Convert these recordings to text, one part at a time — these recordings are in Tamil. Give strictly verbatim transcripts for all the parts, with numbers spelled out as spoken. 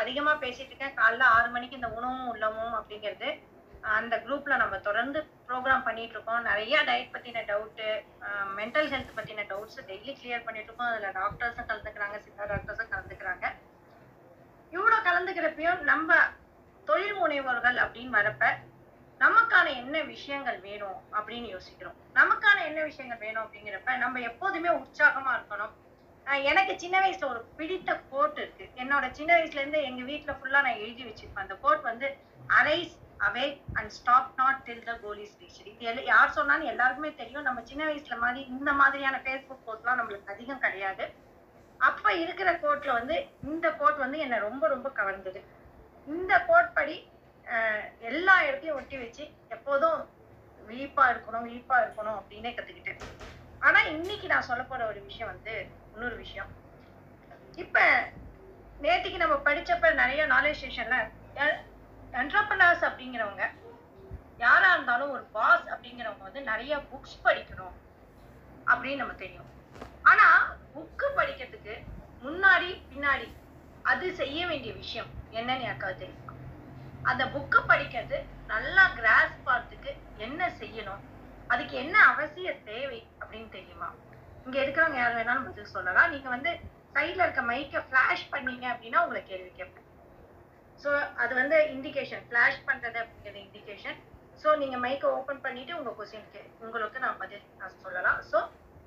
அதிகமா பேசிட்டு இருக்கேன். காலைல ஆறு மணிக்கு இந்த உணவும் உள்ளமும் அப்படிங்கிறது அந்த குரூப்ல நம்ம தொடர்ந்து ப்ரோக்ராம் பண்ணிட்டு இருக்கோம். நிறைய டயட் பத்தின டவுட்டு, மென்டல் ஹெல்த் பத்தின டவுட்ஸ் டெய்லி கிளியர் பண்ணிட்டு இருக்கோம். அதுல டாக்டர்ஸும் கலந்துக்கிறாங்க, சித்தா டாக்டர்ஸும் கலந்துக்கிறாங்க. இவ்வளோ கலந்துக்கிறப்பையும் நம்ம தொழில் முனைவோர்கள் அப்படின்னு வரப்ப நமக்கான என்ன விஷயங்கள் வேணும் அப்படின்னு யோசிக்கிறோம். நமக்கான என்ன விஷயங்கள் வேணும் அப்படிங்கிறப்ப நம்ம எப்போதுமே உற்சாகமா இருக்கணும். எனக்கு சின்ன வயசுல ஒரு பிடித்த கோட் இருக்கு. என்னோட சின்ன வயசுல இருந்து எங்க வீட்டுல ஃபுல்லா நான் எழுதி வச்சிருப்பேன். அந்த கோட் வந்து arise awake and stop not till the goal is reached. இது யார் சொன்னாலும் எல்லாருக்குமே தெரியும். நம்ம சின்ன வயசுல மாதிரி இந்த மாதிரியான ஃபேஸ்புக் கோட்லாம் நம்மளுக்கு அதிகம் கிடையாது. அப்ப இருக்கிற கோட்ல வந்து இந்த கோட் வந்து என்னை ரொம்ப ரொம்ப கவர்ந்தது. இந்த கோட் படி எல்லா இடத்தையும் ஒட்டி வச்சு எப்போதும் விழிப்பா இருக்கணும் விழிப்பா இருக்கணும் அப்படின்னே கத்துக்கிட்டேன். ஆனா இன்னைக்கு நான் சொல்ல போற ஒரு விஷயம் வந்து இன்னொரு விஷயம். இப்ப நேற்றுக்கு நம்ம படிச்சப்ப நிறைய நாலேஜ் செஷன்ல என்டர்பிரனர்ஸ் அப்படிங்கிறவங்க யாரா இருந்தாலும் ஒரு பாஸ் அப்படிங்கிறவங்க வந்து நிறைய புக்ஸ் படிக்கணும் அப்படின்னு நம்ம தெரியும். ஆனா புக்கு படிக்கிறதுக்கு முன்னாடி பின்னாடி அது செய்ய வேண்டிய விஷயம் என்னன்னு யாருக்காவது தெரியும்? அந்த புக்கு படிக்கிறது நல்லா கிராஸ் பார்த்துக்கு என்ன செய்யணும், அதுக்கு என்ன அவசிய தேவை அப்படின்னு தெரியுமா? இங்க இருக்கிறவங்க யார் வேணாலும் பதில் சொல்லலாம். நீங்க வந்து சைட்ல இருக்க மைக்கை ஃபிளாஷ் பண்ணீங்க அப்படின்னா உங்களை கேள்வி கேட்பேன். ஸோ அது வந்து இண்டிகேஷன், ஃபிளாஷ் பண்றது அப்படிங்கிறது இண்டிகேஷன். ஸோ நீங்க மைக்கை ஓப்பன் பண்ணிட்டு உங்க கொஸ்டின்க்கு உங்களுக்கு நான் பதில் நான் சொல்லலாம். ஸோ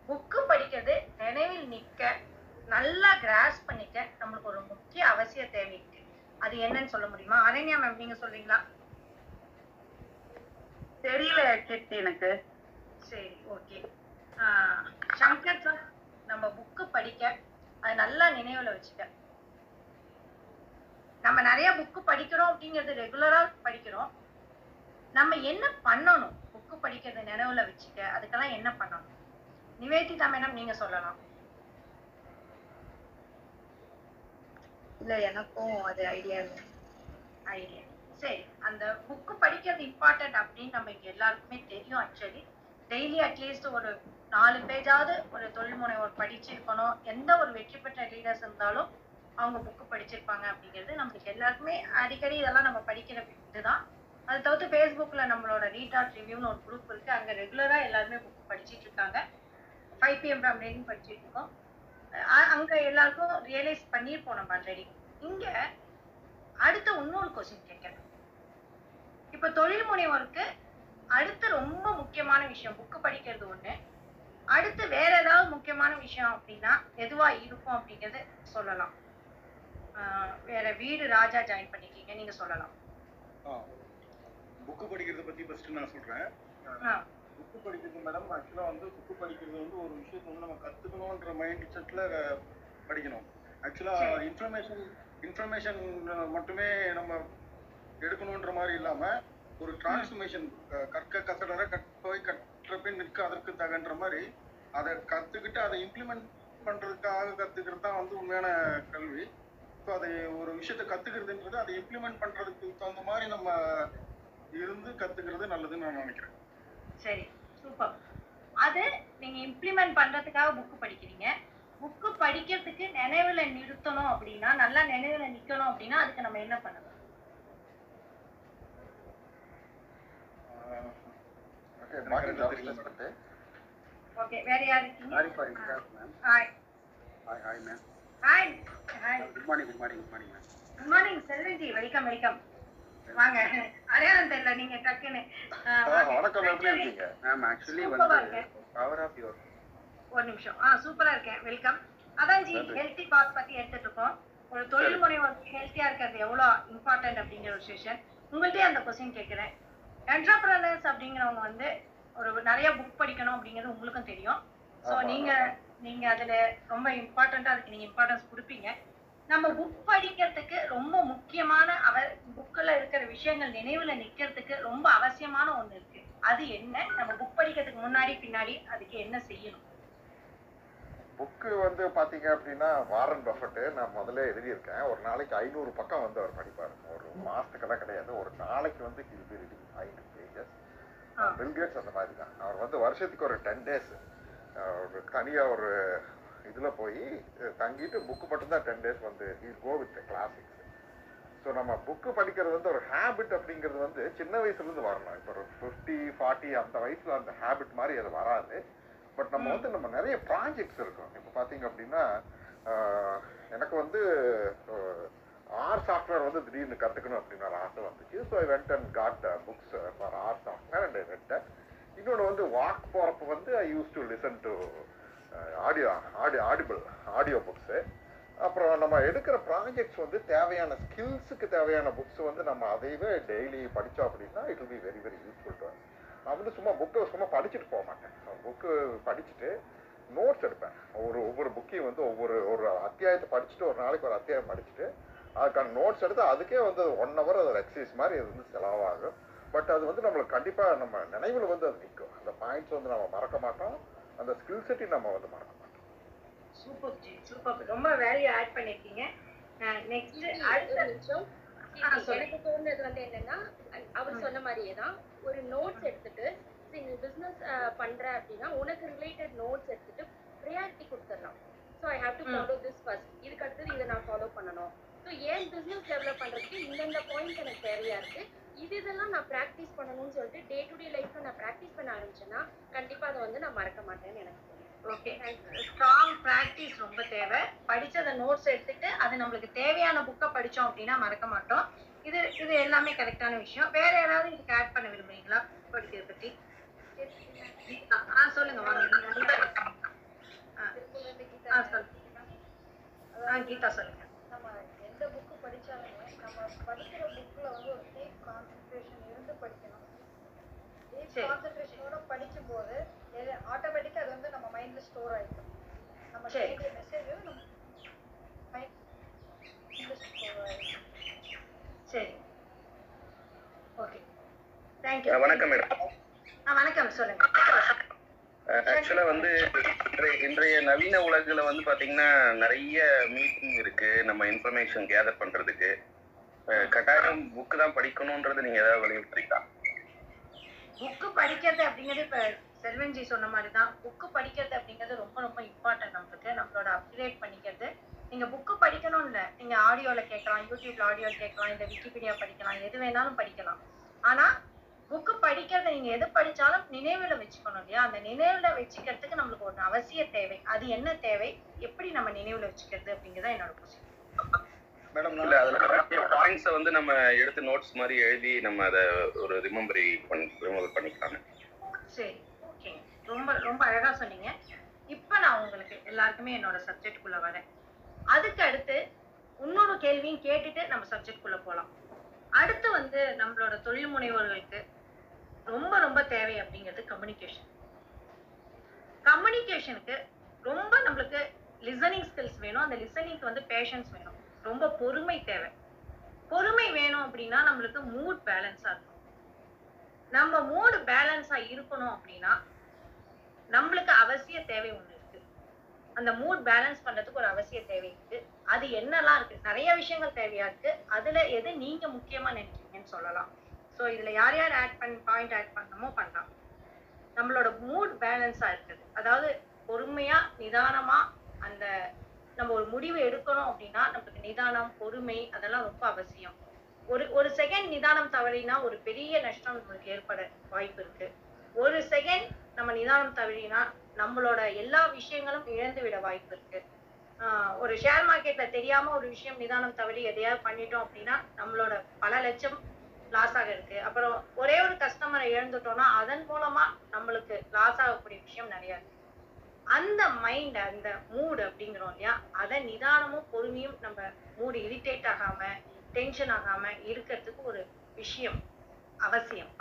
புக்கு படிக்கிறது நினைவில் நிற்க, நல்லா கிராஸ் பண்ணிக்க நம்மளுக்கு ஒரு முக்கிய அவசிய தேவை. அது என்னன்னு சொல்ல முடியுமா அரண்யா மேம்? நீங்க சொல்றீங்களா? தெரியல கேட்டு எனக்கு. சரி, ஓகே. ஆஹ் சங்கர் சார், நம்ம புக்கு படிக்க அது நல்லா நினைவுல வச்சுக்க. நம்ம நிறைய புக்கு படிக்கிறோம் அப்படிங்கிறது ரெகுலரா படிக்கிறோம். நம்ம என்ன பண்ணணும் புக்கு படிக்கிறது நினைவுல வச்சுக்க, அதுக்கெல்லாம் என்ன பண்ணணும்? நிவேதிதா மேடம் நீங்க சொல்லலாம். இல்ல எனக்கும் அது ஐடியா ஐடியா சரி, அந்த புக்கு படிக்கிறது இம்பார்ட்டன்ட் அப்படின்னு நம்ம இங்க எல்லாருக்குமே தெரியும். ஆக்சுவலி டெய்லி அட்லீஸ்ட் ஒரு நாலு பேஜாவது ஒரு தொழில் முனைவோர் படிச்சிருக்கணும். எந்த ஒரு வெற்றி பெற்ற லீடர்ஸ் இருந்தாலும் அவங்க புக்கு படிச்சிருப்பாங்க அப்படிங்கிறது நம்மளுக்கு எல்லாருக்குமே அடிக்கடி இதெல்லாம் நம்ம படிக்கிற இதுதான். அதை தவிர்த்து ஃபேஸ்புக்ல நம்மளோட ரீடாட் ரிவ்யூன்னு ஒரு குரூப் இருக்கு. அங்க ரெகுலரா எல்லாருமே புக்கு படிச்சுட்டு இருக்காங்க. ஃபைவ் பிஎம் அப்படின்னு படிச்சுட்டு இருக்கோம். அங்க எல்லாருக்கும் ரியலைஸ் பண்ணிருப்போம் நம்ம ஆல்ரெடி. இங்க அடுத்த இன்னொரு கொஸ்டின் கேட்கணும். இப்ப தொழில் முனைவோருக்கு அடுத்த ரொம்ப முக்கியமான விஷயம் புக்கு படிக்கிறது ஒண்ணு, அடுத்து வேற ஏதாவது முக்கியமான விஷயம் அப்படின்னா எதுவா இருக்கும் அப்படிங்கறது சொல்லலாம். வேற வீடு ராஜா ஜாயின் பண்ணிக்கீங்க, நீங்க சொல்லலாம். புக்கு படிக்கிறத பத்தி ஃபர்ஸ்ட் நான் சொல்றேன். புக்கு படிக்கிறது மேடம் ஆக்சுவலாக வந்து புக்கு படிக்கிறது வந்து ஒரு விஷயத்தை வந்து நம்ம கற்றுக்கணுன்ற மைண்ட் செட்டில் படிக்கணும். ஆக்சுவலாக இன்ஃபர்மேஷன் இன்ஃபர்மேஷன் மட்டுமே நம்ம எடுக்கணுன்ற மாதிரி இல்லாமல் ஒரு டிரான்ஸ்ஃபர்மேஷன், கற்க கசடரை கட் போய் கற்றப்பே நிற்க அதற்கு தகன்ற மாதிரி அதை கற்றுக்கிட்டு அதை இம்ப்ளிமெண்ட் பண்ணுறதுக்காக கற்றுக்கிறது தான் வந்து உண்மையான கல்வி. ஸோ அதை ஒரு விஷயத்தை கற்றுக்கிறதுன்றது அதை இம்ப்ளிமெண்ட் பண்ணுறதுக்கு தகுந்த மாதிரி நம்ம இருந்து கற்றுக்கிறது நல்லதுன்னு நான் நினைக்கிறேன். சரி, சூப்பர். அது நீங்க இம்ப்ளிமெண்ட் பண்றதுக்காக புக்கு படிக்கிறீங்க. புக்கு படிக்கிறதுக்கு நினைவுல நிறுத்தணும் அப்படின்னா, நல்லா நினைவுல நிக்கணும் அப்படின்னா அதுக்கு நம்ம என்ன பண்ணணும்? ஓகே, வேற யார் இருக்கீங்க? Hi hi hi ma'am. Hi hi, good morning good morning good morning ma'am. Good morning Selviji, welcome welcome. வாங்க. அடையாளம் தெரியல நீங்க டக்குன்னு. வணக்கம், எப்படி இருக்கீங்க? நான் ஆக்சுவலி வந்து பவர் ஆஃப் யுவர் ஒரு நிமிஷம். ஆ, சூப்பரா இருக்கேன், வெல்கம். அதான் ஜி, ஹெல்தி பாத் பத்தி எடுத்துட்டு இருக்கோம். ஒரு தொழில் முனைவோர் ஹெல்த்தியா இருக்கிறது எவ்வளவு இம்பார்ட்டன்ட் அப்படிங்கிற ஒரு செஷன். உங்கள்கிட்ட அந்த கொஸ்டின் கேட்கிறேன். என்டர்பிரனர்ஸ் அப்படிங்கிறவங்க வந்து ஒரு நிறைய புக் படிக்கணும் அப்படிங்கிறது உங்களுக்கும் தெரியும். ஸோ நீங்க நீங்க அதுல ரொம்ப இம்பார்ட்டண்டா அதுக்கு நீங்க இம்பார்ட்டன்ஸ் கொடுப்பீங்க. நம்ம புக் படிக்கிறதுக்கு ரொம்ப முக்கியமான அவ புக்கில் இருக்கிற விஷயங்கள் நினைவில் நிற்கிறதுக்கு ரொம்ப அவசியமான ஒன்று இருக்கு. அது என்ன? நம்ம புக் படிக்கிறதுக்கு முன்னாடி பின்னாடி அதுக்கு என்ன செய்யணும்? புக்கு வந்து பார்த்தீங்க அப்படின்னா வாரன் பஃபெட்டு நான் முதல்ல எழுதியிருக்கேன். ஒரு நாளைக்கு ஐநூறு பக்கம் வந்து அவர் படிப்பார். ஒரு மாசத்துக்கெல்லாம் கிடையாது, ஒரு நாளைக்கு வந்து ஐநூறு பேஜஸ். பில்கேட்ஸ் அந்த மாதிரி தான். அவர் வந்து வருஷத்துக்கு ஒரு டென் டேஸ் ஒரு தனியாக ஒரு இதுல போய் தங்கிட்டு புக்கு மட்டும்தான் டென் டேஸ் வந்து heel go with classics. So நம்ம புக்கு படிக்கிறது வந்து ஒரு ஹேபிட் அப்படிங்கிறது வந்து சின்ன வயசுலேருந்து வரணும். இப்போ ஒரு ஃபிஃப்டி ஃபார்ட்டி அந்த வயசில் அந்த ஹேபிட் மாதிரி அது வராது. பட் நம்ம வந்து நம்ம நிறைய ப்ராஜெக்ட்ஸ் இருக்கும். இப்போ பார்த்தீங்க அப்படின்னா எனக்கு வந்து ஆர் சாஃப்ட்வேர் வந்து திடீர்னு கற்றுக்கணும் அப்படின்னு ஒரு ஆசை வந்துச்சு. So I went and got books for our software and I went. இன்னொன்று வந்து வாக் போகிறப்ப வந்து I use to listen to audio audio audible audio books. அப்புறம் நம்ம எடுக்கிற ப்ராஜெக்ட்ஸ் வந்து தேவையான ஸ்கில்ஸுக்கு தேவையான புக்ஸ் வந்து நம்ம அதையவே டெய்லி படித்தோம் அப்படின்னா it will be very very useful to. நான் வந்து சும்மா புக்கை சும்மா படிச்சுட்டு போக மாட்டேன். புக்கு படிச்சுட்டு நோட்ஸ் எடுப்பேன். ஒவ்வொரு ஒவ்வொரு புக்கையும் வந்து ஒவ்வொரு ஒரு அத்தியாயத்தை படிச்சுட்டு ஒரு நாளைக்கு ஒரு அத்தியாயம் படிச்சுட்டு அதுக்கான நோட்ஸ் எடுத்து அதுக்கே வந்து ஒன் ஹவர் அது ஒரு எக்ஸசைஸ் மாதிரி அது வந்து செலவாகும். பட் அது வந்து நம்மளுக்கு கண்டிப்பாக நம்ம நினைவில் வந்து அது நிற்கும். அந்த பாயிண்ட்ஸ் வந்து நம்ம மறக்க மாட்டோம். அந்த ஸ்கில் செட்டையும் நம்ம வந்து மறக்க மாட்டோம். Super G, super. ரொம்ப வேல்யூ ஆட் பண்ணிருக்கீங்க. நெக்ஸ்ட் அடுத்த எனக்கு தோணுது வந்து என்னன்னா, அவர் சொன்ன மாதிரியே தான் ஒரு நோட்ஸ் எடுத்துட்டு நீ பிசினஸ் பண்ற அப்படின்னா உனக்கு ரிலேட்டட் நோட்ஸ் எடுத்துட்டு ப்ரையாரிட்டி கொடுத்துடலாம். So I have to follow this first, இதுக்கு அடுத்தது இதை நான் ஃபாலோ பண்ணணும். ஸோ ஏன் பிசினஸ் டெவலப் பண்றதுக்கு இந்தந்த பாயிண்ட் எனக்கு தேவையா இருக்கு, இது இதெல்லாம் நான் ப்ராக்டிஸ் பண்ணணும்னு சொல்லிட்டு டே டு டே லைஃப்ல நான் ப்ராக்டிஸ் பண்ண ஆரம்பிச்சேன்னா கண்டிப்பா அதை வந்து நான் மறக்க மாட்டேன்னு எனக்கு தோணும். ஓகே, ஸ்ட்ராங் ப்ராக்டிஸ் ரொம்ப தேவை. படிச்சத நோட்ஸ் எடுத்துட்டு அது நம்மளுக்கு தேவையான புக்கை படிச்சோம் அப்படின்னா மறக்க மாட்டோம். இது இது எல்லாமே கரெக்டான விஷயம். வேற யாராவது இதுக்கு ஆட் பண்ண விரும்புறீங்களா படிக்கிறத பத்தி? ஆ சொல்லுங்க வாங்க. கீதா சொல்லுங்க. நம்ம எந்த புக்கு படிச்சாலுமே நம்ம படிக்கிற புக்ல வந்து ஒரு டீப் கான்சென்ட்ரேஷன் இருந்து படிக்கணும். டீப் கான்சென்ட்ரேஷனோட படிக்கும் போது ஆட்டோமேட்டிக்கா அது வந்து நம்ம மைண்ட்ல ஸ்டோர் ஆயிடும். நம்ம கேக்குற மெசேஜ் நம்ம மைண்ட்ல ஸ்டோர் ஆயிடும். சரி, ஓகே, थैंक यू. வணக்கம் மேடம். ஆ வணக்கம், சொல்லுங்க. ஆக்சுவலா வந்து இன்றைய நவீன உலகுல வந்து பாத்தீங்கன்னா நிறைய மீட்டிங் இருக்கு. நம்ம இன்ஃபர்மேஷன் கேதர் பண்றதுக்கு கட்டாயம் புக் தான் படிக்கணும்ன்றது நீங்க ஏதாவது வலியுறுத்தீங்களா? புக் படிக்கிறது அப்படிங்கிறது இப்ப செல்வன்ஜி சொன்ன மாதிரி தான். புக்கு படிக்கிறது அப்படிங்கிறது ரொம்ப ரொம்ப இம்பார்ட்டன்ட். நம்மளுக்கு நம்மளோட அப்டேட் பண்ணிக்கிறது. நீங்க புக்கு படிக்கணும் இல்லை, நீங்க ஆடியோல கேட்கலாம், யூடியூப்ல ஆடியோ கேட்கலாம், இந்த விக்கிபீடியா படிக்கலாம், எது வேணாலும் படிக்கலாம். ஆனா புக்கு படிக்கிறத நீங்க எது படிச்சாலும் நினைவுல வச்சுக்கணும் இல்லையா? அந்த நினைவுல வச்சுக்கிறதுக்கு நம்மளுக்கு ஒரு அவசிய தேவை. அது என்ன தேவை, எப்படி நம்ம நினைவுல வச்சுக்கிறது அப்படிங்கிறதா என்னோட பொசிஷன். மேடம் இல்ல அதுல நிறைய பாயிண்ட்ஸ் வந்து நம்ம எடுத்து நோட்ஸ் மாதிரி எழுதி நம்ம அதை ஒரு ரிமெம்பர் பண்ணிக்கலாம். சரி, ஓகே, ரொம்ப ரொம்ப அழகா சொன்னீங்க. இப்போ நான் உங்களுக்கு எல்லாருக்குமே என்னோட சப்ஜெக்டுக்குள்ள வரேன். அதுக்கு அடுத்து இன்னொரு கேள்வியும் கேட்டுட்டு நம்ம சப்ஜெக்டுக்குள்ள போகலாம். அடுத்து வந்து நம்மளோட தொழில் முனைவோர்களுக்கு ரொம்ப ரொம்ப தேவை அப்படிங்கிறது கம்யூனிகேஷன். கம்யூனிகேஷனுக்கு ரொம்ப நம்மளுக்கு லிசனிங் ஸ்கில்ஸ் வேணும். அந்த லிசனிங்க்கு வந்து பேஷன்ஸ் வேணும். ரொம்ப பொறுமை தேவை. பொறுமை வேணும் அப்படின்னா நம்மளுக்கு மூட் பேலன்ஸா இருக்கும். நம்ம மூடு பேலன்ஸா இருக்கணும் அப்படின்னா நம்மளுக்கு அவசிய தேவை ஒண்ணு இருக்கு. அந்த மூட் பேலன்ஸ் பண்றதுக்கு ஒரு அவசிய தேவை இருக்கு. அது என்னெல்லாம் இருக்கு? நிறைய விஷயங்கள் தேவையா இருக்கு. அதுல எது நீங்க முக்கியமா நினைக்கிறீங்கன்னு சொல்லலாம். ஸோ இதுல யார் யார் ஆட் பண்ண பாயிண்ட் ஆட் பண்ணணுமோ பண்ணலாம். நம்மளோட மூட் பேலன்ஸா இருக்குது. அதாவது பொறுமையா நிதானமா அந்த நம்ம ஒரு முடிவு எடுக்கணும் அப்படின்னா நமக்கு நிதானம் பொறுமை அதெல்லாம் ரொம்ப அவசியம். ஒரு ஒரு செகண்ட் நிதானம் தவறினா ஒரு பெரிய நஷ்டம் நம்மளுக்கு ஏற்பட வாய்ப்பு இருக்கு. ஒரு செகண்ட் நம்ம நிதானம் தவறினா நம்மளோட எல்லா விஷயங்களும் இழந்து விட வாய்ப்பு இருக்கு. ஆஹ் ஒரு ஷேர் மார்க்கெட்ல தெரியாம ஒரு விஷயம் நிதானம் தவறி எதையாவது பண்ணிட்டோம் அப்படின்னா நம்மளோட பல லட்சம் லாஸ் ஆக இருக்கு. அப்புறம் ஒரே ஒரு கஸ்டமரை இழந்துட்டோம்னா அதன் மூலமா நம்மளுக்கு லாஸ் ஆகக்கூடிய விஷயம் நிறைய இருக்கு. அந்த மைண்ட் அந்த மூடு அப்படிங்கிறோம் இல்லையா, அதை நிதானமும் பொறுமையும் நம்ம மூடு இரிட்டேட் ஆகாம டென்ஷன் ஆகாம இருக்கிறதுக்கு ஒரு விஷயம் அவசியம்.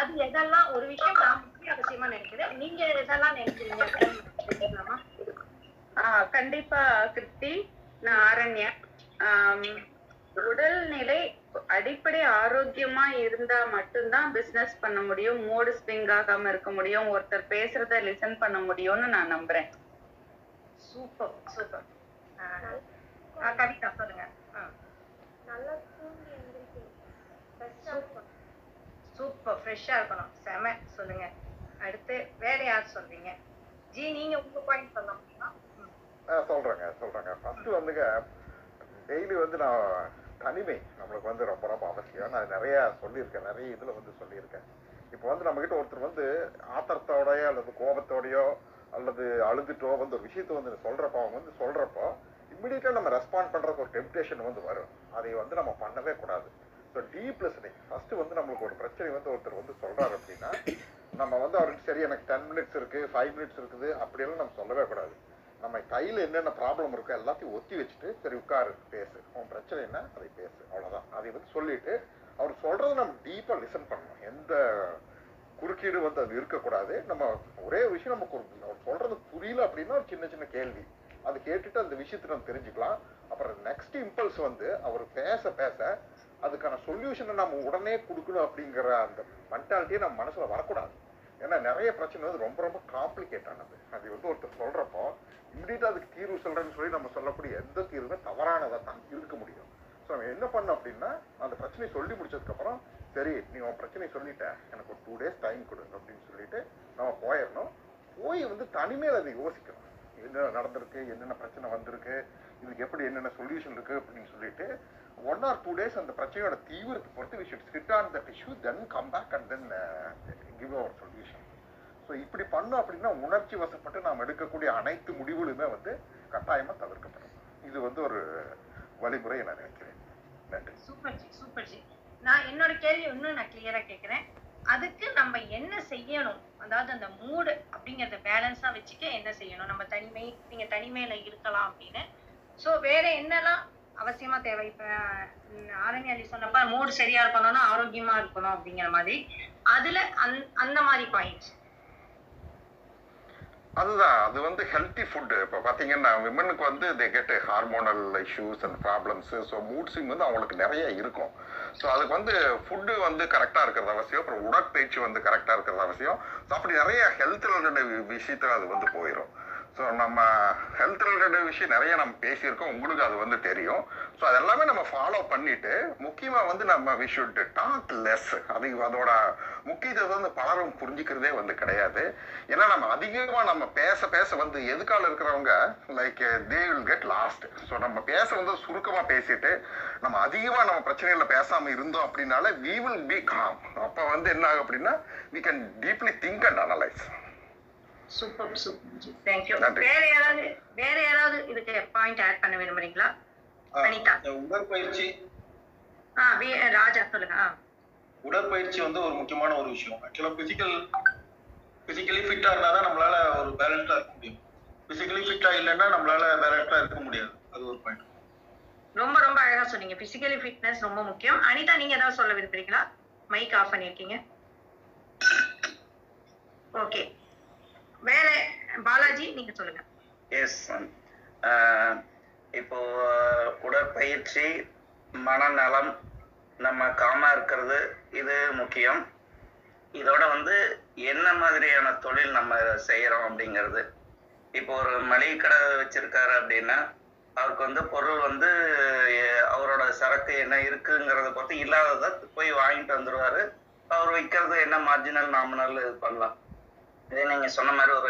அது எதெல்லாம் ஒரு விஷயம் நான் முக்கிய அவசியமா நினைக்கிறேன். நீங்க எதெல்லாம் நினைக்கிறீங்க? ஆஹ் கண்டிப்பா கிருத்தி. நான் ஆரண்யா. ஆஹ் உடல்நிலை அடிப்படை ஆரோக்கியமா இருந்தா மட்டும்தான் பிசினஸ் பண்ண முடியும், மூடு ஸ்விங் ஆகாம இருக்க முடியும், ஒருத்தர் பேசுறத லிசன் பண்ண முடியும்னு நான் நம்புறேன். Super, super. கவிதா சொல்லுங்க. நல்லா தூங்கி எந்திரிக்கணும். சூப்பர், ஃப்ரெஷ்ஷா இருக்கணும். செம. சொல்லுங்க அடுத்து வேற யார் சொல்றீங்க? ஜி நீங்க உங்க பாயிண்ட் சொல்ல முடியுமா? சொல்றேங்க சொல்றேங்க. ஃபர்ஸ்ட் வந்துங்க டெய்லி வந்து நான் தனிமை நம்மளுக்கு வந்து ரொம்ப ரொம்ப அவசியம். நான் நிறையா சொல்லியிருக்கேன், நிறைய இதில் வந்து சொல்லியிருக்கேன். இப்போ வந்து நம்மக்கிட்ட ஒருத்தர் வந்து ஆத்திரத்தோடையோ அல்லது கோபத்தோடையோ அல்லது அழுதுட்டோ வந்து ஒரு விஷயத்த வந்து சொல்கிறப்போ அவங்க வந்து சொல்கிறப்போ இம்மிடியட்டாக நம்ம ரெஸ்பாண்ட் பண்ணுறதுக்கு ஒரு டெம்ப்டேஷன் வந்து வரும். அதை வந்து நம்ம பண்ணவே கூடாது. ஸோ டீப் லிசனிங் ஃபஸ்ட்டு வந்து நம்மளுக்கு ஒரு பிரச்சனை வந்து ஒருத்தர் வந்து சொல்கிறாரு அப்படின்னா நம்ம வந்து அவருக்கு சரி எனக்கு டென் மினிட்ஸ் இருக்குது, ஃபைவ் மினிட்ஸ் இருக்குது அப்படியெல்லாம் நம்ம சொல்லவே கூடாது. நம்ம கையில் என்னென்ன ப்ராப்ளம் இருக்கோ எல்லாத்தையும் ஒத்தி வச்சுட்டு சரி உட்காரு பேசு, உன் பிரச்சனை என்ன அதை பேசு, அவ்வளோதான். அதை வந்து சொல்லிவிட்டு அவர் சொல்கிறத நம்ம டீப்பாக லிசன் பண்ணணும். எந்த குறுக்கீடு வந்து அது இருக்கக்கூடாது. நம்ம ஒரே விஷயம் நமக்கு ஒரு சொல்கிறது புரியல அப்படின்னா ஒரு சின்ன சின்ன கேள்வி அது கேட்டுட்டு அந்த விஷயத்தை நம்ம தெரிஞ்சுக்கலாம். அப்புறம் நெக்ஸ்ட் இம்பல்ஸ் வந்து அவர் பேச பேச அதுக்கான சொல்யூஷனை நம்ம உடனே கொடுக்கணும் அப்படிங்கிற அந்த மென்டாலிட்டியை நம்ம மனசில் வரக்கூடாது. ஏன்னா நிறைய பிரச்சனை வந்து ரொம்ப ரொம்ப காம்ப்ளிகேட்டானது. அது வந்து ஒருத்தர் சொல்கிறப்போ இம்மிடியட்டாக அதுக்கு தீர்வு சொல்கிறேன்னு சொல்லி நம்ம சொல்லக்கூடிய எந்த தீர்வுமே தவறானதாக தான் இருக்க முடியும். ஸோ நம்ம என்ன பண்ணோம் அப்படின்னா அந்த பிரச்சனையை சொல்லி முடிச்சதுக்கப்புறம் சரி நீ உன் பிரச்சனையை சொல்லிட்டேன், எனக்கு ஒரு டூ டேஸ் டைம் கொடுங்க அப்படின்னு சொல்லிட்டு நம்ம போயிடணும். போய் வந்து தனிமையில் அதை யோசிக்கணும். என்னென்ன நடந்திருக்கு, என்னென்ன பிரச்சனை வந்திருக்கு, இதுக்கு எப்படி என்னென்ன சொல்யூஷன் இருக்குது அப்படின்னு சொல்லிட்டு ஒன் ஆர் டூ டேஸ் அந்த பிரச்சனையோட தீவிரத்தை பொறுத்து we should sit on that issue, then come back and then give our solution. So இப்படி பண்ணோம் அப்படின்னா உணர்ச்சி வசப்பட்டு நாம் எடுக்கக்கூடிய அனைத்து முடிவுகளுமே வந்து கட்டாயமாக தவிர்க்கப்படும். இது வந்து ஒரு வழிமுறை நான் நினைக்கிறேன். நன்றி. Super G, super G. நான் என்னோட கேள்வி இன்னும் நான் கிளியரா கேட்கிறேன். அதுக்கு நம்ம என்ன செய்யணும், அதாவது அந்த மூடு அப்படிங்கறத பேலன்ஸா வச்சுக்க என்ன செய்யணும்? நம்ம தனிமை, நீங்க தனிமையில இருக்கலாம் அப்படின்னு. ஸோ வேற என்னெல்லாம் அவசியமா தேவை? இப்ப ஆரணி அலி சொன்னப்ப மூடு சரியா இருக்கணும்னா ஆரோக்கியமா இருக்கணும் அப்படிங்கிற மாதிரி, அதுல அந்த மாதிரி பாயிண்ட்ஸ். அதுதான், அது வந்து ஹெல்த்தி ஃபுட்டு. இப்போ பார்த்தீங்கன்னா விமனுக்கு வந்து they get hormonal issues and problems. So mood swing வந்து அவங்களுக்கு நிறைய இருக்கும். ஸோ அதுக்கு வந்து ஃபுட்டு வந்து கரெக்டாக இருக்கிறது அவசியம், அப்புறம் உடற்பயிற்சி வந்து கரெக்டாக இருக்கிறது அவசியம். ஸோ அப்படி நிறைய ஹெல்த் ரிலேட்டட் விஷயத்தில் அது வந்து போயிடும். ஸோ நம்ம ஹெல்த் ரிலேட்டட் விஷயம் நிறைய நம்ம பேசியிருக்கோம், உங்களுக்கு அது வந்து தெரியும். ஸோ அதெல்லாமே நம்ம ஃபாலோ பண்ணிட்டு முக்கியமாக வந்து நம்ம வி ஷுட் டாக் லெஸ். அது அதோட முக்கியத்துவம் வந்து பலரும் புரிஞ்சுக்கிறதே வந்து கிடையாது. ஏன்னா நம்ம அதிகமாக நம்ம பேச பேச வந்து எதுக்கால இருக்கிறவங்க like they will get lost. So நம்ம பேச வந்து சுருக்கமாக பேசிட்டு நம்ம அதிகமாக நம்ம பிரச்சனைகளை பேசாமல் இருந்தோம் அப்படின்னால வி வில் பி காம். அப்போ வந்து என்ன ஆகும் அப்படின்னா we can deeply think and analyse. Super, super. Thank you. வேற யாராவது வேற யாராவது இதுக்கு பாயிண்ட் ஆட் பண்ண விரும்புறீங்களா? அனிதா. உடற்பயிற்சி. ஆ, வே ராஜா சொல்லுங்க. உடற்பயிற்சி வந்து ஒரு முக்கியமான ஒரு விஷயம். ஆக்சுவலா பிசிக்கல் பிசிக்கலி ஃபிட்டா இருந்தா தான் நம்மளால ஒரு பேலன்ஸ்டா இருக்க முடியும். பிசிக்கலி ஃபிட்டா இல்லைன்னா நம்மளால பேலன்ஸ்டா இருக்க முடியாது. அது ஒரு பாயிண்ட். ரொம்ப ரொம்ப அழகா சொன்னீங்க. பிசிக்கலி ஃபிட்னஸ் ரொம்ப முக்கியம். அனிதா, நீங்க ஏதாவது சொல்ல விரும்புறீங்களா? மைக் ஆஃப் பண்ணிருக்கீங்க. ஓகே, வேற பாலாஜி நீங்க சொல்லுங்க. எஸ், இப்போ உடற்பயிற்சி, மனநலம், நம்ம காமா இருக்கிறது, இது முக்கியம். இதோட வந்து என்ன மாதிரியான தொழில் நம்ம செய்யறோம் அப்படிங்கிறது. இப்போ ஒரு மளிகை கடை வச்சிருக்காரு அப்படின்னா அவருக்கு வந்து பொருள் வந்து அவரோட சரக்கு என்ன இருக்குங்கிறத பார்த்து இல்லாததை போய் வாங்கிட்டு வந்துருவாரு. அவர் விற்கிறது என்ன மார்ஜினல் நாமினல் இது பண்ணலாம். இதே நீங்க சொன்ன மாதிரி ஒரு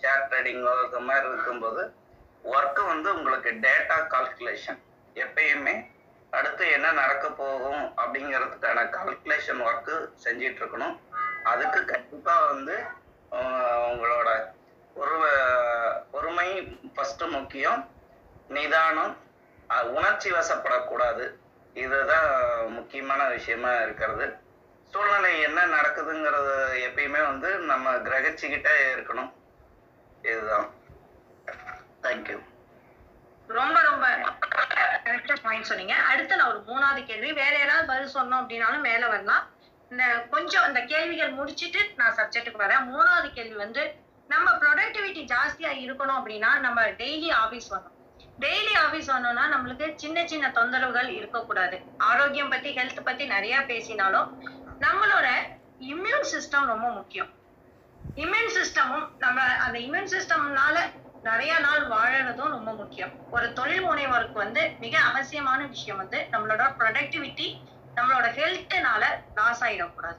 ஷேர் ட்ரேடிங்கோ இந்த மாதிரி இருக்கும்போது ஒர்க்கு வந்து உங்களுக்கு டேட்டா கால்குலேஷன், எப்பயுமே அடுத்து என்ன நடக்க போகும் அப்படிங்கிறதுக்கான கால்குலேஷன் ஒர்க்கு செஞ்சிட்டு இருக்கணும். அதுக்கு கண்டிப்பா வந்து உங்களோட ஒரு பொறுமை ஃபர்ஸ்ட் முக்கியம். நிதானம், உணர்ச்சி வசப்படக்கூடாது, இதுதான் முக்கியமான விஷயமா இருக்கிறது. சூழ்நிலை என்ன நடக்குதுங்கிறத எப்பயுமே வந்து நம்ம கிரகிச்சுக்கிட்டே இருக்கணும். இதுதான். தேங்க்யூ. ரொம்ப ரொம்ப கரெக்டா பாயிண்ட் சொன்னீங்க. அடுத்து நான் ஒரு மூணாவது கேள்வி, வேற ஏதாவது பதில் சொன்னோம் அப்படின்னாலும் மேல வரலாம். இந்த கொஞ்சம் அந்த கேள்விகள் முடிச்சுட்டு நான் சப்ஜெக்டுக்கு வரேன். மூணாவது கேள்வி வந்து நம்ம ப்ரொடக்டிவிட்டி ஜாஸ்தியா இருக்கணும் அப்படின்னா நம்ம டெய்லி ஆபீஸ் வரணும். டெய்லி ஆபீஸ் வரணும்னா நம்மளுக்கு சின்ன சின்ன தொந்தரவுகள் இருக்கக்கூடாது. ஆரோக்கியம் பத்தி, ஹெல்த் பத்தி நிறைய பேசினாலும் நம்மளோட இம்யூன் சிஸ்டம் ரொம்ப முக்கியம். இம்யூன் சிஸ்டமும் நம்ம அந்த இம்யூன் சிஸ்டம்னால நிறைய நாள் வாழறதும் ரொம்ப முக்கியம். ஒரு தொழில் முனைவோருக்கு வந்து மிக அவசியமான விஷயம் வந்து நம்மளோட ப்ரொடக்டிவிட்டி, நம்மளோட ஹெல்த்னால லாஸ் ஆகிடக்கூடாது.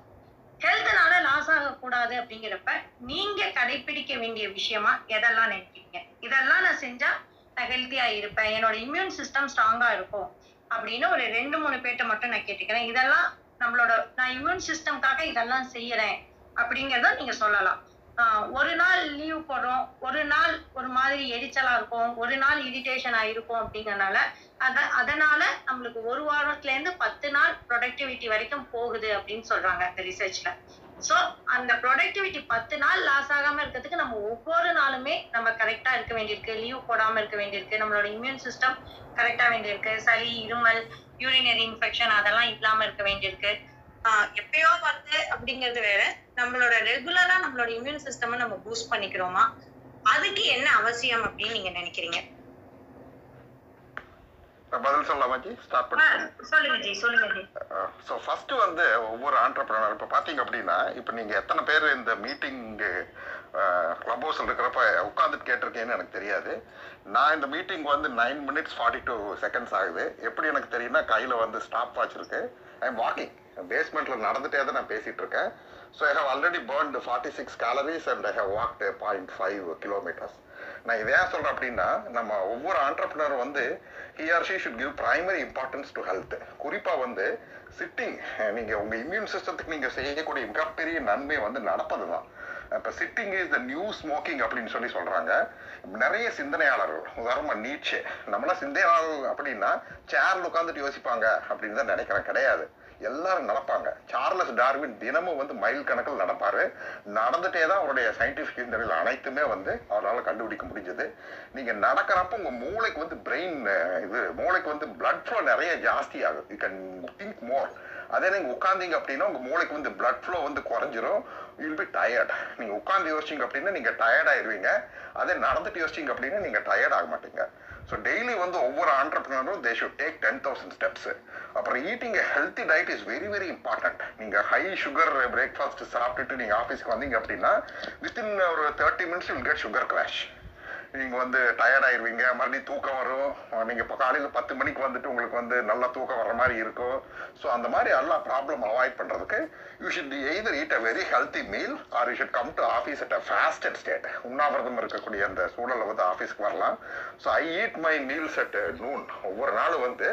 ஹெல்த்னால லாஸ் ஆகக்கூடாது அப்படிங்கிறப்ப நீங்க கடைபிடிக்க வேண்டிய விஷயமா எதெல்லாம் நினைக்கிறீங்க? இதெல்லாம் நான் செஞ்சா நான் ஹெல்த்தியா இருப்பேன், என்னோட இம்யூன் சிஸ்டம் ஸ்ட்ராங்கா இருக்கும் அப்படின்னு ஒரு ரெண்டு மூணு பேர்ட்ட மட்டும் நான் கேட்டுக்கிறேன். இதெல்லாம் நம்மளோட நான் இம்யூன் சிஸ்டம்காக இதெல்லாம் செய்யறேன் அப்படிங்கிறத நீங்க சொல்லலாம். ஆஹ் ஒரு நாள் லீவ் போடுறோம், ஒரு நாள் ஒரு மாதிரி எரிச்சலா இருக்கும், ஒரு நாள் இரிட்டேஷனா இருக்கும் அப்படிங்கறனால அத அதனால நம்மளுக்கு ஒரு வாரத்துல இருந்து பத்து நாள் ப்ரொடக்டிவிட்டி வரைக்கும் போகுது அப்படின்னு சொல்றாங்க இந்த ரிசர்ச்ல. சோ அந்த ப்ரொடக்டிவிட்டி பத்து நாள் லாஸ் ஆகாம இருக்கிறதுக்கு நம்ம ஒவ்வொரு நாளுமே நம்ம கரெக்டா இருக்க வேண்டியிருக்கு, லீவ் போடாம இருக்க வேண்டியிருக்கு, நம்மளோட இம்யூன் சிஸ்டம் கரெக்டா வேண்டியிருக்கு, சளி இருமல் யூரினரி இன்ஃபெக்ஷன் அதெல்லாம் இல்லாம இருக்க வேண்டியிருக்கு. ஆஹ் எப்பயோ பார்த்து அப்படிங்கிறது வேற, நம்மளோட ரெகுலரா நம்மளோட இம்யூன் சிஸ்டம் நம்ம பூஸ்ட் பண்ணிக்கிறோமா, அதுக்கு என்ன அவசியம் அப்படின்னு நீங்க நினைக்கிறீங்க? பதில் சொல்லலாமா ஜி? ஸ்டார்ட் பண்ணுங்க. சொல்லுங்க ஜி, சொல்லுங்க ஜி. சோ ஃபர்ஸ்ட் வந்து ஒவ்வொரு ஆண்டர்பிரனர் இப்ப பாத்தீங்க அப்படின்னா, இப்ப நீங்க எத்தனை பேர் இந்த மீட்டிங் கிளப் ஹவுஸ்ல இருக்கிறப்ப உட்காந்துட்டு கேட்டிருக்கேன்னு எனக்கு தெரியாது. நான் இந்த மீட்டிங் வந்து nine minutes forty two seconds ஆகுது. எப்படி எனக்கு தெரியும்னா, கையில வந்து ஸ்டாப் வாட்ச் இருக்கு, ஐ எம் வாக்கிங், பேஸ்மெண்ட்ல நடந்துட்டே தான் நான் பேசிட்டு இருக்கேன். So I have already burnt forty six calories and I have walked point five kilometres. நான் இதை ஏன் சொல்றேன் அப்படின்னா, நம்ம ஒவ்வொரு ஆண்டர்பிரினர் வந்து he or she should give primary importance to health. குறிப்பா வந்து சிட்டிங், நீங்க உங்க இம்யூன் சிஸ்டத்துக்கு நீங்க செய்யக்கூடிய மிகப்பெரிய நன்மை வந்து நடப்பது தான். இப்போ sitting is the new smoking அப்படின்னு சொல்லி சொல்கிறாங்க நிறைய சிந்தனையாளர்கள். உதாரணமாக நீட்சே, நம்மளாம் சிந்தனையாளர்கள் அப்படின்னா சேர்ல உட்காந்துட்டு யோசிப்பாங்க அப்படின்னு தான் நினைக்கிறேன், கிடையாது. எல்லாரும் நடப்பாங்க. சார்லஸ் டார்வின் தினமும் வந்து மைல் கணக்கில் நடப்பாரு, நடந்துட்டே தான் அவருடைய சயின்டிஃபிக் சிந்தனைகள் அனைத்துமே வந்து அவரால் கண்டுபிடிக்க முடிஞ்சது. நீங்கள் நடக்கிறப்போ உங்கள் மூளைக்கு வந்து பிரெயின் இது மூளைக்கு வந்து பிளட் ஃப்ளோ நிறைய ஜாஸ்தி ஆகுது, யூ கேன் திங்க் மோர். அதே நீங்கள் உட்காந்திங்க அப்படின்னா உங்கள் மூளைக்கு வந்து பிளட் ஃப்ளோ வந்து குறைஞ்சிரும், யூல் பி டயர்ட். நீங்கள் உட்காந்து யோசிச்சிங்க அப்படின்னா நீங்கள் டயர்ட் ஆயிடுவீங்க. அதே நடந்துட்டு யோசிச்சிங்க அப்படின்னா நீங்கள் டயர்ட் ஆக மாட்டீங்க. ஸோ டெய்லி வந்து ஒவ்வொரு ஆண்டர்பிரினரும் they should take ten thousand steps. அப்புறம் eating healthy diet is very very important. நீங்கள் ஹை சுகர் பிரேக்ஃபாஸ்ட் சாப்பிட்டுட்டு நீங்கள் ஆஃபீஸ்க்கு வந்தீங்க அப்படின்னா வித்தின் ஒரு thirty minutes will get sugar crash. நீங்கள் வந்து டயர்ட் ஆயிடுவீங்க, மறுபடியும் தூக்கம் வரும். நீங்கள் இப்போ காலையில் பத்து மணிக்கு வந்துட்டு உங்களுக்கு வந்து நல்லா தூக்கம் வர மாதிரி இருக்கும். ஸோ அந்த மாதிரி எல்லா ப்ராப்ளம் அவாய்ட் பண்ணுறதுக்கு you should be either eat a very healthy meal or you should come to office at a fasted state. உண்ணாவிரதம் இருக்கக்கூடிய அந்த சூழலில் வந்து ஆஃபீஸ்க்கு வரலாம். So I eat my meals at noon. ஒவ்வொரு நாள் வந்து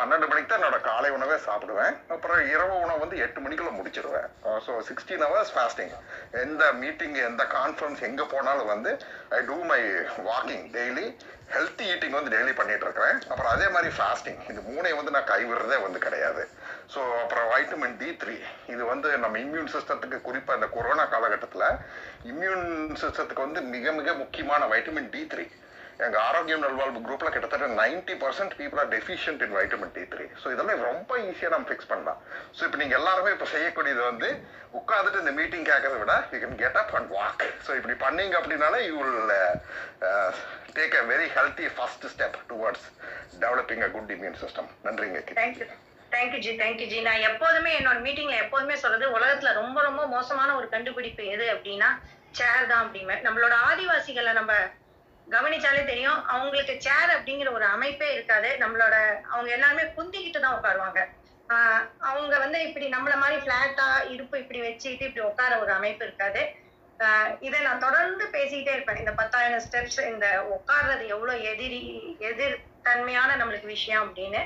பன்னெண்டு மணிக்கு தான் என்னோடய காலை உணவே சாப்பிடுவேன். அப்புறம் இரவு உணவு வந்து எட்டு மணிக்குள்ள முடிச்சிடுவேன். So sixteen hours fasting. எந்த மீட்டிங், எந்த கான்ஃபரன்ஸ், எங்கே போனாலும் வந்து I do my walking daily. Healthy eating வந்து டெய்லி பண்ணிட்டு இருக்கிறேன். அப்புறம் அதே மாதிரி ஃபாஸ்டிங். இந்த மூணை வந்து நான் கைவிடுறதே வந்து கிடையாது. ஸோ அப்புறம் வைட்டமின் டி த்ரீ, இது வந்து நம்ம இம்யூன் சிஸ்டத்துக்கு, குறிப்பாக இந்த கொரோனா காலகட்டத்தில் இம்யூன் சிஸ்டத்துக்கு வந்து மிக மிக முக்கியமான வைட்டமின் டி த்ரீ. எங்கள் ஆரோக்கியம் நல்வாழ்வு குரூப்பில் கிட்டத்தட்ட ninety percent people are deficient in vitamin D three. So இதெல்லாம் ரொம்ப ஈஸியாக நம்ம ஃபிக்ஸ் பண்ணலாம். ஸோ இப்போ நீங்கள் எல்லாருமே இப்போ செய்யக்கூடியது வந்து உட்காந்துட்டு இந்த மீட்டிங் கேட்கறத விட you can get up and walk. So இப்படி பண்ணீங்க அப்படின்னாலே you will take a very healthy first step towards developing a good immune system. நன்றிங்க. Thank you thank you G, thank you G. நான் எப்போதுமே என்னோட மீட்டிங்ல எப்போதுமே சொல்றது, உலகத்துல ரொம்ப ரொம்ப மோசமான ஒரு கண்டுபிடிப்பு எது அப்படின்னா சேர் தான் அப்படிமே. நம்மளோட ஆதிவாசிகளை நம்ம கவனிச்சாலே தெரியும், அவங்களுக்கு சேர் அப்படிங்கிற ஒரு அமைப்பே இருக்காது. நம்மளோட அவங்க எல்லாருமே குந்திக்கிட்டு தான் உட்காருவாங்க. ஆஹ் அவங்க வந்து இப்படி நம்மள மாதிரி பிளாட்டா இடுப்பு இப்படி வச்சுக்கிட்டு இப்படி உட்கார ஒரு அமைப்பு இருக்காது. ஆஹ் இதை நான் தொடர்ந்து பேசிக்கிட்டே இருப்பேன். இந்த பத்தாயிரம் ஸ்டெப்ஸ், இந்த உட்கார்றது எவ்வளவு எதிரி எதிர் தன்மையான நம்மளுக்கு விஷயம் அப்படின்னு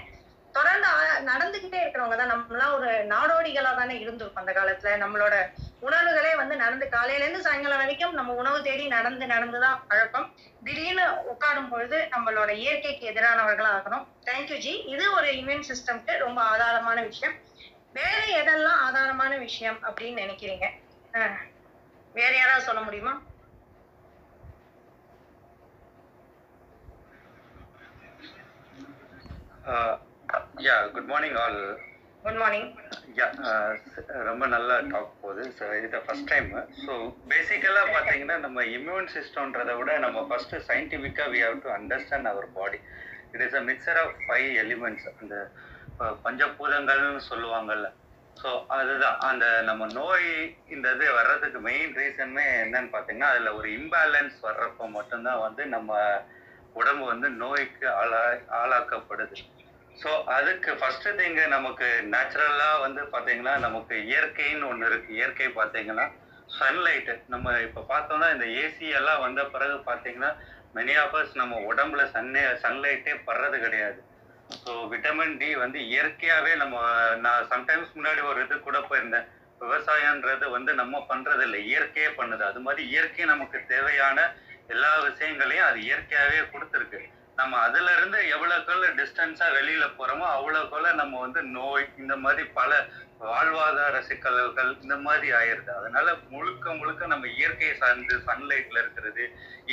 தொடர்ந்து நடந்துகிட்டே இருக்கிறவங்க தான் நம்மளாம் ஒரு நாடோடிகளா தானே இருந்திருக்கும் அந்த காலத்துல. நம்மளோட உணவுகளே வந்து நடந்து காலையில இருந்து சாயங்காலம் வரைக்கும் நம்ம உணவு தேடி நடந்து நடந்துதான் பழக்கம். திடீர்னு உட்காரும் பொழுது நம்மளோட இயற்கைக்கு எதிரானவர்களா ஆகணும். Thank you G. இது ஒரு இம்யூன் சிஸ்டம்க்கு ரொம்ப ஆதாரமான விஷயம். வேற எதெல்லாம் ஆதாரமான விஷயம் அப்படின்னு நினைக்கிறீங்க? வேற யாராவது சொல்ல முடியுமா? Yeah, good morning all. Good morning. Yeah, ரொம்ப நல்ல டாக் போகுது. ஸோ இது ஃபர்ஸ்ட் டைம். ஸோ பேசிக்கலாக பார்த்தீங்கன்னா நம்ம இம்யூன் சிஸ்டம்ன்றதை விட நம்ம ஃபர்ஸ்ட் சயின்டிஃபிக்காக we have to understand our body. It is a mixture of five elements, அந்த பஞ்சபூதங்கள்னு சொல்லுவாங்கல்ல. ஸோ அதுதான் அந்த நம்ம நோய் இந்த இது வர்றதுக்கு மெயின் ரீசனுமே என்னன்னு பார்த்தீங்கன்னா, அதில் ஒரு இம்பேலன்ஸ் வர்றப்போ மட்டும்தான் வந்து நம்ம உடம்பு வந்து நோய்க்கு ஆளா ஆளாக்கப்படுது. ஸோ அதுக்கு ஃபஸ்ட்டு திங்கு நமக்கு நேச்சுரலாக வந்து பார்த்தீங்கன்னா நமக்கு இயற்கைன்னு ஒன்று இருக்குது. இயற்கை பார்த்தீங்கன்னா சன்லைட்டு. நம்ம இப்போ பார்த்தோம்னா இந்த ஏசியெல்லாம் வந்த பிறகு பார்த்தீங்கன்னா மெனி ஆஃப் அஸ் நம்ம உடம்புல சன்னே சன்லைட்டே படுறது கிடையாது. ஸோ விட்டமின் டி வந்து இயற்கையாகவே நம்ம, நான் சம்டைம்ஸ் முன்னாடி ஒரு இது கூட போயிருந்தேன், விவசாயன்றது வந்து நம்ம பண்ணுறது இல்லை, இயற்கையே பண்ணுது. அது மாதிரி இயற்கை நமக்கு தேவையான எல்லா விஷயங்களையும் அது இயற்கையாகவே கொடுத்துருக்கு. நம்ம அதுலேருந்து எவ்வளோக்குள்ள டிஸ்டன்ஸாக வெளியில் போகிறோமோ அவ்வளோக்குள்ள நம்ம வந்து நோய் இந்த மாதிரி பல வாழ்வாதார சிக்கல்கள் இந்த மாதிரி ஆயிடுது. அதனால முழுக்க முழுக்க நம்ம இயற்கையை சார்ந்து சன்லைட்டில் இருக்கிறது,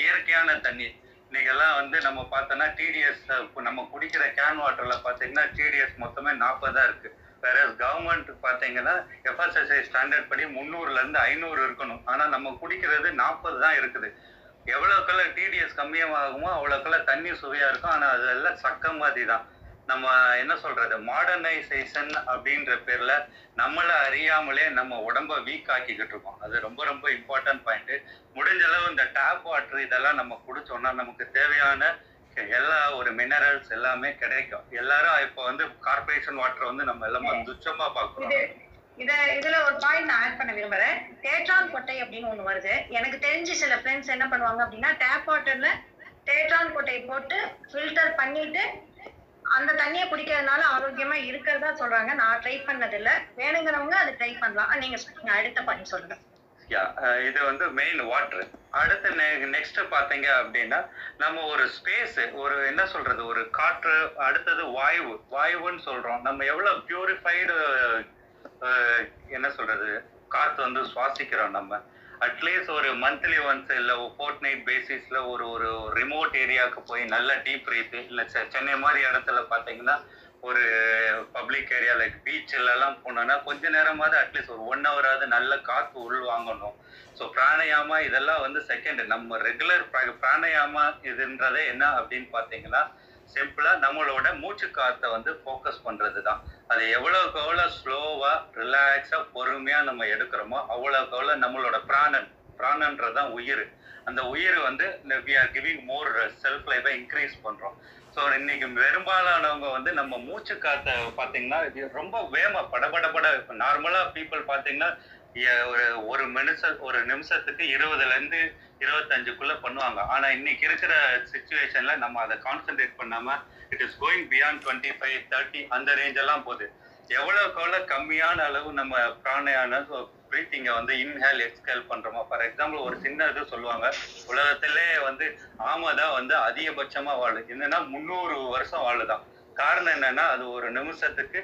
இயற்கையான தண்ணி. இன்னைக்கெல்லாம் வந்து நம்ம பார்த்தோன்னா டிடிஎஸ், நம்ம குடிக்கிற கேன் வாட்டரில் பார்த்தீங்கன்னா டிடிஎஸ் மொத்தமே நாற்பதாக இருக்குது. வேற கவர்மெண்ட் பார்த்தீங்கன்னா எஃப்எஸ்எஸ்ஐ ஸ்டாண்டர்ட் படி முந்நூறுலேருந்து ஐநூறு இருக்கணும், ஆனால் நம்ம குடிக்கிறது நாற்பது தான் இருக்குது. எவ்வளோக்குள்ள டிடிஎஸ் கம்மியாகுமோ அவ்வளோக்குள்ள தண்ணி சுவையாக இருக்கும், ஆனால் அதெல்லாம் சக்க மாதிரி தான். நம்ம என்ன சொல்கிறது, மாடர்னைசேஷன் அப்படின்ற பேரில் நம்மளை அறியாமலே நம்ம உடம்பை வீக் ஆக்கிக்கிட்டு இருக்கோம். அது ரொம்ப ரொம்ப இம்பார்ட்டன்ட் பாயிண்ட்டு. முடிஞ்சளவு இந்த டேப் வாட்டர் இதெல்லாம் நம்ம குடித்தோம்னா நமக்கு தேவையான எல்லா ஒரு மினரல்ஸ் எல்லாமே கிடைக்கும். எல்லாரும் இப்போ வந்து கார்பரேஷன் வாட்டர் வந்து நம்ம எல்லாமே துச்சமாக பார்க்குறோம். இதை இதில் ஒரு பாயிண்ட் நான் ஆட் பண்ண விரும்புகிறேன். தேற்றான் கொட்டை அப்படின்னு ஒன்று வருது. எனக்கு தெரிஞ்சு சில ஃப்ரெண்ட்ஸ் என்ன பண்ணுவாங்க அப்படின்னா, டேப் வாட்டரில் தேற்றான் கொட்டையை போட்டு ஃபில்டர் பண்ணிட்டு அந்த தண்ணியை குடிக்கிறதுனால ஆரோக்கியமாக இருக்கிறதா சொல்கிறாங்க. நான் ட்ரை பண்ணதில்லை, வேணுங்கிறவங்க அதை ட்ரை பண்ணலாம். நீங்கள் அடுத்த பாயிண்ட் சொல்லுங்கள். இது வந்து மெயின் வாட்டர். அடுத்து நெக்ஸ்ட் பார்த்தீங்க அப்படின்னா, நம்ம ஒரு ஸ்பேஸு, ஒரு என்ன சொல்கிறது, ஒரு காற்று. அடுத்தது வாயு. வாயுன்னு சொல்கிறோம். நம்ம எவ்வளோ பியூரிஃபைடு என்ன சொல்றது காற்று வந்து சுவாசிக்கிறோம். நம்ம அட்லீஸ்ட் ஒரு மந்த்லி ஒன்ஸ் இல்லை ஃபோர்ட் நைட் பேசிஸ்ல ஒரு ஒரு ரிமோட் ஏரியாவுக்கு போய் நல்ல டீப் பிரீத்து, இல்லை சென்னை மாதிரி இடத்துல பார்த்தீங்கன்னா ஒரு பப்ளிக் ஏரியா லைக் பீச்சிலலாம் போனோன்னா கொஞ்ச நேரமாவது அட்லீஸ்ட் ஒரு ஒன் ஹவராவது நல்ல காற்று உள் வாங்கணும். ஸோ பிராணயாமா இதெல்லாம் வந்து செகண்ட். நம்ம ரெகுலர் பிராணயாமா இதுன்றதே என்ன அப்படின்னு பார்த்தீங்கன்னா, சிம்பிளா நம்மளோட மூச்சு காற்றை வந்து ஃபோக்கஸ் பண்றது தான். அது எவ்வளோக்கு எவ்வளோ ஸ்லோவா ரிலாக்ஸா பொறுமையா நம்ம எடுக்கிறோமோ அவ்வளோக்கு எவ்வளோ நம்மளோட பிராணன், பிராணன்றதான் உயிர், அந்த உயிர் வந்து we are giving more self லைஃபை இன்க்ரீஸ் பண்றோம். ஸோ இன்னைக்கு பெரும்பாலானவங்க வந்து நம்ம மூச்சு காற்றை பார்த்தீங்கன்னா ரொம்ப வேமா படபடபட. இப்போ நார்மலா பீப்புள் பார்த்தீங்கன்னா ஒரு ஒரு நிமிஷ ஒரு நிமிஷத்துக்கு இருபதுலேருந்து இருபத்தஞ்சுக்குள்ளே பண்ணுவாங்க. ஆனால் இன்னைக்கு இருக்கிற சுச்சுவேஷனில் நம்ம அதை கான்சென்ட்ரேட் பண்ணாமல் it is going beyond twenty five thirty அந்த ரேஞ்செல்லாம் போகுது. எவ்வளோக்கு எவ்வளோ கம்மியான அளவு நம்ம பிராணையான ப்ரீத்திங்கை வந்து இன்ஹேல் எக்ஸ்ஹேல் பண்ணுறோமா. ஃபார் எக்ஸாம்பிள் ஒரு சின்ன இது சொல்லுவாங்க, உலகத்திலே வந்து ஆமை தான் வந்து அதிகபட்சமாக வாழுது. என்னன்னா முந்நூறு வருஷம் வாழுதான். காரணம் என்னன்னா அது ஒரு நிமிஷத்துக்கு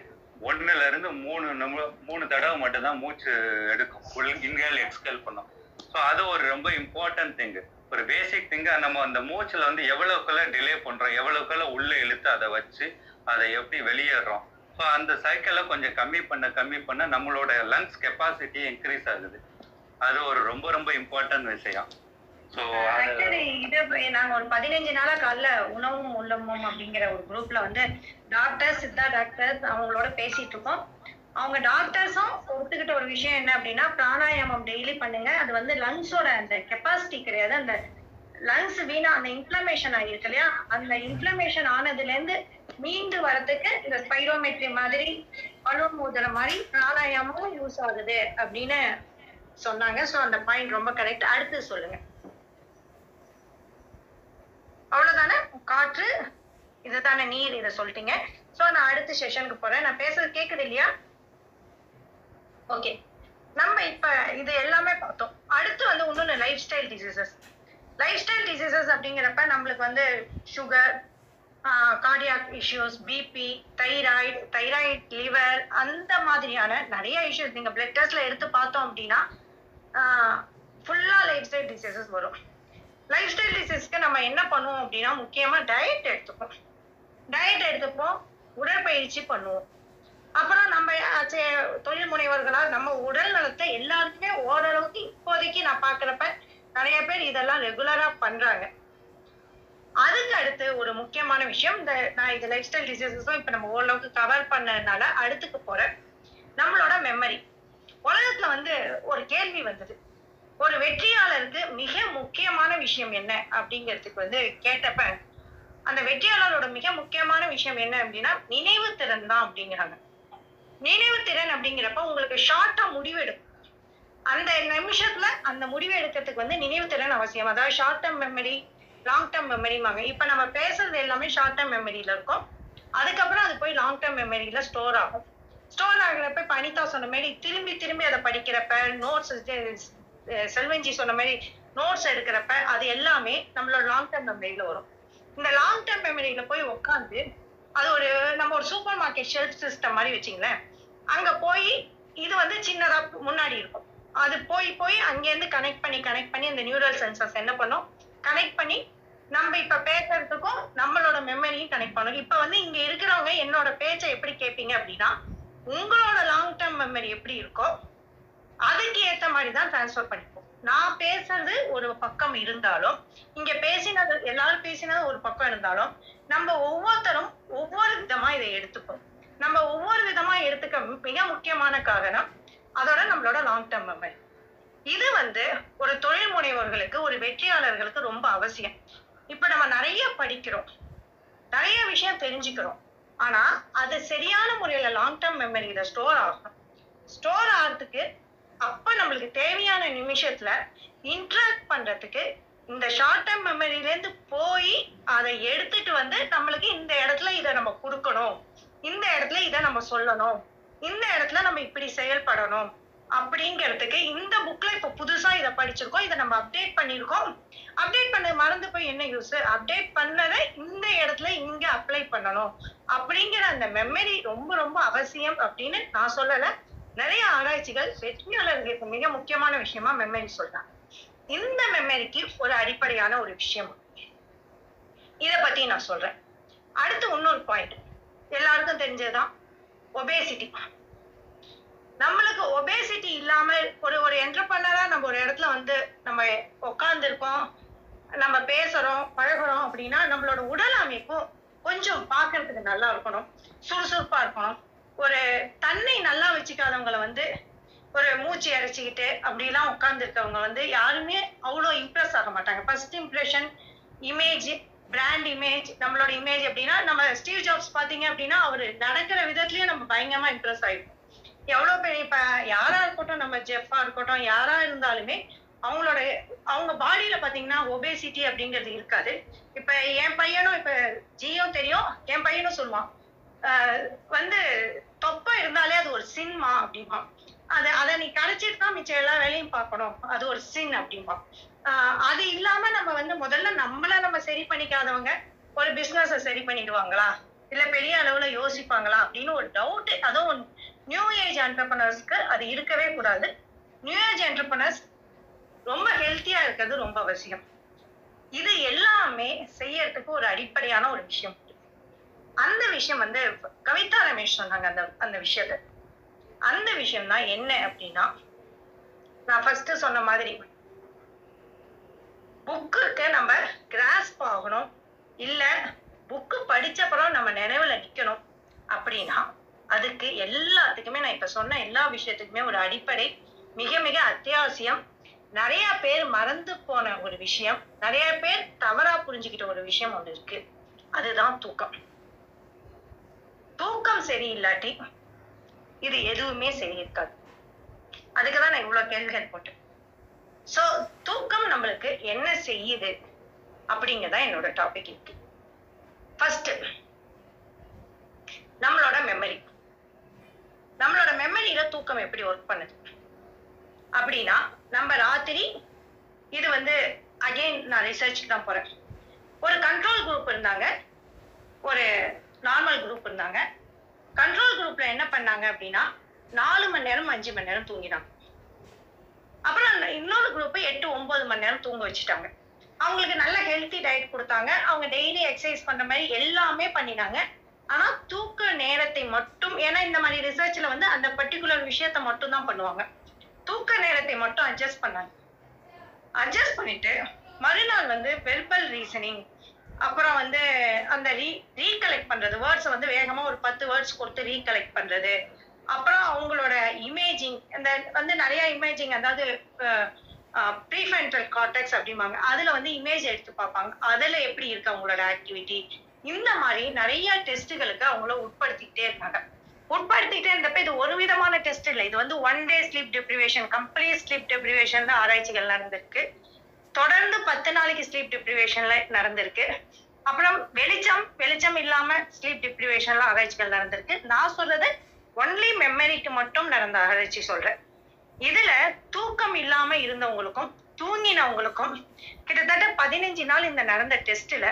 ஒன்னுல இருந்து மூணு நம்ம மூணு தடவை மட்டும்தான் மூச்சு எடுக்கும், ஃபுல் இன்ஹேல் எக்ஸ்ஹேல் பண்ணும். ஸோ அது ஒரு ரொம்ப இம்பார்ட்டன்ட் திங்கு, ஒரு பேசிக் திங்கு. நம்ம அந்த மூச்சில் வந்து எவ்வளோக்கெல்லாம் டிலே பண்ணுறோம், எவ்வளோக்கெல்லாம் உள்ளே இழுத்து அதை வச்சு அதை எப்படி வெளியேறோம். ஸோ அந்த சைக்கிளை கொஞ்சம் கம்மி பண்ண கம்மி பண்ண நம்மளோட லங்ஸ் கெப்பாசிட்டி இன்க்ரீஸ் ஆகுது. அது ஒரு ரொம்ப ரொம்ப இம்பார்ட்டன்ட் விஷயம். ஸோ இதை நாங்கள் ஒரு பதினஞ்சு நாளாக காலைல உணவும் உள்ளமும் அப்படிங்கிற ஒரு குரூப்ல வந்து டாக்டர் சித்தா டாக்டர் அவங்களோட பேசிட்டு இருக்கோம். அவங்க டாக்டர்ஸும் ஒத்துக்கிட்ட ஒரு விஷயம் என்ன அப்படின்னா, பிராணாயாமம் டெய்லி பண்ணுங்க. அது வந்து லங்ஸோட அந்த கெப்பாசிட்டி கிடையாது, அந்த லங்ஸ் வீணா அந்த இன்ஃப்ளமேஷன் ஆகிருக்கு இல்லையா, அந்த இன்ஃப்ளமேஷன் ஆனதுலேருந்து மீண்டு வரத்துக்கு இந்த ஸ்பைரோமெட்ரி மாதிரி பழு மூதுற மாதிரி பிராணாயாமமும் யூஸ் ஆகுது அப்படின்னு சொன்னாங்க. ஸோ அந்த பாயிண்ட் ரொம்ப கரெக்ட். அடுத்து சொல்லுங்க. அவ்வளோதானே, காற்று இதை தானே, நீர் இதை சொல்லிட்டீங்க. ஸோ நான் அடுத்த செஷனுக்கு போகிறேன். நான் பேசுறது கேட்குது இல்லையா? ஓகே, நம்ம இப்போ இது எல்லாமே பார்த்தோம். அடுத்து வந்து இன்னொன்று lifestyle diseases. Lifestyle diseases அப்படிங்கிறப்ப நம்மளுக்கு வந்து sugar, cardiac issues, BP, thyroid, thyroid liver, அந்த மாதிரியான நிறைய இஷ்யூஸ். நீங்கள் பிளட் டெஸ்ட்டில் எடுத்து பார்த்தோம் அப்படின்னா ஃபுல்லாக லைஃப் ஸ்டைல் டிசீசஸ் வரும். லைஃப் ஸ்டைல் டிசீஸ்க்கு நம்ம என்ன பண்ணுவோம் அப்படின்னா, முக்கியமாக டயட் எடுத்துப்போம். டயட் எடுத்துப்போம், உடற்பயிற்சி பண்ணுவோம். அப்புறம் நம்ம தொழில் முனைவர்களால் நம்ம உடல் நலத்தை எல்லாருக்குமே ஓரளவுக்கு இப்போதைக்கு நான் பார்க்குறப்ப நிறைய பேர் இதெல்லாம் ரெகுலராக பண்ணுறாங்க. அதுக்கு அடுத்து ஒரு முக்கியமான விஷயம், இந்த நான் இது லைஃப் ஸ்டைல் டிசீஸஸும் இப்போ நம்ம ஓரளவுக்கு கவர் பண்ணதுனால அடுத்துக்கு போகிறேன், நம்மளோட மெமரி. உலகத்தில் வந்து ஒரு கேள்வி வந்தது, ஒரு வெற்றியாளருக்கு மிக முக்கியமான விஷயம் என்ன அப்படிங்கிறதுக்கு வந்து கேட்டப்ப, அந்த வெற்றியாளரோட மிக முக்கியமான விஷயம் என்ன அப்படின்னா நினைவு திறன் தான் அப்படிங்கிறாங்க. நினைவு திறன் அப்படிங்கிறப்ப உங்களுக்கு ஷார்ட்டா முடிவு எடுக்கும், அந்த நிமிஷத்துல அந்த முடிவு எடுக்கிறதுக்கு வந்து நினைவு திறன் அவசியம். அதாவது short term memory, long term மெமரிமாங்க. இப்ப நம்ம பேசுறது எல்லாமே ஷார்ட் டேர்ம் மெமரியில இருக்கும். அதுக்கப்புறம் அது போய் லாங் டேர்ம் மெமரியில ஸ்டோர் ஆகும். ஸ்டோர் ஆகுறப்ப பனிதா சொன்ன மாதிரி திரும்பி திரும்பி அதை படிக்கிறப்ப, நோட்ஸ் செல்வஞ்சி சொன்ன மாதிரி நோட்ஸ் எடுக்கிறப்ப, அது எல்லாமே நம்மளோட லாங் டேர்ம் மெமரியில வரும். இந்த லாங் டேர்ம் மெமரியில போய் உட்காந்து அது ஒரு நம்ம ஒரு சூப்பர் மார்க்கெட் ஷெல்ஃப் சிஸ்டம் மாதிரி வச்சிங்களேன், அங்கே போய் இது வந்து சின்னதாக முன்னாடி இருக்கும், அது போய் போய் அங்கேருந்து கனெக்ட் பண்ணி கனெக்ட் பண்ணி இந்த நியூரல் சென்சஸ் என்ன பண்ணும், கனெக்ட் பண்ணி நம்ம இப்போ பேசுறதுக்கும் நம்மளோட மெமரியும் கனெக்ட் பண்ணும். இப்போ வந்து இங்கே இருக்கிறவங்க என்னோட பேச்சை எப்படி கேட்பீங்க அப்படின்னா, உங்களோட லாங் டேர்ம் மெமரி எப்படி இருக்கோ அதுக்கு ஏற்ற மாதிரி தான் டிரான்ஸ்ஃபர் பண்ணிப்போம். நான் பேசுறது ஒரு பக்கம் இருந்தாலும், இங்கே பேசினது எல்லாரும் பேசினது ஒரு பக்கம் இருந்தாலும், நம்ம ஒவ்வொருத்தரும் ஒவ்வொரு விதமா இதை எடுத்துப்போம். நம்ம ஒவ்வொரு விதமா எடுத்துக்க மிக முக்கியமான காரணம் அதோட நம்மளோட லாங் டேர்ம் மெமரி. இது வந்து ஒரு தொழில் முனைவோர்களுக்கு, ஒரு வெற்றியாளர்களுக்கு ரொம்ப அவசியம். இப்ப நம்ம நிறைய படிக்கிறோம், நிறைய விஷயம் தெரிஞ்சுக்கிறோம், ஆனா அது சரியான முறையில லாங் டேர்ம் மெமரியில ஸ்டோர் ஆகும். ஸ்டோர் ஆகிறதுக்கு அப்ப நம்மளுக்கு தேவையான நிமிஷத்துல இன்ட்ராக்ட் பண்றதுக்கு இந்த ஷார்ட் டேர்ம் மெமரியிலேருந்து போய் அதை எடுத்துட்டு வந்து நம்மளுக்கு இந்த இடத்துல இதை நம்ம கொடுக்கணும், இந்த இடத்துல இதை நம்ம சொல்லணும், இந்த இடத்துல நம்ம இப்படி செயல்படணும் அப்படிங்கிறதுக்கு இந்த புக்ல இப்போ புதுசா இதை படிச்சிருக்கோம், இதை நம்ம அப்டேட் பண்ணியிருக்கோம், அப்டேட் பண்ண மறந்து போய் என்ன யூஸ், அப்டேட் பண்ணதை இந்த இடத்துல இங்க அப்ளை பண்ணணும் அப்படிங்கிற அந்த மெமரி ரொம்ப ரொம்ப அவசியம் அப்படின்னு நான் சொல்லலை. நிறைய ஆராய்ச்சிகள் வெற்றியாளர்களுக்கு மிக முக்கியமான விஷயமா மெமரி சொல்றாங்க. இந்த மெமரிக்கு ஒரு அடிப்படையான ஒரு விஷயம், இத பத்தி நான் சொல்றேன். அடுத்து இன்னொரு பாயிண்ட் எல்லாருக்கும் தெரிஞ்சதுதான், ஒபேசிட்டி. நம்மளுக்கு ஒபேசிட்டி இல்லாம ஒரு ஒரு என்டர்பிரனரா நம்ம ஒரு இடத்துல வந்து நம்ம உட்காந்துருக்கோம், நம்ம பேசுறோம், பழகுறோம் அப்படின்னா நம்மளோட உடல் அமைப்பும் கொஞ்சம் பார்க்கறதுக்கு நல்லா இருக்கணும், சுறுசுறுப்பா இருக்கணும். ஒரு தன்னை நல்லா வச்சுக்காதவங்களை வந்து ஒரு மூச்சு இறைச்சிக்கிட்டு அப்படிலாம் உட்காந்துருக்கவங்க வந்து யாருமே அவ்வளோ இம்ப்ரெஸ் ஆக மாட்டாங்க. First impression image, brand image, நம்மளோட இமேஜ் அப்படின்னா நம்ம ஸ்டீவ் ஜாப்ஸ் பார்த்தீங்க அப்படின்னா அவர் நடக்கிற விதத்துலேயும் நம்ம பயங்கரமாக இம்ப்ரெஸ் ஆகிடும். எவ்வளோ பெரிய இப்போ யாராக இருக்கட்டும், நம்ம ஜெஃபாக இருக்கட்டும், யாராக இருந்தாலுமே அவங்களோட அவங்க பாடியில் பார்த்தீங்கன்னா ஒபேசிட்டி அப்படிங்கிறது இருக்காது. இப்போ என் பையனும் இப்போ ஜியும் தெரியும், என் பையனும் சொல்லுவான் வந்து தொப்பை இருந்தாலே அது ஒரு சினிமா அப்படிமா, அது அதை நீ கரைச்சிட்டு தான் மிச்சம் எல்லா வேலையும் பார்க்கணும், அது ஒரு சின் அப்படிம்பா. ஆஹ் அது இல்லாம நம்ம வந்து முதல்ல நம்மள நம்ம சரி பண்ணிக்காதவங்க ஒரு பிஸ்னஸை சரி பண்ணிடுவாங்களா, இல்ல பெரிய அளவுல யோசிப்பாங்களா அப்படின்னு ஒரு டவுட். அதுவும் நியூ ஏஜ் என்டர்பிரனர்ஸ்க்கு அது இருக்கவே கூடாது. நியூ ஏஜ் என்டர்பிரனர்ஸ் ரொம்ப ஹெல்த்தியா இருக்கிறது ரொம்ப அவசியம். இது எல்லாமே செய்யறதுக்கு ஒரு அடிப்படையான ஒரு விஷயம். அந்த விஷயம் வந்து கவிதா ரமேஷ் சொன்னாங்க. அந்த அந்த விஷயத்த அந்த விஷயம்னா என்ன அப்படின்னா, நான் ஃபர்ஸ்ட் சொன்ன மாதிரி புக்குக்கு நம்ம கிராஸ்ப் ஆகணும், இல்ல புக்கு படிச்சப்பறம் நம்ம நினைவுல நிக்கணும் அப்படின்னா அதுக்கு எல்லாத்துக்குமே நான் இப்ப சொன்ன எல்லா விஷயத்துக்குமே ஒரு அடிப்படை மிக மிக அத்தியாவசியம். நிறைய பேர் மறந்து போன ஒரு விஷயம், நிறைய பேர் தவறா புரிஞ்சுக்கிட்ட ஒரு விஷயம் ஒன்று இருக்கு, அதுதான் தூக்கம். தூக்கம் சரியில்லாட்டி இது எதுவுமே சரி இருக்காது. அதுக்குதான் நான் இவ்வளவு கேள்விகள் போட்டேன். சோ தூக்கம் நம்மளுக்கு என்ன செய்யுது அப்படிங்கறதா என்னோட டாபிக் இருக்கு. ஃபர்ஸ்ட் நம்மளோட மெமரி, நம்மளோட மெமரியில தூக்கம் எப்படி ஒர்க் பண்ணுது அப்படின்னா, நம்ம ராத்திரி இது வந்து அகைன் நான் ரிசர்ச்சுக்கு தான் போறேன். ஒரு கண்ட்ரோல் குரூப் இருந்தாங்க, ஒரு நார்மல் குரூப் இருந்தாங்க. கண்ட்ரோல் குரூப்ல என்ன பண்ணாங்க அப்படின்னா நாலு மணி நேரம் அஞ்சு மணி நேரம் தூங்கினாங்க. அப்புறம் இன்னொரு குரூப் எட்டு ஒன்பது மணி நேரம் தூங்க வச்சுட்டாங்க. அவங்களுக்கு நல்ல ஹெல்த்தி டயட் கொடுத்தாங்க, அவங்க டெய்லி எக்ஸசைஸ் பண்ற மாதிரி எல்லாமே பண்ணினாங்க. ஆனா தூக்க நேரத்தை மட்டும், ஏன்னா இந்த மாதிரி ரிசர்ச்ல வந்து அந்த பர்டிகுலர் விஷயத்த மட்டும் தான் பண்ணுவாங்க, தூக்க நேரத்தை மட்டும் அட்ஜஸ்ட் பண்ணாங்க. அட்ஜஸ்ட் பண்ணிட்டு மறுநாள் வந்து வெர்பல் ரீசனிங், அப்புறம் வந்து அந்த ரீ ரீகலெக்ட் பண்றது, வேர்ட்ஸ் வந்து வேகமா ஒரு பத்து வேர்ட்ஸ் கொடுத்து ரீகலெக்ட் பண்றது. அப்புறம் அவங்களோட இமேஜிங், அந்த வந்து நிறைய இமேஜிங், அதாவது ப்ரீஃப்ரண்டல் கார்டெக்ஸ் அப்படிம்பாங்க, அதுல வந்து இமேஜ் எடுத்து பார்ப்பாங்க, அதுல எப்படி இருக்கு அவங்களோட ஆக்டிவிட்டி. இந்த மாதிரி நிறைய டெஸ்ட்டுகளுக்கு அவங்கள உட்படுத்திக்கிட்டே இருக்காங்க. உட்படுத்திக்கிட்டே இருந்தப்ப இது ஒரு விதமான டெஸ்ட் இல்லை, இது வந்து one day sleep deprivation, complete sleep deprivation ஆராய்ச்சிகள் நடந்திருக்கு. தொடர்ந்து பத்து நாளைக்கு ஸ்லீப் டிப்ரிவேஷன்ல நடந்திருக்கு. அப்புறம் வெளிச்சம் வெளிச்சம் இல்லாம ஸ்லீப் டிப்ரிவேஷன்லாம் ஆராய்ச்சிகள் நடந்திருக்கு. நான் சொல்றது ஒன்லி மெமரிக்கு மட்டும் நடந்த ஆராய்ச்சி சொல்றேன். இதுல தூக்கம் இல்லாம இருந்தவங்களுக்கும் தூங்கினவங்களுக்கும் கிட்டத்தட்ட பதினஞ்சு நாள் இந்த நடந்த டெஸ்ட்ல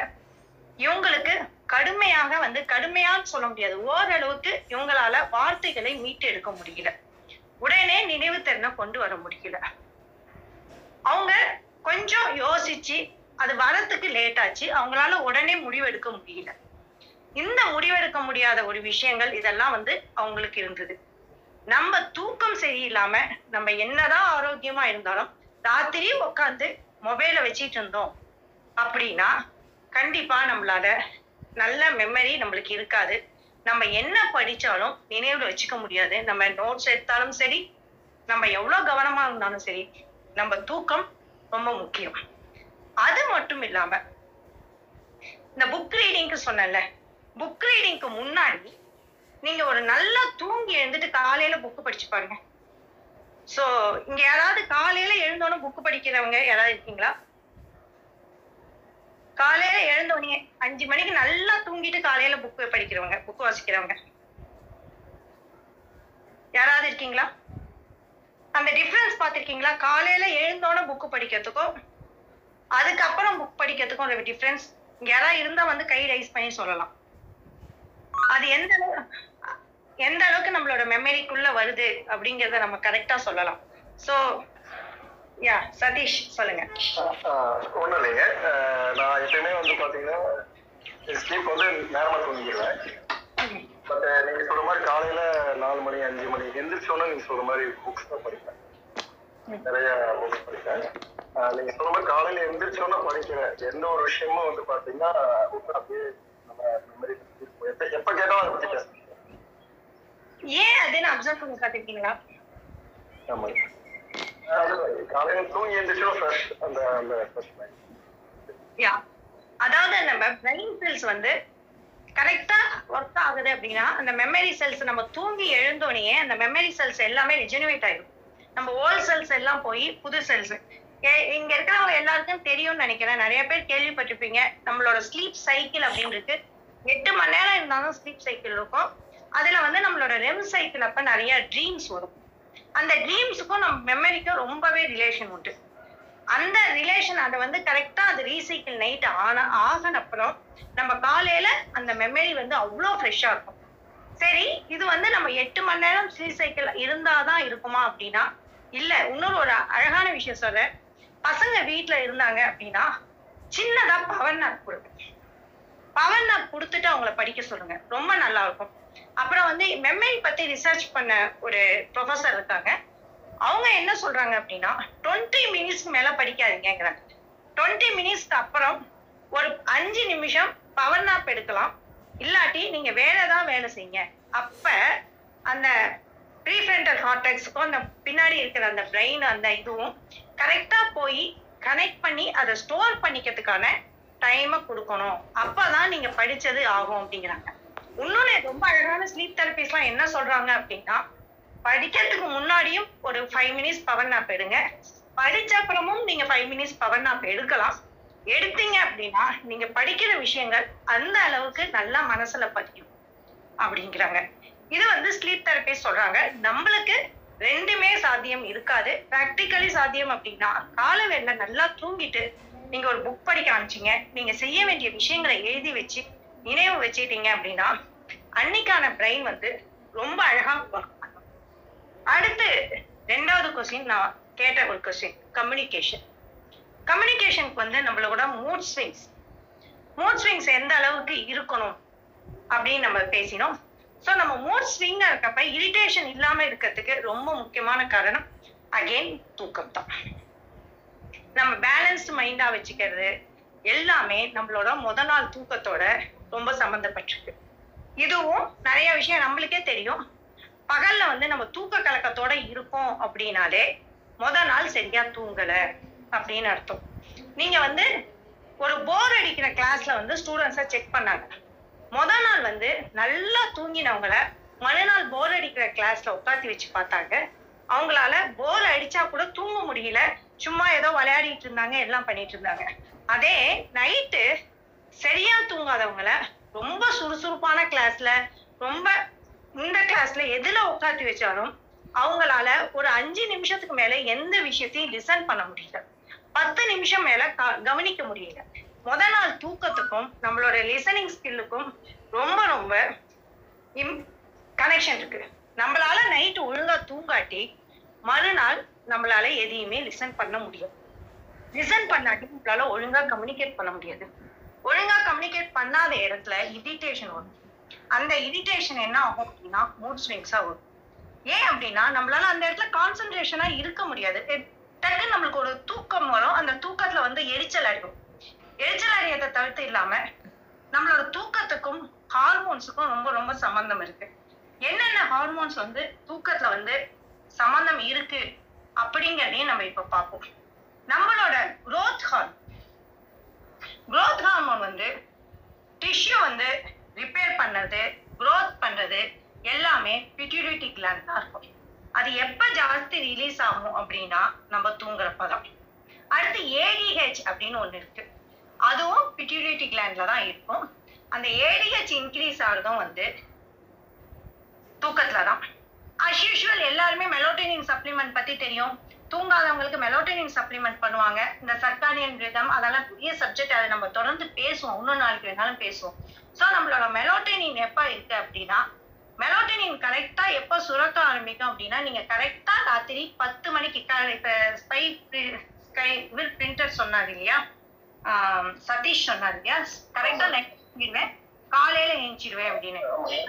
இவங்களுக்கு கடுமையாக வந்து கடுமையான்னு சொல்ல முடியாது, ஓரளவுக்கு இவங்களால வார்த்தைகளை மீட்டு எடுக்க முடியல, உடனே நினைவு திறனை கொண்டு வர முடியல. அவங்க கொஞ்சம் யோசிச்சு அது வரத்துக்கு லேட் ஆச்சு, அவங்களால உடனே முடிவெடுக்க முடியல. இந்த முடிவெடுக்க முடியாத ஒரு விஷயங்கள் இதெல்லாம் வந்து அவங்களுக்கு இருந்தது. நம்ம தூக்கம் சரியில்லாம நம்ம என்னதான் ஆரோக்கியமா இருந்தாலும் ராத்திரி உட்காந்து மொபைலை வச்சிட்டு இருந்தோம் அப்படின்னா கண்டிப்பா நம்மளால நல்ல மெமரி நம்மளுக்கு இருக்காது. நம்ம என்ன படிச்சாலும் நினைவுல வச்சுக்க முடியாது. நம்ம நோட்ஸ் எடுத்தாலும் சரி, நம்ம எவ்வளவு கவனமா இருந்தாலும் சரி, நம்ம தூக்கம் ரொம்ப முக்கியம். அது மட்டும் இல்லாம இந்த புக் ரீடிங்க்கு சொன்னல, புக் ரீடிங்க்கு முன்னாடி நீங்க ஒரு நல்லா தூங்கி எழுந்துட்டு காலையில புக் படிச்சு பாருங்க. சோ இங்க யாராவது காலையில எழுந்தோன்னு புக் படிக்கிறவங்க யாராவது இருக்கீங்களா? காலையில எழுந்தோன்னே அஞ்சு மணிக்கு நல்லா தூங்கிட்டு காலையில புக்கு படிக்கிறவங்க, புக்கு வாசிக்கிறவங்க யாராவது இருக்கீங்களா? அந்த டிஃபரன்ஸ் பாத்திருக்கீங்களா? காலையில எழுந்தோன்னு புக்கு படிக்கிறதுக்கும் அதுக்கப்புறம் புக் படிக்கிறதுக்கும் ஒரு டிஃபரன்ஸ் யாராவது இருந்தா வந்து கை ரைஸ் பண்ணி சொல்லலாம். அது எந்த எந்த அளவுக்கு நம்மளோட மெமரிக்குள்ள வருது அப்படிங்கறத நம்ம கரெக்டா சொல்லலாம். சோ யா சதீஷ் சொல்லுங்க. ஒன்றும் இல்லைங்க, நான் எப்பயுமே வந்து பார்த்தீங்கன்னா ஸ்லீப் வந்து நேரமாக தூங்கிடுவேன். பட் நீங்கள் சொல்கிற மாதிரி காலையில் நாலு மணி அஞ்சு மணி எந்திரிச்சோன்னா நீங்கள் சொல்கிற மாதிரி புக்ஸ் தான் படிப்பேன், நிறையா புக்ஸ் படிப்பேன். நீங்கள் சொல்கிற மாதிரி காலையில் எந்திரிச்சோன்னா படிக்கிறேன் எந்த ஒரு விஷயமும் வந்து பார்த்தீங்கன்னா அப்படியே நம்ம மெமரி எப்போ எப்போ கேட்டாலும் படிக்கிறேன். ஏன் அதுன்னு அப்சர்வ் பண்ணி பார்த்துருக்கீங்களா? ஆமாம், அதாவது நம்ம பிரெயின் செல்ஸ் வந்து கரெக்டா ஒர்க் ஆகுது அப்படின்னா அந்த மெமரி செல்ஸ் நம்ம தூங்கி எழுந்தோடனே அந்த மெமரி செல்ஸ் எல்லாமே ரிஜெனரேட் ஆயிடும். நம்ம ஓல்ட் செல்ஸ் எல்லாம் போய் புது செல்ஸ். இங்க இருக்கிறவங்க எல்லாருக்கும் தெரியும்னு நினைக்கிறேன், நிறைய பேர் கேள்விப்பட்டிருப்பீங்க, நம்மளோட ஸ்லீப் சைக்கிள் அப்படின்னு இருக்கு. எட்டு மணி நேரம் இருந்தாலும் ஸ்லீப் சைக்கிள் இருக்கும். அதுல வந்து நம்மளோட ரெம் சைக்கிள் அப்ப நிறைய ட்ரீம்ஸ் வரும். அந்த ட்ரீம்ஸுக்கும் நம்ம மெமரிக்கும் ரொம்பவே ரிலேஷன் உண்டு. அந்த ரிலேஷன் அதை வந்து கரெக்டாக அது ரீசைக்கிள் நைட் ஆன ஆகினப்புறம் நம்ம காலையில் அந்த மெமரி வந்து அவ்வளோ ஃப்ரெஷ்ஷாக இருக்கும். சரி, இது வந்து நம்ம எட்டு மணி நேரம் ரீசைக்கிள் இருந்தால் தான் இருக்குமா அப்படின்னா இல்லை. இன்னொரு ஒரு அழகான விஷயம் சொல்ல, பசங்க வீட்டில் இருந்தாங்க அப்படின்னா சின்னதாக பவர் நாப் கொடுங்க, பவர் நாப் கொடுத்துட்டு அவங்கள படிக்க சொல்லுங்க, ரொம்ப நல்லா இருக்கும். அப்புறம் வந்து மெமரி பத்தி ரிசர்ச் பண்ண ஒரு ப்ரொஃபஸர் இருக்காங்க. அவங்க என்ன சொல்றாங்க அப்படின்னா டுவெண்ட்டி மினிட்ஸ்க்கு மேல படிக்காதீங்கிறாங்க. டுவெண்ட்டி மினிட்ஸ்க்கு அப்புறம் ஒரு அஞ்சு நிமிஷம் பவர் நாப் எடுக்கலாம், இல்லாட்டி நீங்க வேற ஏதாவது வேலை செய்யுங்க. அப்ப அந்த ப்ரீஃப்ரண்டல் கார்டெக்ஸுக்கும் அந்த பின்னாடி இருக்கிற அந்த பிரெயின் அந்த இதுவும் கரெக்டா போய் கனெக்ட் பண்ணி அதை ஸ்டோர் பண்ணிக்கிறதுக்கான டைமை கொடுக்கணும், அப்பதான் நீங்க படிச்சது ஆகும் அப்படிங்கிறாங்க. இன்னொன்னு ரொம்ப அழகான ஸ்லீப் தெரபிஸ்ட்லாம் என்ன சொல்றாங்க அப்படின்னா படிக்கிறதுக்கு முன்னாடியும் ஒரு ஃபைவ் மினிட்ஸ் பவர் நாப் எடுங்க, படிச்ச அப்புறமும் நீங்க ஃபைவ் மினிட்ஸ் பவர் நாப் எடுக்கலாம். எடுத்தீங்க அப்படின்னா நீங்க படிக்கிற விஷயங்கள் அந்த அளவுக்கு நல்லா மனசுல பதியும் அப்படிங்கிறாங்க. இது வந்து ஸ்லீப் தெரபிஸ்ட் சொல்றாங்க. நம்மளுக்கு ரெண்டுமே சாத்தியம் இருக்காது. பிராக்டிக்கலி சாத்தியம் அப்படின்னா காலையில நல்லா தூங்கிட்டு நீங்க ஒரு புக் படிக்க ஆரம்பிச்சிங்க, நீங்க செய்ய வேண்டிய விஷயங்களை எழுதி வச்சு நினைவு வச்சுட்டீங்க அப்படின்னா அன்னைக்கான பிரெயின் வந்து ரொம்ப அழகா ஒர்க் பண்ணும். அடுத்து ரெண்டாவது கொஸ்டின், நான் கேட்ட ஒரு கொஸ்டின், கம்யூனிகேஷன். கம்யூனிகேஷனுக்கு வந்து நம்மளோட மூட் ஸ்விங்ஸ் மூட் ஸ்விங்ஸ் எந்த அளவுக்கு இருக்கணும் அப்படின்னு நம்ம பேசினோம். ஸோ நம்ம மூட் ஸ்விங்காக இருக்கப்ப இரிட்டேஷன் இல்லாமல் இருக்கிறதுக்கு ரொம்ப முக்கியமான காரணம் அகெயின் தூக்கம் தான். நம்ம பேலன்ஸ்டு மைண்டா வச்சுக்கிறது எல்லாமே நம்மளோட முத நாள் தூக்கத்தோட ரொம்ப சம்மந்தப்பட்டிருக்கு. இதுவும் நிறைய விஷயம் நம்மளுக்கே தெரியும். பகல்ல வந்து நம்ம தூக்க கலக்கத்தோட இருக்கோம் அப்படின்னாலே முத நாள் சரியா தூங்கலை அப்படின்னு அர்த்தம். நீங்க வந்து ஒரு போர் அடிக்கிற கிளாஸ்ல வந்து ஸ்டூடெண்ட்ஸை செக் பண்ணாங்க. முத நாள் வந்து நல்லா தூங்கினவங்கள மறுநாள் போர் அடிக்கிற கிளாஸ்ல உட்காந்து வச்சு பார்த்தாங்க. அவங்களால போர் அடிச்சா கூட தூங்க முடியல, சும்மா ஏதோ விளையாடிட்டு இருந்தாங்க, எல்லாம் பண்ணிட்டு இருந்தாங்க. அதே நைட்டு சரியா தூங்காதவங்களை ரொம்ப சுறுசுறுப்பான கிளாஸ்ல, ரொம்ப இந்த கிளாஸ்ல எதுல உட்காந்து வச்சாலும் அவங்களால ஒரு அஞ்சு நிமிஷத்துக்கு மேல எந்த விஷயத்தையும் லிசன் பண்ண முடியல, பத்து நிமிஷம் மேல கவனிக்க முடியல. முத நாள் தூக்கத்துக்கும் நம்மளோட லிசனிங் ஸ்கில்லுக்கும் ரொம்ப ரொம்ப இம் கனெக்ஷன் இருக்கு. நம்மளால நைட்டு ஒழுங்கா தூங்காட்டி மறுநாள் நம்மளால எதையுமே லிசன் பண்ண முடியாது. லிசன் பண்ணாட்டி நம்மளால ஒழுங்கா கம்யூனிகேட் பண்ண முடியாது. ஒழுங்கா கம்யூனிகேட் பண்ணாத இடத்துல இரிட்டேஷன் வரும். அந்த இரிட்டேஷன் என்ன ஆகும் அப்படின்னா மூட் ஸ்விங்ஸா வரும். ஏன் அப்படின்னா நம்மளால அந்த இடத்துல கான்சென்ட்ரேஷனா இருக்க முடியாது. டக்குன்னு நம்மளுக்கு ஒரு தூக்கம் வரும். அந்த தூக்கத்துல வந்து எரிச்சல் அடிக்கும். எரிச்சல் அடியதை தவிர்த்து இல்லாம நம்மளோட தூக்கத்துக்கும் ஹார்மோன்ஸுக்கும் ரொம்ப ரொம்ப சம்பந்தம் இருக்கு. என்னென்ன ஹார்மோன்ஸ் வந்து தூக்கத்துல வந்து சம்பந்தம் இருக்கு அப்படிங்கிறதையும் நம்ம இப்ப பார்ப்போம். நம்மளோட குரோத் ஹார்மோன் குரோத் ஹார்மோன் வந்து டிஷ்யூ வந்து ரிப்பேர் பண்றது, குரோத் பண்றது எல்லாமே பிட்யூட்டரி கிளாண்ட் தான் இருக்கும். அது எப்ப ஜாஸ்தி ரிலீஸ் ஆகும் அப்படின்னா நம்ம தூங்குறப்பதான். அடுத்து ஏடிஹெச் அப்படின்னு ஒண்ணு இருக்கு. அதுவும் பிட்யூட்டரி கிளாண்ட்ல தான் இருக்கும். அந்த ஏடிஹெச் இன்க்ரீஸ் ஆகிறதும் வந்து தூக்கத்துல தான். அஸ் யூஷுவல் எல்லாருமே மெலோடனின் சப்ளிமெண்ட் பத்தி தெரியும். தூங்காதவங்களுக்கு மெலோடனின் சப்ளிமெண்ட் பண்ணுவாங்க. இந்த சர்க்கானியன் ரிதம் அதெல்லாம் பெரிய சப்ஜெக்ட். அதை நம்ம தொடர்ந்து பேசுவோம், இன்னும் நாளைக்கு வேணாலும் பேசுவோம். ஸோ நம்மளோட மெலோடனின் எப்ப இருக்கு அப்படின்னா மெலோடனின் கரெக்டா எப்ப சுரக்க ஆரம்பிக்கும் அப்படின்னா நீங்க கரெக்டா ராத்திரி பத்து மணிக்கு. இப்ப ஸ்பை பிரிண்டர் சொன்னார் இல்லையா, சதீஷ் சொன்னார் இல்லையா, கரெக்டா நைட் காலையில எஞ்சிடுவேன் அப்படின்னு.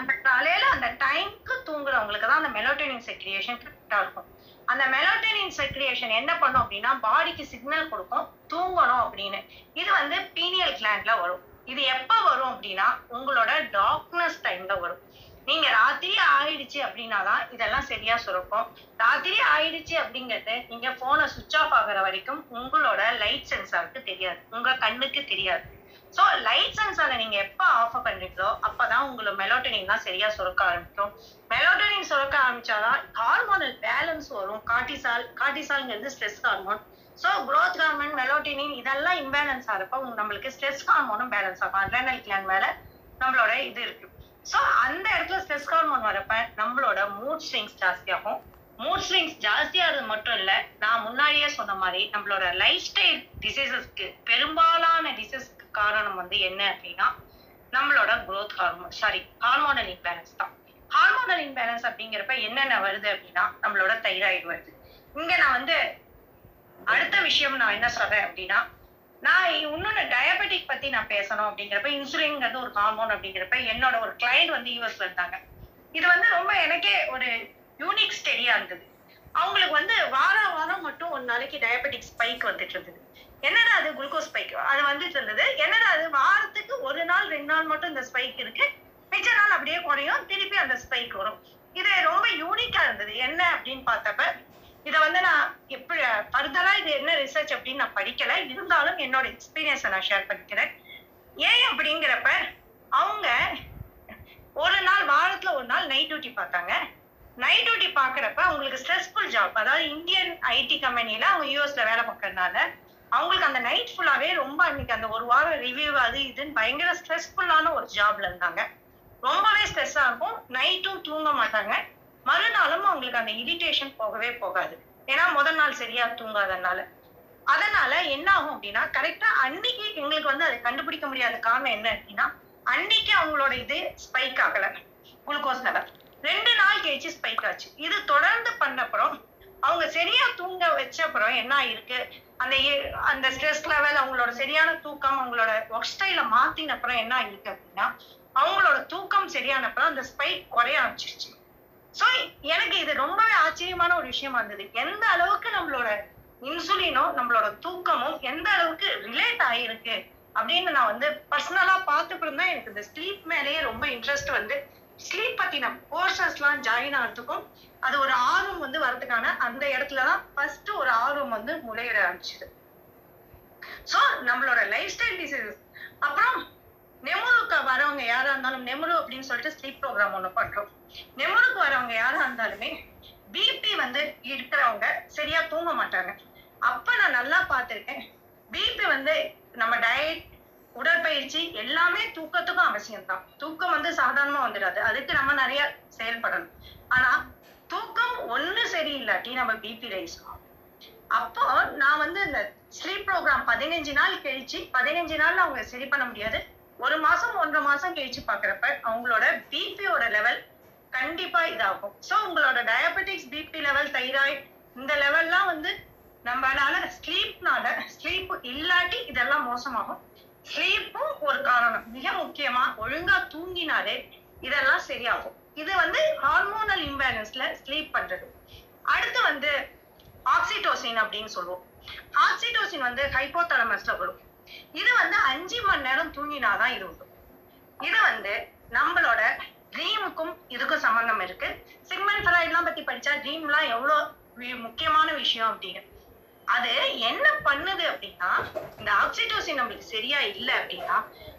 அந்த காலையில அந்த டைம்க்கு தூங்குறவங்களுக்கு தான் அந்த மெலோடனின் செக்ரியேஷன் கரெக்டா இருக்கும். அந்த மெலோடனின் செக்ரியேஷன் என்ன பண்ணும் அப்படின்னா பாடிக்கு சிக்னல் கொடுக்கும் தூங்கணும் அப்படின்னு. இது வந்து பீனியல் கிளாண்ட்ல வரும். இது எப்ப வரும் அப்படின்னா உங்களோட டார்க்னஸ் டைம்ல வரும். நீங்க ராத்திரி ஆயிடுச்சு அப்படின்னாதான் இதெல்லாம் சரியா சுரக்கும். ராத்திரி ஆயிடுச்சு அப்படிங்கறது நீங்க போனை சுவிட்ச் ஆஃப் ஆகிற வரைக்கும் உங்களோட லைட் சென்சாருக்கு தெரியாது, உங்க கண்ணுக்கு தெரியாது. ஸோ லைட் சென்சாரை நீங்க எப்ப ஆஃப் பண்றீங்களோ அப்பதான் உங்களோட மெலோடனின் தான் சரியா சுரக்க ஆரம்பிக்கும். மெலோடனின் சுரக்க ஆரம்பிச்சாதான் ஹார்மோனல் பேலன்ஸ் வரும். கார்டிசால் கார்டிசால்ங்கிறது stress hormone. So growth hormone, melatonin இதெல்லாம் இம்பேலன்ஸ் ஆகிறப்ப நம்மளுக்கு ஸ்ட்ரெஸ் ஹார்மோனும் பேலன்ஸ் ஆகும். அட்ரினல் கிளாண்ட் மேல நம்மளோட இது இருக்கு. ஸோ அந்த இடத்துல ஸ்ட்ரெஸ் ஹார்மோன் வரப்ப நம்மளோட மூட் ஸ்விங்ஸ் ஜாஸ்தியாகும். மூட் ஸ்விங்ஸ் ஜாஸ்தியாகிறது மட்டும் இல்லை, நான் முன்னாடியே சொன்ன மாதிரி நம்மளோட லைஃப் ஸ்டைல் டிசீசஸ்க்கு, பெரும்பாலான டிசீஸ்க்கு காரணம் வந்து என்ன அப்படின்னா நம்மளோட growth hormone sorry hormonal imbalance தான். ஹார்மோனல் இம்பேலன்ஸ் அப்படிங்கிறப்ப என்னென்ன வருது அப்படின்னா நம்மளோட தைராய்டு வருது. இங்க நான் வந்து அடுத்த விஷயம் நான் என்ன சொல்றேன் அப்படின்னா நான் இன்னொன்னு டயபெட்டிக் பத்தி நான் பேசணும் அப்படிங்கிறப்ப இன்சுலின்ங்கிறது ஒரு ஹார்மோன். அப்படிங்கிறப்ப என்னோட ஒரு கிளைண்ட் வந்து யூஎஸ்ல இருந்தாங்க. இது வந்து ரொம்ப எனக்கே ஒரு யூனிக் ஸ்டடியா இருந்தது. அவங்களுக்கு வந்து வார வாரம் மட்டும் ஒரு நாளைக்கு டயபெட்டிக் ஸ்பைக் வந்துட்டு இருந்தது. என்னடா அது குளுக்கோஸ் ஸ்பைக் அது வந்துட்டு இருந்தது. என்னடா அது வாரத்துக்கு ஒரு நாள் ரெண்டு நாள் மட்டும் இந்த ஸ்பைக் இருக்கு, மிச்ச நாள் அப்படியே குறையும், திருப்பி அந்த ஸ்பைக் வரும். இது ரொம்ப யூனிக்கா இருந்தது. என்ன அப்படின்னு பார்த்தப்ப இதை வந்து நான் எப்படி ஃபர்தரா இது என்ன ரிசர்ச் அப்படின்னு நான் படிக்கல, இருந்தாலும் என்னோட எக்ஸ்பீரியன்ஸை நான் ஷேர் பண்ணிக்கிறேன். ஏன் அப்படிங்கிறப்ப அவங்க ஒரு நாள் வாரத்துல ஒரு நாள் நைட் டியூட்டி பார்த்தாங்க. நைட் டியூட்டி பார்க்குறப்ப அவங்களுக்கு ஸ்ட்ரெஸ்ஃபுல் ஜாப், அதாவது இந்தியன் ஐடி கம்பெனியில அவங்க யூஎஸ்ல வேலை பார்க்கறதுனால அவங்களுக்கு அந்த நைட் ஃபுல்லாவே ரொம்ப அன்னைக்கு அந்த ஒரு வாரம் ரிவ்யூ அது இதுன்னு பயங்கர ஸ்ட்ரெஸ்ஃபுல்லான ஒரு ஜாப்ல இருந்தாங்க. ரொம்பவே ஸ்ட்ரெஸ்ஸா இருக்கும். நைட்டும் தூங்க மாட்டாங்க. மறுநாளும் அவங்களுக்கு அந்த இரிட்டேஷன் போகவே போகாது. ஏன்னா முதல் நாள் சரியா தூங்காதனால. அதனால என்ன ஆகும் அப்படின்னா கரெக்டா அன்னைக்கு எங்களுக்கு வந்து அதை கண்டுபிடிக்க முடியாத காரணம் என்ன அப்படின்னா அன்னைக்கு அவங்களோட இது ஸ்பைக் ஆகல, குளுக்கோஸ் லெவல் ரெண்டு நாள் கழிச்சு ஸ்பைக் ஆச்சு. இது தொடர்ந்து பண்ணப்புறம் அவங்க சரியா தூங்க வச்சப்புறம் என்ன ஆயிருக்கு, அந்த அந்த ஸ்ட்ரெஸ் லெவல், அவங்களோட சரியான தூக்கம், அவங்களோட ஒர்க் ஸ்டைல மாத்தினப்புறம் என்ன ஆயிருக்கு அப்படின்னா அவங்களோட தூக்கம் சரியானப்புறம் அந்த ஸ்பைக் குறைய ஆரம்பிச்சிருச்சு. ஸோ எனக்கு இது ரொம்பவே ஆச்சரியமான ஒரு விஷயமா இருந்தது. எந்த அளவுக்கு நம்மளோட இன்சுலினோ நம்மளோட தூக்கமும் எந்த அளவுக்கு ரிலேட் ஆகிருக்கு அப்படின்னு நான் வந்து பர்சனலா பார்த்துட்டு இருந்தா எனக்கு இந்த ஸ்லீப் மேலேயே ரொம்ப இன்ட்ரெஸ்ட் வந்து ஸ்லீப் பத்தின கோர்சஸ்லாம் ஜாயின் ஆகிறதுக்கும் அது ஒரு ஆர்வம் வந்து வரதுக்கான அந்த இடத்துலதான் ஃபர்ஸ்ட் ஒரு ஆர்வம் வந்து முளையிட ஆரம்பிச்சுது. ஸோ நம்மளோட லைஃப் ஸ்டைல் டிசீசஸ். அப்புறம் நெமுருக்கு வரவங்க யாரா இருந்தாலும் நெமுரு அப்படின்னு சொல்லிட்டு ஸ்லீப் ப்ரோக்ராம் ஒன்று பண்றோம். நெமுருக்கு வரவங்க யாரா இருந்தாலுமே பிபி வந்து இருக்கிறவங்க சரியா தூங்க மாட்டாங்க. அப்ப நான் நல்லா பார்த்துருக்கேன். பிபி வந்து நம்ம டயட் உடற்பயிற்சி எல்லாமே தூக்கத்துக்கும் அவசியம்தான். தூக்கம் வந்து சாதாரணமா வந்துடாது, அதுக்கு நம்ம நிறைய செயல்படணும். ஆனா தூக்கம் ஒண்ணு சரியில்லாட்டி நம்ம பிபி ரைஸ் ஆகும். அப்போ நான் வந்து இந்த ஸ்லீப் ப்ரோக்ராம் பதினஞ்சு நாள் கழிச்சு, பதினஞ்சு நாள்ல அவங்க சரி பண்ண முடியாது, ஒரு மாசம் ஒன்றரை மாசம் கழிச்சு பாக்குறப்ப அவங்களோட பிபியோட லெவல் கண்டிப்பா இதாகும். ஸோ உங்களோட டயபெட்டிக்ஸ், பிபி லெவல், தைராய்டு இந்த லெவல்லாம் வந்து நம்மளால ஸ்லீப்னால, ஸ்லீப் இல்லாட்டி இதெல்லாம் மோசமாகும். ஸ்லீப்பும் ஒரு காரணம். மிக முக்கியமா ஒழுங்கா தூங்கினாலே இதெல்லாம் சரியாகும். இது வந்து ஹார்மோனல் இம்பேலன்ஸ்ல ஸ்லீப் பண்றது. அடுத்து வந்து ஆக்சிடோசின் அப்படின்னு சொல்லுவோம். ஆக்சிடோசின் வந்து ஹைப்போதாலமஸ்ல வரும். இது வந்து அஞ்சு மணி நேரம் தூங்கினாதான் இது உண்டு. இது வந்து நம்மளோட ட்ரீமுக்கும் இதுக்கும் சம்பந்தம் இருக்கு. சிக்மண்ட் ஃப்ராய்ட்லாம் பத்தி படிச்சா ட்ரீம்லாம் எவ்வளோ முக்கியமான விஷயம் அப்படின்னு. அது என்ன பண்ணுது அப்படின்னா, இந்த ஆக்சிடோசின் நம்மளுக்கு சரியா இல்லை அப்படின்னா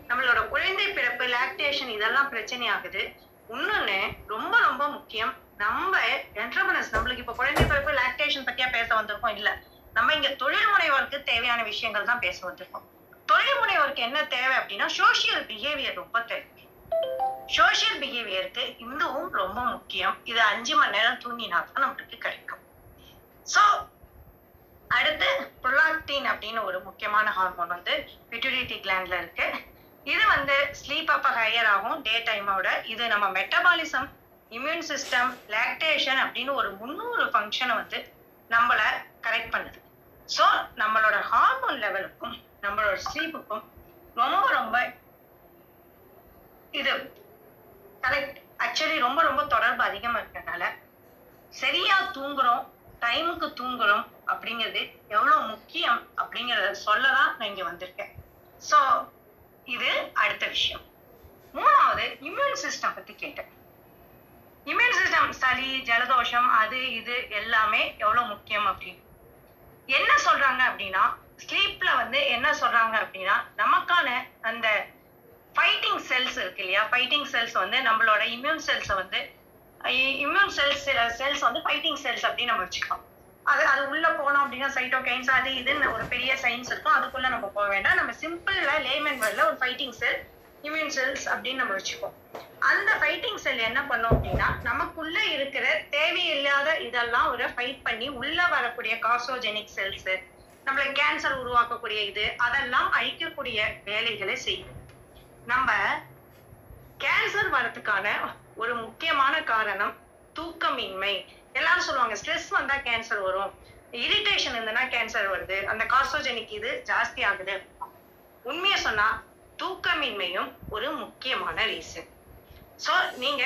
நம்மளோட குழந்தை பிறப்பு, லாக்டேஷன் இதெல்லாம் பிரச்சனை ஆகுது. இன்னொன்னு ரொம்ப ரொம்ப முக்கியம், நம்ம என்டர்பிரனர்ஸ், நம்மளுக்கு இப்ப குழந்தை பிறப்பு, லாக்டேஷன் பத்தியா பேச வந்திருக்கோம் இல்ல, நம்ம இங்க தொழில் முனைவோருக்கு தேவையான விஷயங்கள் தான் பேச வந்திருக்கோம். தொழில் முனைவோருக்கு என்ன தேவை அப்படின்னா சோசியல் பிஹேவியர் ரொம்ப தேவை. சோசியல் பிஹேவியருக்கு இதுவும் ரொம்ப முக்கியம். இது அஞ்சு மணி நேரம் தூங்கினா தான் நம்மளுக்கு கிடைக்கும். சோ அடுத்து புரோலாக்டின் அப்படின்னு ஒரு முக்கியமான ஹார்மோன் வந்து பிட்யூட்டரி கிளாண்ட்ல இருக்கு. இது வந்து ஸ்லீப் அப்ப ஹையர் ஆகும் டே டைமோட. இது நம்ம மெட்டபாலிசம், இம்யூன் சிஸ்டம், லாக்டேஷன் அப்படின்னு ஒரு முன்னூறு ஃபங்க்ஷனை வந்து நம்மள கரெக்ட் பண்ணுது. ஸோ நம்மளோட ஹார்மோன் லெவலுக்கும் நம்மளோட ஸ்லீப்புக்கும் ரொம்ப ரொம்ப இது கரெக்ட். ஆக்சுவலி ரொம்ப ரொம்ப தொடர்பு அதிகமா இருக்கிறதுனால சரியா தூங்குறோம், டைமுக்கு தூங்குறோம் அப்படிங்கிறது எவ்வளவு முக்கியம் அப்படிங்கிறத சொல்லதான் நான் இங்க வந்திருக்கேன். சோ இது அடுத்த விஷயம். மூணாவது இம்யூன் சிஸ்டம் பத்தி கேட்டேன். இம்யூன் சிஸ்டம் சளி, ஜலதோஷம், அது இது எல்லாமே எவ்வளவு முக்கியம் அப்படின்னு என்ன சொல்றாங்க அப்படின்னா, ஸ்லீப்ல வந்து என்ன சொல்றாங்க அப்படின்னா நமக்கான அந்த ஃபைட்டிங் செல்ஸ் இருக்கு இல்லையா, ஃபைட்டிங் செல்ஸ் வந்து நம்மளோட இம்யூன் செல்ஸை வந்து இம்யூன் செல்ஸ் செல்ஸ் வந்து ஃபைட்டிங் செல்ஸ் அப்படின்னு நம்ம வச்சுக்கலாம். அது அது உள்ள போனோம் அப்படின்னா சைட்டோகைன்ஸ் அது இதுன்னு ஒரு பெரிய சயின்ஸ் இருக்கும், அதுக்குள்ள நம்ம போக வேண்டாம். நம்ம சிம்பிள்ல லேமன் வேர்ட்ல ஒரு ஃபைட்டிங் செல், இம்யூன் செல்ஸ் அப்படின்னு நம்ம வச்சுக்கோம். அந்த ஃபைட்டிங் செல் என்ன பண்ணோம் அப்படின்னா நமக்குள்ள இருக்கிற தேவையில்லாத இதெல்லாம் ஒரு ஃபைட் பண்ணி உள்ள வரக்கூடிய கார்சோஜெனிக் செல்ஸ், நம்மள கேன்சர் உருவாக்கக்கூடிய இது அதெல்லாம் அழிக்கக்கூடிய வேலைகளை செய்யுது. நம்ம கேன்சர் வரதுக்கான ஒரு முக்கியமான காரணம் தூக்கமின்மை. எல்லாரும் சொல்லுவாங்க ஸ்ட்ரெஸ் வந்தா கேன்சர் வரும், இரிட்டேஷன் இருந்தனா கேன்சர் வருது, அந்த கார்சோஜெனிக் இது ஜாஸ்தி ஆகுது. உண்மையை சொன்னா தூக்கமின்மையும் ஒரு முக்கியமான ரீசன். ஸோ நீங்க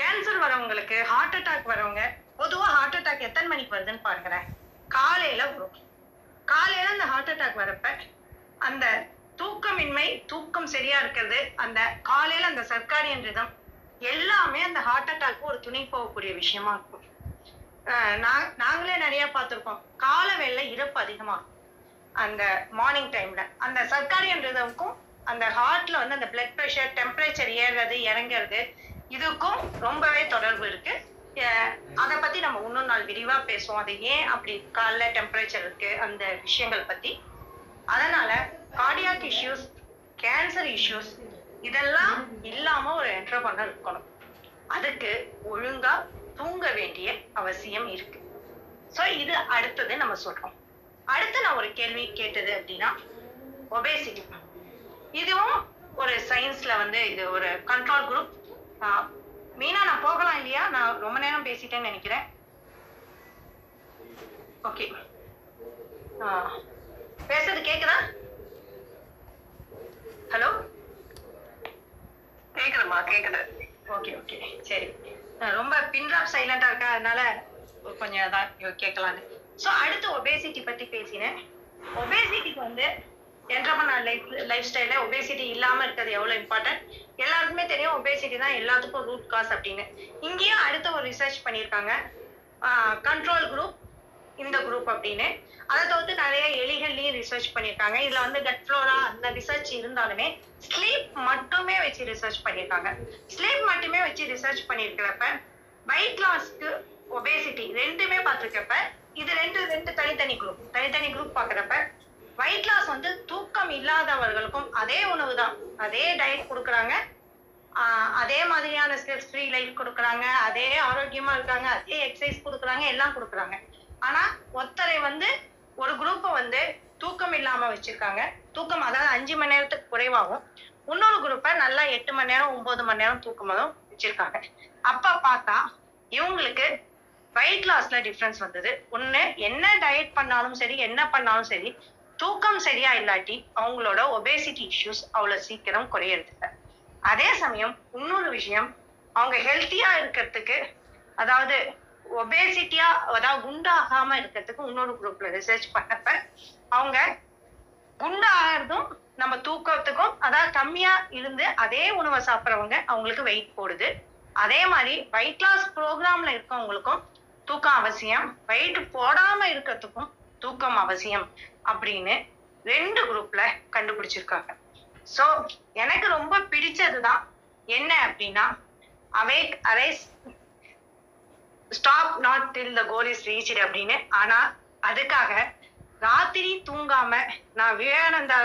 கேன்சர் வரவங்களுக்கு, ஹார்ட் அட்டாக் வரவங்க, பொதுவா ஹார்ட் அட்டாக் எத்தனை மணிக்கு வருதுன்னு பாருக்கிறேன், காலையில வரும். காலையில அந்த ஹார்ட் அட்டாக் வரப்ப அந்த தூக்கமின்மை, தூக்கம் சரியா இருக்கிறது, அந்த காலையில அந்த சர்க்காரியன் ரிதம் எல்லாமே அந்த ஹார்ட் அட்டாக்கு ஒரு துணை போகக்கூடிய விஷயமா இருக்கும். நாங்களே நிறைய பார்த்திருக்கோம் காலை வேலை இறப்பு அதிகமா அந்த மார்னிங் டைம்ல அந்த சர்க்காரியன்றதுக்கும் அந்த ஹார்ட்ல வந்து அந்த பிளட் ப்ரெஷர், டெம்பரேச்சர் ஏறுறது இறங்கிறது இதுக்கும் ரொம்பவே தொடர்பு இருக்கு. அதை பத்தி நம்ம இன்னொரு நாள் விரிவா பேசுவோம், அது ஏன் அப்படி காலைல டெம்பரேச்சர் இருக்கு அந்த விஷயங்கள் பத்தி. அதனால கார்டியாக் இஷ்யூஸ், கேன்சர் இஷ்யூஸ் இதெல்லாம் இல்லாம ஒரு என்டர்பிரனர் இருக்கணும். அதுக்கு ஒழுங்கா தூங்க வேண்டிய அவசியம் இருக்கு. சோ இது அடுத்தது நம்ம சொல்றோம். அடுத்து நான் ஒரு கேள்வி கேட்டது அப்படின்னா ஒபேசிட்டி. இதுவும் ஒரு சயின்ஸ்ல வந்து இது ஒரு கண்ட்ரோல் குரூப். மீனா நான் போகலாம் இல்லையா, நான் ரொம்ப நேரம் பேசிட்டேன்னு நினைக்கிறேன். ஓகே, பேசுறது கேக்குதா? ஹலோ, கேக்குதுமா? கேக்குது. ஓகே ஓகே சரி, ரொம்ப பின்ட்ராப் சைலண்டா இருக்கா, அதனால கொஞ்சம் தான் கேட்கலான்னு. ஸோ அடுத்து ஒபேசிட்டி பத்தி பேசினேன். ஒபேசிட்டிக்கு வந்து என்டர்பிரனர் லைஃப் லைஃப் ஸ்டைல ஒபேசிட்டி இல்லாம இருக்கிறது எவ்வளவு இம்பார்ட்டன்ட். எல்லாருக்குமே தெரியும் ஒபேசிட்டி தான் எல்லாத்துக்கும் ரூட் காஸ் அப்படின்னு. இங்கேயும் அடுத்த ஒரு ரிசர்ச் பண்ணியிருக்காங்க, கண்ட்ரோல் குரூப், இந்த குரூப் அப்படின்னு. அதை தவிர்த்து நிறைய எலிகள்லையும் ரிசர்ச் பண்ணியிருக்காங்க. இதுல வந்து கட் ஃப்ளோரா அந்த ரிசர்ச் இருந்தாலுமே ஸ்லீப் மட்டுமே வச்சு ரிசர்ச் பண்ணியிருக்காங்க. ஸ்லீப் மட்டுமே வச்சு ரிசர்ச் பண்ணியிருக்கிறப்ப வெயிட் லாஸ்க்கு ஒபேசிட்டி ரெண்டுமே பார்த்துருக்கப்ப இது ரெண்டு ரெண்டு தனித்தனி குரூப் தனித்தனி குரூப் பார்க்குறப்ப வெயிட் லாஸ் வந்து தூக்கம் இல்லாதவர்களுக்கும் அதே உணவு தான், அதே டயட் கொடுக்குறாங்க, அதே மாதிரியான ஸ்ட்ரெஸ் ஃப்ரீ லைஃப் கொடுக்குறாங்க, அதே ஆரோக்கியமா இருக்காங்க, அதே எக்ஸசைஸ் கொடுக்குறாங்க, எல்லாம் கொடுக்குறாங்க. ஆனா ஒருத்தரை வந்து ஒரு குரூப்பை வந்து தூக்கம் இல்லாம வச்சிருக்காங்க, தூக்கம் அதாவது அஞ்சு மணி நேரத்துக்கு குறைவாகும். இன்னொரு குரூப்பை நல்லா எட்டு மணி நேரம் ஒன்பது மணி நேரம் தூக்கமாகவும் வச்சிருக்காங்க. அப்ப பார்த்தா இவங்களுக்கு வெயிட் லாஸ்ல டிஃப்ரென்ஸ் வந்தது. ஒண்ணு, என்ன டயட் பண்ணாலும் சரி என்ன பண்ணாலும் சரி தூக்கம் சரியா இல்லாட்டி அவங்களோட ஒபேசிட்டி இஷ்யூஸ் அவ்வளவு சீக்கிரம் குறையறதில்லை. அதே சமயம் இன்னொரு விஷயம், அவங்க ஹெல்த்தியா இருக்கிறதுக்கு, அதாவது ஒபேசிட்டியா அதாவது குண்டாகாம இருக்கிறதுக்கு இன்னொரு குரூப்ல ரிசர்ச் பண்ணப்ப அவங்க குண்டாகிறதும் நம்ம தூக்கத்துக்கும், அதாவது கம்மியா இருந்து அதே உணவை சாப்பிட்றவங்க அவங்களுக்கு வெயிட் போடுது. அதே மாதிரி வெயிட் லாஸ் ப்ரோக்ராம்ல இருக்கவங்களுக்கும் தூக்கம் அவசியம், வெயிட் போடாம இருக்கிறதுக்கும் தூக்கம் அவசியம் அப்படின்னு ரெண்டு குரூப்ல கண்டுபிடிச்சிருக்காங்க. ஸோ எனக்கு ரொம்ப பிடிச்சதுதான் என்ன அப்படின்னா, awake arise stop not till the goal is reached அப்படின்னு. ஆனா அதுக்காக ராத்திரி தூங்காம நான் விவேகானந்தா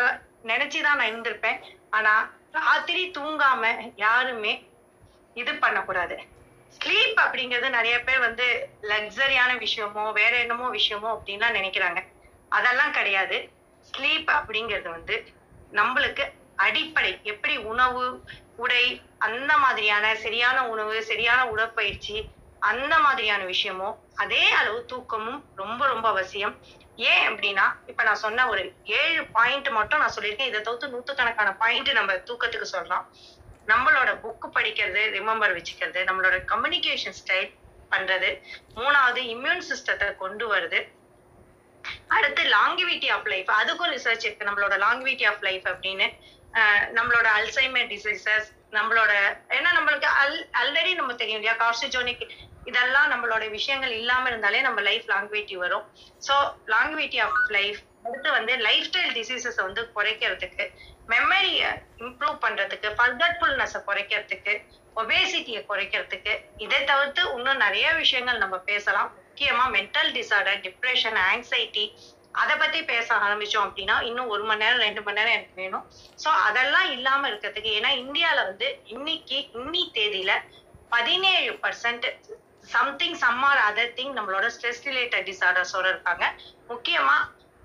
நினைச்சுதான் நான் இருந்திருப்பேன். ஆனா ராத்திரி தூங்காம யாருமே இது பண்ணக்கூடாது. ஸ்லீப் அப்படிங்கிறது நிறைய பேர் வந்து லக்ஸரியான விஷயமோ வேற என்னமோ விஷயமோ அப்படின்லாம் நினைக்கிறாங்க. அதெல்லாம் கிடையாது. ஸ்லீப் அப்படிங்கிறது வந்து நம்மளுக்கு அடிப்படை, எப்படி உணவு உடை அந்த மாதிரியான சரியான உணவு சரியான உடற்பயிற்சி அந்த மாதிரியான விஷயமோ அதே அளவு தூக்கமும் ரொம்ப ரொம்ப அவசியம். ஏன் அப்படின்னா இப்ப நான் சொன்ன ஒரு ஏழு பாயிண்ட் மட்டும் நான் சொல்லியிருக்கேன். இதை தவிர்த்து நூற்றுக்கணக்கான பாயிண்ட் நம்ம தூக்கத்துக்கு சொல்லலாம். நம்மளோட புக்கு படிக்கிறது, ரிமெம்பர் வச்சுக்கிறது, நம்மளோட கம்யூனிகேஷன் ஸ்டைல் பண்றது, மூணாவது இம்யூன் சிஸ்டத்தை கொண்டு வருது, அடுத்து லாங்குவிட்டி ஆஃப் லைஃப், அதுக்கும் ரிசர்ச் இருக்கு. நம்மளோட லாங்குவிட்டி ஆஃப் லைஃப் அப்படின்னு நம்மளோட அல்சைமர் டிசீசஸ், நம்மளோட ஏன்னா நம்மளுக்கு அல் ஆல்ரெடி நம்ம தெரியும் இல்லையா கார்சிஜோனிக், இதெல்லாம் நம்மளோட விஷயங்கள் இல்லாம இருந்தாலே நம்ம லைஃப் லாங்குவிட்டி வரும். ஸோ லாங்குவிட்டி ஆஃப் லைஃப், அடுத்து வந்து லைஃப் ஸ்டைல் டிசீசஸை வந்து குறைக்கிறதுக்கு, மெமரியை இம்ப்ரூவ் பண்றதுக்கு, ஃபர்கட்ஃபுல்னஸை குறைக்கிறதுக்கு, ஒபேசிட்டியை குறைக்கிறதுக்கு. இதை தவிர்த்து இன்னும் நிறைய விஷயங்கள் நம்ம பேசலாம். முக்கியமா மென்டல் டிசார்டர், டிப்ரெஷன், ஆங்ஸைட்டி, அதை பத்தி பேச ஆரம்பிச்சோம் அப்படின்னா இன்னும் ஒரு மணி நேரம் ரெண்டு மணி நேரம் எனக்கு வேணும். ஸோ அதெல்லாம் இல்லாம இருக்கிறதுக்கு, ஏன்னா இந்தியால வந்து இன்னைக்கு இன்னி தேதியில பதினேழு பர்சன்ட் சம்திங் சம்மார் அதர் திங் நம்மளோட ஸ்ட்ரெஸ் ரிலேட்டட் டிசார்டர்ஸோட இருக்காங்க. முக்கியமா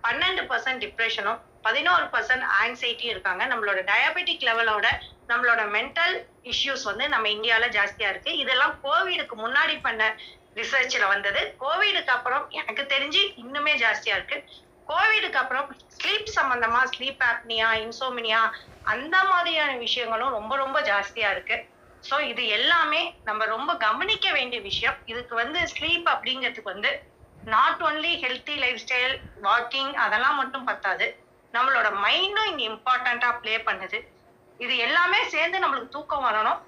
பன்னெண்டு பர்சன்ட் டிப்ரெஷனும் பதினோரு பர்சன்ட் ஆங்ஸைட்டியும் இருக்காங்க. நம்மளோட டயபெட்டிக் லெவலோட நம்மளோட மென்டல் இஷ்யூஸ் வந்து நம்ம இந்தியால ஜாஸ்தியா இருக்கு. இதெல்லாம் கோவிடுக்கு முன்னாடி பண்ண ரிசர்ச்ல வந்தது. கோவிடுக்கு அப்புறம் எனக்கு தெரிஞ்சு இன்னுமே ஜாஸ்தியா இருக்கு. கோவிடுக்கு அப்புறம் ஸ்லீப் சம்பந்தமா ஸ்லீப் ஆப்னியா, இன்சோமினியா அந்த மாதிரியான விஷயங்களும் ரொம்ப ரொம்ப ஜாஸ்தியா இருக்கு. ஸோ இது எல்லாமே நம்ம ரொம்ப கவனிக்க வேண்டிய விஷயம். இதுக்கு வந்து ஸ்லீப் அப்படிங்கிறதுக்கு வந்து not only healthy life style, walking அதெல்லாம் மட்டும் பத்தாது. நம்மளோட மைண்டும் இங்க இம்பார்ட்டண்டா பிளே பண்ணுது. இது எல்லாமே சேர்ந்து நம்மளுக்கு தூக்கம் வரணும்.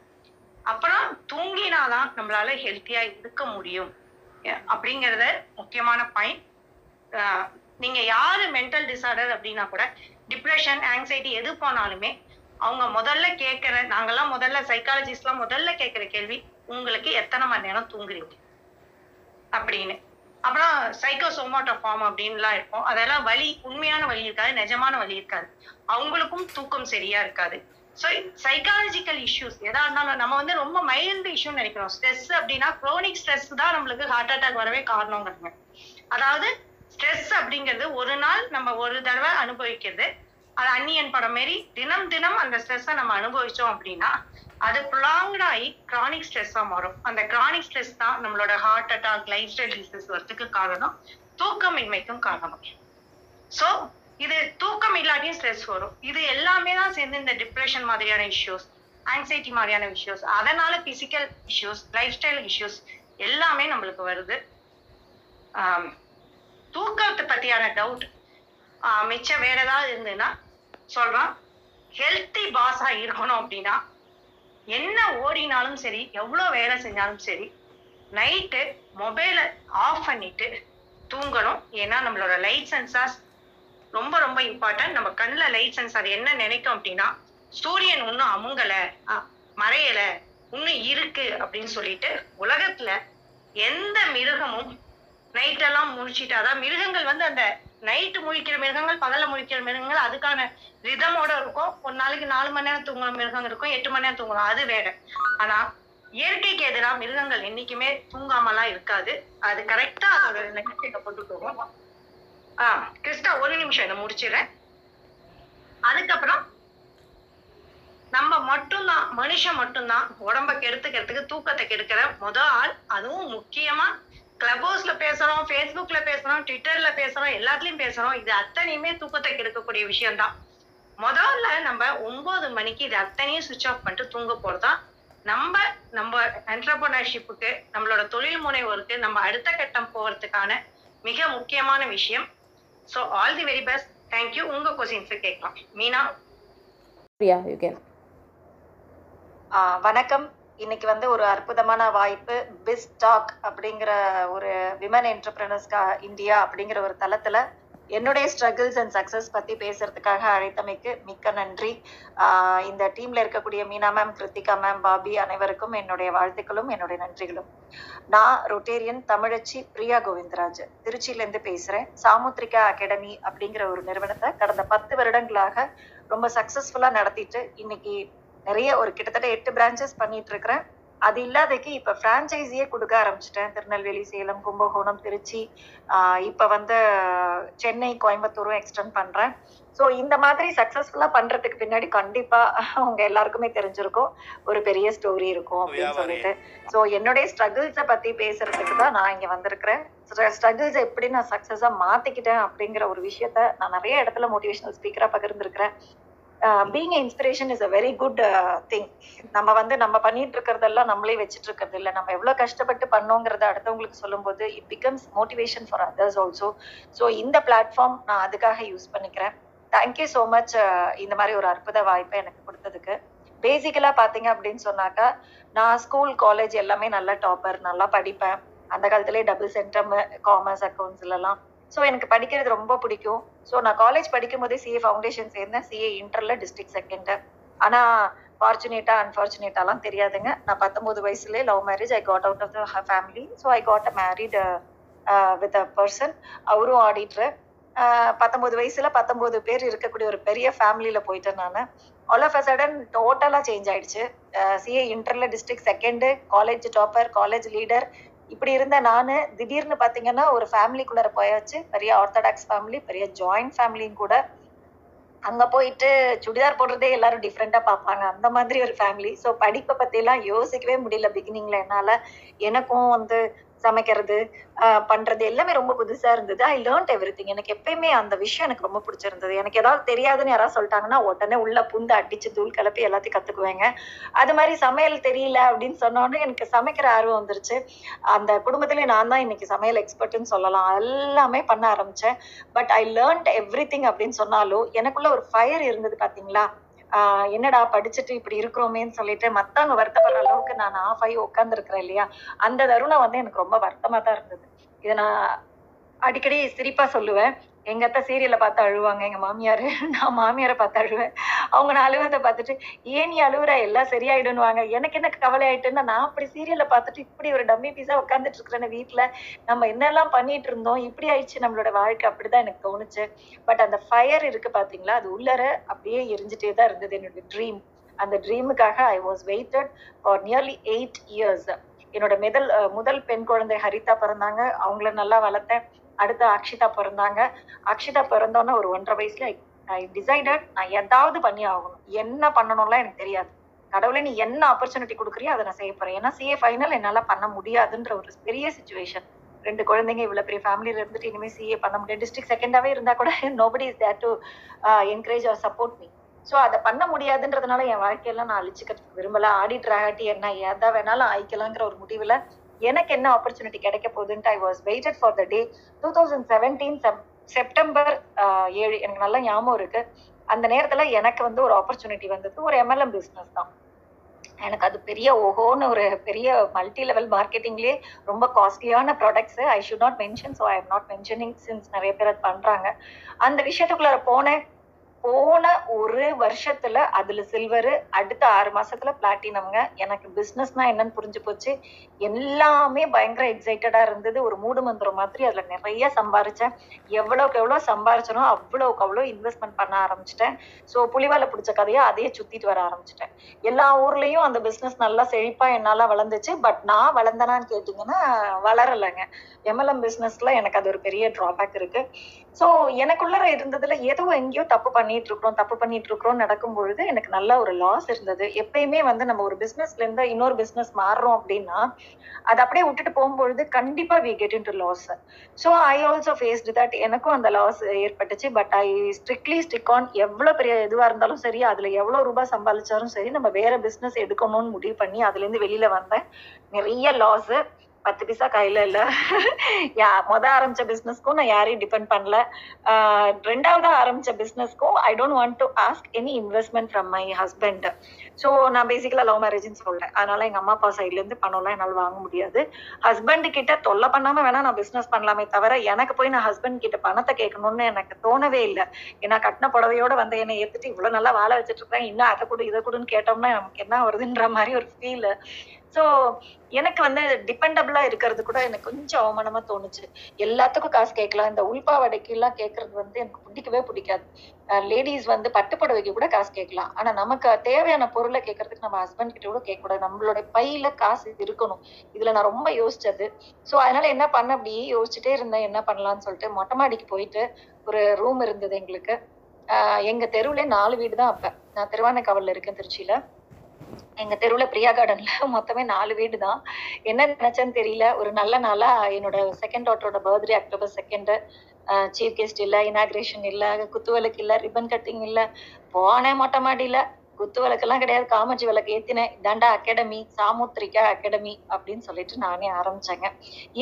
அப்புறம் தூங்கினாதான் நம்மளால ஹெல்த்தியா இருக்க முடியும் அப்படிங்கறத முக்கியமான பாயிண்ட். நீங்க யாரு மென்டல் டிசார்டர் அப்படின்னா கூட டிப்ரெஷன் ஆங்ஸைட்டி எது போனாலுமே அவங்க முதல்ல கேட்கிற, நாங்கெல்லாம் முதல்ல சைக்காலஜிஸ்ட்லாம் முதல்ல கேட்கிற கேள்வி உங்களுக்கு எத்தனை மணி நேரம் தூங்குறீங்க அப்படின்னு. அப்புறம் சைக்கோசோமாட்டோ ஃபார்ம் அப்படின்லாம் இருக்கும். அதெல்லாம் வலி, உண்மையான வலி இருக்காது, நிஜமான வலி இருக்காது, அவங்களுக்கும் தூக்கம் சரியா இருக்காது. ஸோ சைக்காலஜிக்கல் இஷ்யூஸ் எதா இருந்தாலும் நம்ம வந்து ரொம்ப மைல்டு இஷ்யூன்னு நினைக்கிறோம். ஸ்ட்ரெஸ் அப்படின்னா குரோனிக் ஸ்ட்ரெஸ் தான் நம்மளுக்கு ஹார்ட் அட்டாக் வரவே காரணங்கிறாங்க. அதாவது ஸ்ட்ரெஸ் அப்படிங்கிறது ஒரு நாள் நம்ம ஒரு தடவை அனுபவிக்கிறது, அது அன்னியன் படம் மாரி தினம் தினம் அந்த ஸ்ட்ரெஸ்ஸை நம்ம அனுபவிச்சோம் அப்படின்னா அது ப்ராங்காகி கிரானிக் ஸ்ட்ரெஸ்ஸாக மாறும். அந்த கிரானிக் ஸ்ட்ரெஸ் தான் நம்மளோட heart attack, life style disease வரதுக்கு காரணம், தூக்கமின்மைக்கும் காரணம். ஸோ இது தூக்கம் இல்லாட்டியும் ஸ்ட்ரெஸ் வரும். இது எல்லாமே தான் சேர்ந்து இந்த டிப்ரெஷன் மாதிரியான இஷ்யூஸ், ஆங்ஸைட்டி மாதிரியான இஷ்யூஸ், அதனால physical issues, life style issues எல்லாமே நம்மளுக்கு வருது. தூக்கத்தை பத்தியான டவுட் மிச்சம் வேற ஏதாவது இருந்ததுன்னா சொல்றோம். ஹெல்த்தி பாஸா இருக்கணும் அப்படின்னா என்ன ஓடினாலும் சரி, எவ்வளோ வேலை செஞ்சாலும் சரி, நைட்டு மொபைலை ஆஃப் பண்ணிட்டு தூங்கணும். ஏன்னா நம்மளோட லைட் சென்சார்ஸ் ரொம்ப ரொம்ப இம்பார்ட்டன்ட். நம்ம கண்ணில் லைட் சென்சார் என்ன நினைக்கும் அப்படின்னா சூரியன் இன்னும் அமுங்கல, மறையல, இன்னும் இருக்கு அப்படின்னு சொல்லிட்டு உலகத்துல எந்த மிருகமும் நைட்டெல்லாம் முழிச்சிட்டு, அதான் மிருகங்கள் வந்து அந்த நைட்டு முழிக்கிற மிருகங்கள், பகல்ல முழிக்கிற மிருகங்கள் அதுக்கான ரிதமோட இருக்கும். ஒரு நாளைக்கு நாலு மணி நேரம் தூங்குற மிருகங்கள் இருக்கும், எட்டு மணி நேரம் தூங்கலாம், அது வேற. ஆனா இயற்கைக்கு எதிராக மிருகங்கள் என்னைக்குமே தூங்காமலாம் இருக்காது, அது கரெக்டா அதோட நிகழ்ச்சியை போட்டு போகும். ஆஹ் கிறிஸ்டா ஒரு நிமிஷம் இதை முடிச்சிடறேன். அதுக்கப்புறம் நம்ம மட்டும்தான், மனுஷன் மட்டும்தான் உடம்ப கெடுத்துக்கிறதுக்கு தூக்கத்தை கெடுக்கிற முதல் ஆள். அதுவும் முக்கியமா கிளப் ஹவுஸ்ல பேசுறோம், ஃபேஸ்புக்ல பேசுறோம், ட்விட்டர்ல பேசுறோம், எல்லாத்துலயும் பேசுறோம். இது அத்தனையுமே தூக்கத்தை கெடுக்கக்கூடிய விஷயம்தான். முதல்ல நம்ம ஒன்பது மணிக்கு இது அத்தனையும் சுவிட்ச் ஆஃப் பண்ணிட்டு தூங்க போறதுதான் நம்ம நம்ம என்டர்பிரனர்ஷிப்புக்கு, நம்மளோட தொழில் முனைவோருக்கு நம்ம அடுத்த கட்டம் போறதுக்கான மிக முக்கியமான விஷயம். So all the very best. Thank you. உங்க கொஸ்டின்ஸை கேட்கலாம். Meena Priya you can. வணக்கம். இன்னைக்கு வந்து ஒரு அற்புதமான வாய்ப்பு, பிஸ் டாக் அப்படிங்கிற ஒரு விமன் என்டர்பிரனர்ஸ்கா இந்தியா அப்படிங்கிற ஒரு தளத்துல என்னுடைய ஸ்ட்ரகிள்ஸ் அண்ட் சக்சஸ் பத்தி பேசுறதுக்காக அழைத்தமைக்கு மிக்க நன்றி. ஆஹ் இந்த டீம்ல இருக்கக்கூடிய Meena ma'am, Krithika ma'am, Bobby அனைவருக்கும் என்னுடைய வாழ்த்துக்களும் என்னுடைய நன்றிகளும். நான் ரொட்டேரியன் தமிழச்சி பிரியா கோவிந்தராஜ், திருச்சியிலேருந்து பேசுறேன். சாமுத்திரிகா அகாடமி அப்படிங்கிற ஒரு நிறுவனத்தை கடந்த பத்து வருடங்களாக ரொம்ப சக்சஸ்ஃபுல்லா நடத்திட்டு இன்னைக்கு நிறைய ஒரு கிட்டத்தட்ட எட்டு பிரான்ச்சஸ் பண்ணிட்டு இருக்கிறேன். அது இல்லாதக்கு இப்ப பிரான்சைஸியே கொடுக்க ஆரம்பிச்சிட்டேன். திருநெல்வேலி, சேலம், கும்பகோணம், திருச்சி, ஆஹ் இப்ப வந்து சென்னை, கோயம்புத்தூரும் எக்ஸ்டெண்ட் பண்றேன். ஸோ இந்த மாதிரி சக்சஸ்ஃபுல்லா பண்றதுக்கு பின்னாடி கண்டிப்பா அவங்க எல்லாருக்குமே தெரிஞ்சிருக்கும் ஒரு பெரிய ஸ்டோரி இருக்கும் அப்படின்னு சொல்லிட்டு. ஸோ என்னுடைய ஸ்ட்ரகிள்ஸை பத்தி பேசுறதுக்கு தான் நான் இங்க வந்திருக்கிறேன். ஸ்ட்ரகிள்ஸை எப்படி நான் சக்சஸா மாத்திக்கிட்டேன் அப்படிங்கிற ஒரு விஷயத்த நான் நிறைய இடத்துல மோட்டிவேஷனல் ஸ்பீக்கரா பகிர்ந்துருக்கிறேன். Being inspiration is a very good thing. நம்ம வந்து நம்ம பண்ணிட்டு இருக்கிறதெல்லாம் நம்மளே வச்சுட்டு இருக்கிறது இல்லை, நம்ம எவ்வளோ கஷ்டப்பட்டு பண்ணோங்கிறத அடுத்தவங்களுக்கு சொல்லும்போது it becomes motivation for others also. So இந்த பிளாட்ஃபார்ம் நான் அதுக்காக யூஸ் பண்ணிக்கிறேன். தேங்க்யூ ஸோ மச் இந்த மாதிரி ஒரு அற்புத வாய்ப்பை எனக்கு கொடுத்ததுக்கு. பேசிக்கலாக பார்த்தீங்க அப்படின்னு சொன்னாக்கா, நான் ஸ்கூல், காலேஜ் எல்லாமே நல்ல டாப்பர், நல்லா படிப்பேன். அந்த காலத்துலேயே டபுள் சென்டம், காமர்ஸ், அக்கௌண்ட்ஸ்லாம். ஸோ எனக்கு படிக்கிறது ரொம்ப பிடிக்கும். ஸோ நான் காலேஜ் படிக்கும் போதே சிஏ ஃபவுண்டேஷன் சேர்ந்தேன். சிஏ இன்டர்ல டிஸ்ட்ரிக்ட் செகண்டு. ஆனால் ஃபார்ச்சுனேட்டா அன்ஃபார்ச்சுனேட்டாலாம் தெரியாதுங்க, நான் பத்தொம்போது வயசுலேயே love marriage. I got out of the family. So I got a married with a person, அவரும் ஆடிட்ரு. பத்தொம்போது வயசுல பத்தொம்போது பேர் இருக்கக்கூடிய ஒரு பெரிய ஃபேமிலியில போயிட்டேன் நான். ஆல் ஆஃப் அ சடன் டோட்டலாக சேஞ்ச் ஆயிடுச்சு. சிஏ இன்டர்ல district second, college topper, college leader, இப்படி இருந்த நான் திடீர்னு பார்த்தீங்கன்னா ஒரு ஃபேமிலிக்குள்ளார போயாச்சு. பெரிய ஆர்த்தடாக்ஸ் ஃபேமிலி, பெரிய ஜாயிண்ட் ஃபேமிலியும் கூட. அங்கே போயிட்டு சுடிதார் போடுறதே எல்லாரும் டிஃப்ரெண்டாக பார்ப்பாங்க, அந்த மாதிரி ஒரு ஃபேமிலி. ஸோ படிப்பை பற்றிலாம் யோசிக்கவே முடியல பிகினிங்ல என்னால். எனக்கும் வந்து சமைக்கிறது, பண்றது எல்லாமே ரொம்ப புதுசாக இருந்தது. I learnt everything. எனக்கு எப்பயுமே அந்த விஷயம் எனக்கு ரொம்ப பிடிச்சிருந்தது. எனக்கு ஏதாவது தெரியாதுன்னு யாராவது சொல்லிட்டாங்கன்னா உடனே உள்ள பூந்து அடிச்சு தூள் கலப்பி எல்லாத்தையும் கற்றுக்குவேங்க. அது மாதிரி சமையல் தெரியல அப்படின்னு சொன்னோடனே எனக்கு சமைக்கிற ஆர்வம் வந்துருச்சு. அந்த குடும்பத்திலே நான் தான் இன்னைக்கு சமையல் எக்ஸ்பர்ட்னு சொல்லலாம், எல்லாமே பண்ண ஆரம்பித்தேன். பட் ஐ லேர்ன்ட் எவ்ரிதிங் அப்படின்னு சொன்னாலும் எனக்குள்ள ஒரு ஃபயர் இருந்தது பார்த்தீங்களா. ஆஹ் என்னடா படிச்சுட்டு இப்படி இருக்கிறோமேன்னு சொல்லிட்டு மத்தவங்க வருத்தப்படுற அளவுக்கு நான் ஆஃப் ஆகி உட்கார்ந்து இருக்கிறேன் இல்லையா. அந்த தருணம் வந்து எனக்கு ரொம்ப வருத்தமா தான் இருந்தது. இதை நான் அடிக்கடி சிரிப்பா சொல்லுவேன். எங்க அத்தை சீரியலை பார்த்து அழுவாங்க, எங்க மாமியார். நான் மாமியாரை பார்த்து அழுவேன், அவங்க நான் அழுவதை பார்த்துட்டு ஏன் நீ அழுவுற, எல்லாம் சரியாயிடுன்னுவாங்க. எனக்கு என்ன கவலை ஆயிட்டுன்னா, நான் அப்படி சீரியலை பார்த்துட்டு இப்படி ஒரு டம்மி பீஸா உட்காந்துட்டு இருக்கிறேன்னு வீட்டுல நம்ம என்னெல்லாம் பண்ணிட்டு இருந்தோம், இப்படி ஆயிடுச்சு நம்மளோட வாழ்க்கை, அப்படிதான் எனக்கு தோணுச்சு. பட் அந்த ஃபயர் இருக்கு பாத்தீங்களா, அது உள்ளர அப்படியே எரிஞ்சுட்டே தான் இருந்தது. என்னோட ட்ரீம், அந்த ட்ரீமுக்காக I was waited for nearly eight years. என்னோட முதல் முதல் பெண் குழந்தை ஹரிதா பிறந்தாங்க, அவங்கள நல்லா வளர்த்தேன். அடுத்து அக்ஷிதா பிறந்தாங்க. அக்ஷிதா பிறந்தோன்னா ஒரு ஒன்றரை வயசுல ஐ டிசைடட், நான் ஏதாவது பண்ணி ஆகணும். என்ன பண்ணணும்லாம் எனக்கு தெரியாது, கடவுளே நீ என்ன ஆப்பர்ச்சுனிட்டி கொடுக்குறியோ அதை நான் செய்ய போறேன். ஏன்னா சிஏ ஃபைனல் என்னால் பண்ண முடியாதுன்ற ஒரு பெரிய சுச்சுவேஷன். ரெண்டு குழந்தைங்க, இவ்வளோ பெரிய ஃபேமிலியில இருந்துட்டு இனிமேல் சிஏ பண்ண முடியாது. டிஸ்ட்ரிக்ட் செகண்டாவே இருந்தா கூட nobody is there to encourage or support me. So அதை பண்ண முடியாதுன்றதுனால என் வாழ்க்கையெல்லாம் நான் அழிச்சுக்கிறதுக்கு விரும்பலை. ஆடிட்டர் ஆகட்டி என்ன எதா வேணாலும் ஆயிக்கலாங்கிற ஒரு முடிவில் எனக்கு என்ன ஆப்பர்ச்சுனிட்டி கிடைக்க போகுதுன்ட்டு I was waited for the day. Two thousand seventeen September ஏழு எனக்கு நல்லா ஞாபகம் இருக்கு. அந்த நேரத்துல எனக்கு வந்து ஒரு ஆப்பர்ச்சுனிட்டி வந்தது, ஒரு எம்எல்எம் பிஸ்னஸ் தான். எனக்கு அது பெரிய ஓஹோன்னு ஒரு பெரிய மல்டி லெவல் மார்க்கெட்டிங்லேயே ரொம்ப காஸ்ட்லியான products. I should not mention, so I am not mentioning since நிறைய பேர் அது பண்றாங்க. அந்த விஷயத்துக்குள்ள போனேன். போன ஒரு வருஷத்துல அதுல சில்வரு, அடுத்த ஆறு மாசத்துல பிளாட்டினம்ங்க. எனக்கு பிசினஸ்னா என்னன்னு புரிஞ்சு போச்சு. எல்லாமே பயங்கர எக்ஸைட்டடா இருந்தது. ஒரு மூடு மந்திரம் மாதிரி அதுல நிறைய சம்பாரிச்சேன். எவ்வளவுக்கு எவ்வளவு சம்பாரிச்சனோ அவ்வளவுக்கு அவ்வளவு இன்வெஸ்ட்மெண்ட் பண்ண ஆரம்பிச்சிட்டேன். ஸோ புலிவால பிடிச்ச கதையா அதையே சுத்திட்டு வர ஆரம்பிச்சிட்டேன். எல்லா ஊர்லயும் அந்த பிசினஸ் நல்லா செழிப்பா என்னால வளர்ந்துச்சு. பட் நான் வளர்ந்தனான்னு கேட்டீங்கன்னா வளரலைங்க. எம்எல்எம் பிசினஸ்ல எனக்கு அது ஒரு பெரிய டிராபேக் இருக்கு. ஸோ எனக்குள்ள இருந்ததுல ஏதோ எங்கேயோ தப்பு பண்ணிட்டு இருக்கிறோம் தப்பு பண்ணிட்டு இருக்கிறோம் நடக்கும் பொழுது எனக்கு நல்ல ஒரு லாஸ் இருந்தது. எப்பயுமே வந்து நம்ம ஒரு பிசினஸ்ல இருந்து இன்னொரு பிசினஸ் மாறுறோம் அப்படின்னா அதை அப்படியே விட்டுட்டு போகும்பொழுது கண்டிப்பா we get into loss. So I also faced that. எனக்கும் அந்த லாஸ் ஏற்பட்டுச்சு. But I strictly stick on எவ்வளவு பெரிய எதுவா இருந்தாலும் சரி, அதுல எவ்வளவு ரூபாய் சம்பாதிச்சாலும் சரி, நம்ம வேற பிசினஸ் எடுக்கணும்னு முடிவு பண்ணி அதுல இருந்து வெளியில வந்தேன். நிறைய லாஸ், பத்து பைசா கையில இல்ல. யா முத ஆரம்பிச்ச பிசினஸ்க்கும் நான் யாரையும் டிபெண்ட் பண்ணல. ஆஹ் ரெண்டாவது ஆரம்பிச்ச பிசினஸ்க்கும் I don't want to ask any investment from my husband. So நான் பேசிக்கலா லவ் மேரேஜ்னு சொல்றேன். அதனால எங்க அம்மா அப்பா சைட்ல இருந்து பணம்லாம் என்னால வாங்க முடியாது. ஹஸ்பண்ட் கிட்ட தொல்லை பண்ணாம வேணா நான் பிசினஸ் பண்ணலாமே தவிர எனக்கு போய் நான் ஹஸ்பண்ட் கிட்ட பணத்தை கேட்கணும்னு எனக்கு தோணவே இல்லை. ஏன்னா கட்டின புடவையோட வந்து என்னை ஏத்துட்டு இவ்வளவு நல்லா வாழ வச்சுட்டு இருக்கேன், இன்னும் அதை கூட இதை கூடன்னு கேட்டோம்னா நமக்கு என்ன வருதுன்ற மாதிரி ஒரு ஃபீல். ஸோ எனக்கு வந்து டிபெண்டபிளா இருக்கிறது கூட எனக்கு கொஞ்சம் அவமானமா தோணுச்சு. எல்லாத்துக்கும் காசு கேட்கலாம், இந்த உள்பாவடைக்கு எல்லாம் கேட்கறது வந்து எனக்கு பிடிக்கவே பிடிக்காது. லேடிஸ் வந்து பட்டு புடவைக்கு கூட காசு கேட்கலாம், ஆனா நமக்கு தேவையான பொருளை கேட்கறதுக்கு நம்ம ஹஸ்பண்ட் கிட்ட கூட கேட்கக்கூடாது. நம்மளோட பையில காசு இருக்கணும். இதுல நான் ரொம்ப யோசிச்சது. ஸோ அதனால என்ன பண்ண அப்படி யோசிச்சுட்டே இருந்தேன் என்ன பண்ணலாம்னு சொல்லிட்டு மொட்டை மாடிக்கு போயிட்டு ஒரு ரூம் இருந்தது எங்களுக்கு. ஆஹ் எங்க தெருவுல நாலு வீடு தான். அப்ப நான் திருவானைக்காவல்ல இருக்கேன், திருச்சியில. எங்க தெருவுல பிரியா கார்டன்ல மொத்தமே நாலு வீடு தான். என்ன நினைச்சேன்னு தெரியல, ஒரு நல்ல நாளா என்னோட செகண்ட் டாட்டரோட birthday October second. Chief guest இல்ல, இனாகிரேஷன் இல்ல, குத்துவிளக்கு இல்ல, ரிப்பன் கட்டிங் இல்ல, போனேன் மொட்டை மாடியில. குத்து விளக்கெல்லாம் கிடையாது, காமாட்சி விளக்கு ஏத்தினேன். இதாண்டா அகாடமி, சாமுத்திரிக்கா அகாடமி அப்படின்னு சொல்லிட்டு நானே ஆரம்பிச்சேங்க.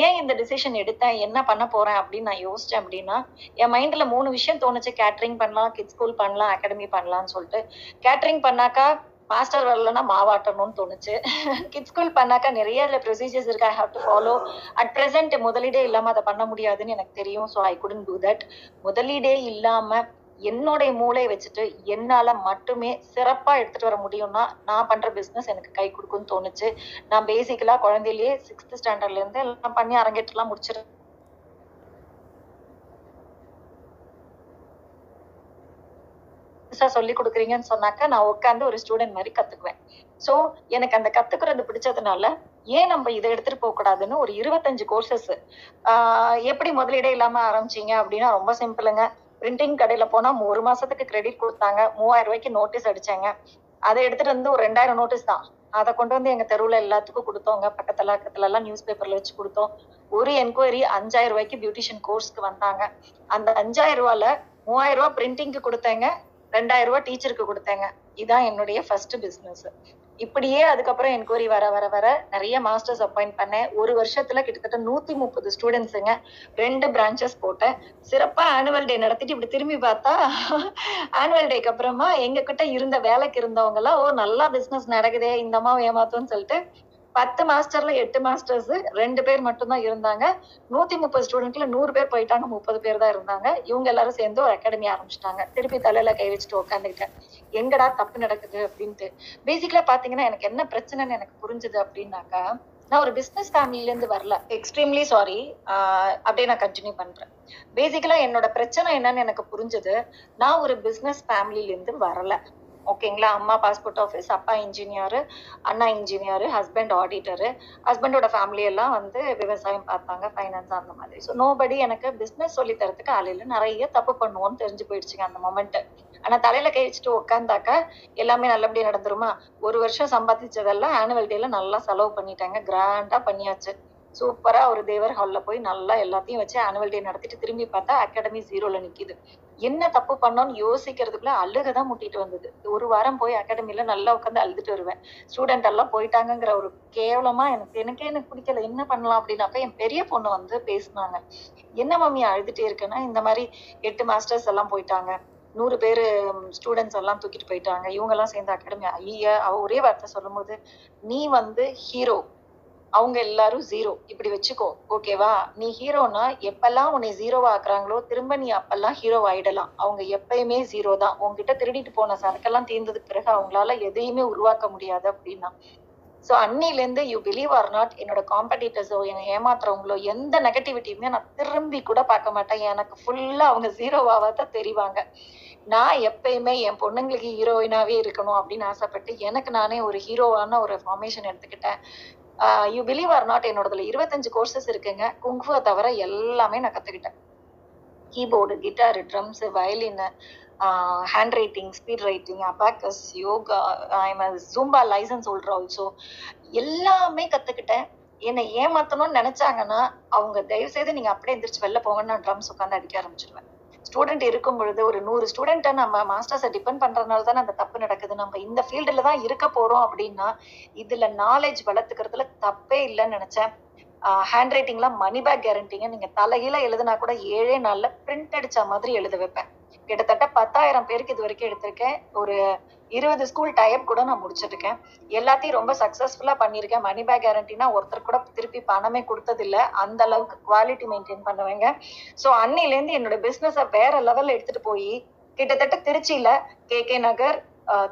ஏன் இந்த டிசிஷன் எடுத்தேன், என்ன பண்ண போறேன் அப்படின்னு நான் யோசிச்சேன் அப்படின்னா, என் மைண்ட்ல மூணு விஷயம் தோணுச்சு. கேட்டரிங் பண்ணலாம், கிட்ஸ் ஸ்கூல் பண்ணலாம், அகாடமி பண்ணலாம்னு சொல்லிட்டு. கேட்டரிங் பண்ணாக்கா மாஸ்டர் வரலன்னா மாவாட்டணும்னு தோணுச்சு. கிட்ஸ் ஸ்கூல் பண்ணாக்கா நிறைய ப்ரொசீஜர்ஸ் இருக்கு, I have to follow. At present முதலீடே இல்லாம அதை பண்ண முடியாதுன்னு எனக்கு தெரியும். So I couldn't do that. முதலீடே இல்லாம என்னுடைய மூளை வச்சுட்டு என்னால மட்டுமே சிறப்பா எடுத்துட்டு வர முடியும்னா நான் பண்ற பிசினஸ் எனக்கு கை கொடுக்கும்னு தோணுச்சு. நான் பேசிக்கலா குழந்தையிலேயே சிக்ஸ்த் ஸ்டாண்டர்ட்ல இருந்து எல்லாம் பண்ணி அரங்கேற்ற எல்லாம் முடிச்சிரு சொல்லி கொடுக்குறீங்கன்னு சொன்னாக்க நான் உட்காந்து ஒரு ஸ்டூடெண்ட் மாதிரி கத்துக்குவேன். சோ எனக்கு அந்த கத்துக்கிறது பிடிச்சதுனால ஏன் நம்ம இதை எடுத்துட்டு போக கூடாதுன்னு ஒரு இருபத்தஞ்சு கோர்சஸ். ஆஹ் எப்படி முதலீடே இல்லாம ஆரம்பிச்சீங்க அப்படின்னா ரொம்ப சிம்பிளுங்க. பிரிண்டிங் கடையில போனா ஒரு மாசத்துக்கு கிரெடிட் கொடுத்தாங்க, மூவாயிரம் ரூபாய்க்கு நோட்டீஸ் அடிச்சாங்க. அதை எடுத்துட்டு வந்து ஒரு ரெண்டாயிரம் நோட்டீஸ் தான், அதை கொண்டு வந்து எங்க தெருவுல எல்லாத்துக்கும் கொடுத்தோங்க. பக்கத்துல பக்கத்துல எல்லாம் நியூஸ் பேப்பர்ல வச்சு கொடுத்தோம். ஒரு என்கொயரி அஞ்சாயிரம் ரூபாய்க்கு பியூட்டிஷியன் கோர்ஸ்க்கு வந்தாங்க. அந்த அஞ்சாயிரம் ரூபாயில மூவாயிரம் ரூபாய் பிரிண்டிங்க்கு கொடுத்தாங்க, ரெண்டாயிரம் ரூபாய் டீச்சருக்கு கொடுத்தாங்க. இதுதான் என்னுடைய ஃபர்ஸ்ட் பிசினஸ். இப்படியே அதுக்கப்புறம் என்கொயரி வர வர வர நிறைய மாஸ்டர்ஸ் அப்பாயிண்ட் பண்ணேன். ஒரு வருஷத்துல கிட்டத்தட்ட நூத்தி முப்பது ஸ்டூடெண்ட்ஸுங்க, ரெண்டு பிரான்ச்சஸ் போட்டேன். சிறப்பா ஆனுவல் டே நடத்திட்டு இப்படி திரும்பி பார்த்தா ஆனுவல் டேக்கு அப்புறமா எங்க கிட்ட இருந்த வேலைக்கு இருந்தவங்க எல்லாம் ஓ நல்லா பிசினஸ் நடக்குதே இந்த அம்மாவை ஏமாத்தோன்னு சொல்லிட்டு பத்து மாஸ்டர்ல எட்டு மாஸ்டர்ஸ் ரெண்டு பேர் மட்டும்தான் இருந்தாங்க. நூத்தி முப்பது ஸ்டூடெண்ட்ல நூறு பேர் போயிட்டாங்க, முப்பது பேர் தான் இருந்தாங்க. இவங்க எல்லாரும் சேர்ந்து ஒரு அகாடமி ஆரம்பிச்சிட்டாங்க. திருப்பி தலையில கை வச்சுட்டு உட்காந்துக்கிட்டேன், எங்கடா தப்பு நடக்குது அப்படின்ட்டு. பேசிக்கலா பாத்தீங்கன்னா எனக்கு என்ன பிரச்சனைன்னு எனக்கு புரிஞ்சுது அப்படின்னாக்கா, நான் ஒரு பிசினஸ் ஃபேமிலில இருந்து வரல. எக்ஸ்ட்ரீம்லி சாரி, அப்படியே நான் கண்டினியூ பண்றேன். பேசிக்கலா என்னோட பிரச்சனை என்னன்னு எனக்கு புரிஞ்சது, நான் ஒரு பிசினஸ் ஃபேமிலில இருந்து வரல. ஓகேங்களா, அம்மா பாஸ்போர்ட் ஆஃபீஸ், அப்பா இன்ஜினியரு, அண்ணா இன்ஜினியரு, ஹஸ்பண்ட் ஆடிட்டரு, ஹஸ்பண்டோட ஃபேமிலி எல்லாம் வந்து விவசாயம் பார்த்தாங்க, ஃபைனான்ஸ் அந்த மாதிரி. ஸோ நோபடி எனக்கு பிஸ்னஸ் சொல்லி தரத்துக்கு ஆளில்ல. நிறைய தப்பு பண்ணுவோம்னு தெரிஞ்சு போயிடுச்சுங்க அந்த மொமெண்ட். ஆனா தலையில கழிச்சுட்டு உட்காந்தாக்கா எல்லாமே நல்லபடியா நடந்துருமா? ஒரு வருஷம் சம்பாதிச்சதெல்லாம் ஆனுவல் டேல நல்லா செலவு பண்ணிட்டாங்க, கிராண்டா பண்ணியாச்சு. சூப்பரா ஒரு தேவர் ஹால்ல போய் நல்லா எல்லாத்தையும் வச்சு ஆனுவல் டே நடத்திட்டு திரும்பி பார்த்தா அகாடமி ஜீரோல நிக்குது. என்ன தப்பு பண்ணோம்னு யோசிக்கிறதுக்குள்ள அழுகதான் முட்டிட்டு வந்தது. ஒரு வாரம் போய் அகாடமில நல்லா உட்காந்து அழுதுட்டு வருவேன். ஸ்டூடெண்ட் எல்லாம் போயிட்டாங்கிற ஒரு கேவலமா எனக்கு எனக்கே எனக்கு பிடிக்கல, என்ன பண்ணலாம் அப்படின்னாப்ப என் பெரிய பொண்ணு வந்து பேசினாங்க, என்ன மம்மி அழுதுட்டே இருக்குன்னா, இந்த மாதிரி எட்டு மாஸ்டர்ஸ் எல்லாம் போயிட்டாங்க, நூறு பேரு ஸ்டூடெண்ட்ஸ் எல்லாம் தூக்கிட்டு போயிட்டாங்க, இவங்க எல்லாம் சேர்ந்து அகாடமி. ஐயா அவ ஒரே வார்த்தை சொல்லும் போது, நீ வந்து ஹீரோ, அவங்க எல்லாரும் ஜீரோ இப்படி வச்சுக்கோ, ஓகேவா? நீ ஹீரோனா எப்பெல்லாம் உன்னை ஜீரோவா ஆக்குறாங்களோ திரும்ப நீ அப்பெல்லாம் ஹீரோ ஆயிடலாம். அவங்க எப்பயுமே ஜீரோ தான். உங்ககிட்ட திருடிட்டு போன சரக்கெல்லாம் தீர்ந்ததுக்கு பிறகு அவங்களால எதையுமே உருவாக்க முடியாது அப்படின்னா. ஸோ அன்னிலேருந்து யூ பிலீவ் ஆர் நாட், என்னோட காம்படிட்டர்ஸோ என்னை ஏமாத்துறவங்களோ எந்த நெகட்டிவிட்டியுமே நான் திரும்பி கூட பார்க்க மாட்டேன். எனக்கு ஃபுல்லா அவங்க ஜீரோவாக தான் தெரிவாங்க. நான் எப்பயுமே என் பொண்ணுங்களுக்கு ஹீரோயினாவே இருக்கணும் அப்படின்னு ஆசைப்பட்டு எனக்கு நானே ஒரு ஹீரோவான ஒரு ஃபார்மேஷன் எடுத்துக்கிட்டேன். யூ பிலீவ் ஆர் நாட், என்னோடதுல இருபத்தஞ்சு கோர்சஸ் இருக்குங்க. குங்குவை தவிர எல்லாமே நான் கத்துக்கிட்டேன். Keyboard, guitar, drums, violin, hand writing, speed writing, abacus, yoga, I'm Zumba licence holder also, எல்லாமே கத்துக்கிட்டேன். என்னை ஏமாத்தணும்னு நினைச்சாங்கன்னா அவங்க தயவு செய்து நீங்க அப்படியே எந்திரிச்சு வெளில போங்கன்னு நான் ட்ரம்ஸ் உட்காந்து அடிக்க ஆரம்பிச்சிருவேன். ஸ்டூடெண்ட் இருக்கும் பொழுது ஒரு நூறு ஸ்டூடெண்ட்டை நம்ம மாஸ்டர்ஸை டிபெண்ட் பண்றதுனால தானே அந்த தப்பு நடக்குது. நம்ம இந்த ஃபீல்டுல தான் இருக்க போறோம் அப்படின்னா இதுல நாலேஜ் வளர்த்துக்கிறதுல தப்பே இல்லைன்னு நினைச்சேன். ஹேண்ட் ரைட்டிங்லாம் மணி பேக் கேரண்டிங்க. நீங்க தலையில எழுதுனா கூட ஏழே நாள்ல பிரிண்ட் அடிச்ச மாதிரி எழுத வைப்பேன். கிட்டத்தட்ட பத்தாயிரம் பேருக்கு இது வரைக்கும் எடுத்திருக்கேன். ஒரு இருபது ஸ்கூல் டைப் கூட நான் முடிச்சிருக்கேன். எல்லாத்தையும் ரொம்ப சக்சஸ்ஃபுல்லா பண்ணியிருக்கேன். மணி பேக் கேரண்டினா ஒருத்தர் கூட திருப்பி பணமே கொடுத்தது இல்லை. அந்த அளவுக்கு குவாலிட்டி மெயின்டைன் பண்ணுவேங்க. ஸோ அன்னிலேருந்து என்னோட பிஸ்னஸை வேற லெவல்ல எடுத்துட்டு போய் கிட்டத்தட்ட திருச்சியில கே கே நகர்,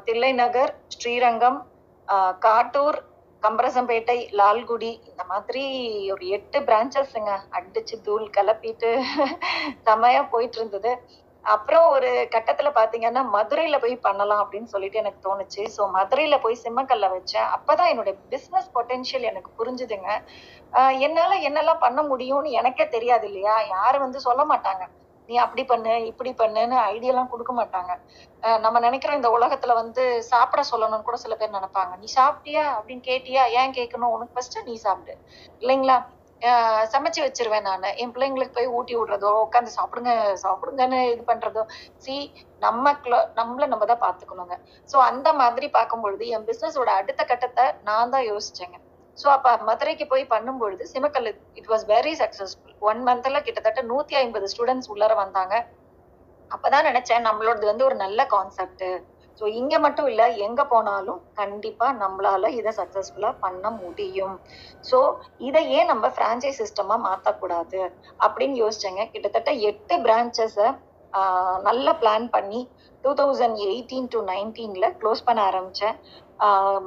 தில்லை நகர், ஸ்ரீரங்கம், காட்டூர், கம்பரசம்பேட்டை, லால்குடி, இந்த மாதிரி ஒரு எட்டு பிரான்ச்சஸ்ங்க அடிச்சு தூள் கலப்பிட்டு செமையா போயிட்டு இருந்தது. அப்புறம் ஒரு கட்டத்துல பாத்தீங்கன்னா மதுரையில போய் பண்ணலாம் அப்படின்னு சொல்லிட்டு எனக்கு தோணுச்சு. ஸோ மதுரையில போய் சிம்மக்கல்ல வச்சேன். அப்பதான் என்னோட பிசினஸ் பொட்டென்ஷியல் எனக்கு புரிஞ்சுதுங்க. ஆஹ் என்னால என்னெல்லாம் பண்ண முடியும்னு எனக்கே தெரியாது இல்லையா. யாரும் வந்து சொல்ல மாட்டாங்க, நீ அப்படி பண்ணு இப்படி பண்ணுன்னு ஐடியெல்லாம் கொடுக்க மாட்டாங்க. நம்ம நினைக்கிறோம் இந்த உலகத்துல வந்து சாப்பிட சொல்லணும்னு கூட சில பேர் நினைப்பாங்க. நீ சாப்பிட்டியா அப்படின்னு கேட்டியா, ஏன் கேட்கணும், உனக்கு ஃபர்ஸ்ட் நீ சாப்பிடு இல்லைங்களா. சமைச்சு வச்சிருவேன் நான் என் பிள்ளைங்களுக்கு. போய் ஊட்டி விடுறதோ உட்காந்து சாப்பிடுங்க சாப்பிடுங்கன்னு இது பண்றதோ சி நம்ம நம்மள நம்ம தான் பாத்துக்கணுங்க. ஸோ அந்த மாதிரி பார்க்கும்பொழுது என் பிசினஸோட அடுத்த கட்டத்தை நான் தான் யோசிச்சேங்க. ஸோ அப்ப மதுரைக்கு போய் பண்ணும்பொழுது Simmakkal it was very successful. One மந்த்ல கிட்டத்தட்ட நூத்தி ஐம்பது ஸ்டூடெண்ட்ஸ் உள்ளார வந்தாங்க. அப்பதான் நினைச்சேன் நம்மளோடது வந்து ஒரு நல்ல கான்செப்ட். ஸோ இங்க மட்டும் இல்லை, எங்க போனாலும் கண்டிப்பா நம்மளால இதை சக்சஸ்ஃபுல்லா பண்ண முடியும். ஸோ இதை ஏன் நம்ம பிரான்சைஸ் சிஸ்டமா மாத்தக்கூடாது அப்படின்னு யோசிச்சேங்க. கிட்டத்தட்ட எட்டு பிரான்ச்சஸை நல்லா பிளான் பண்ணி டூ தௌசண்ட் எயிட்டீன் டு நைன்டீன்ல க்ளோஸ் பண்ண ஆரம்பிச்சேன்.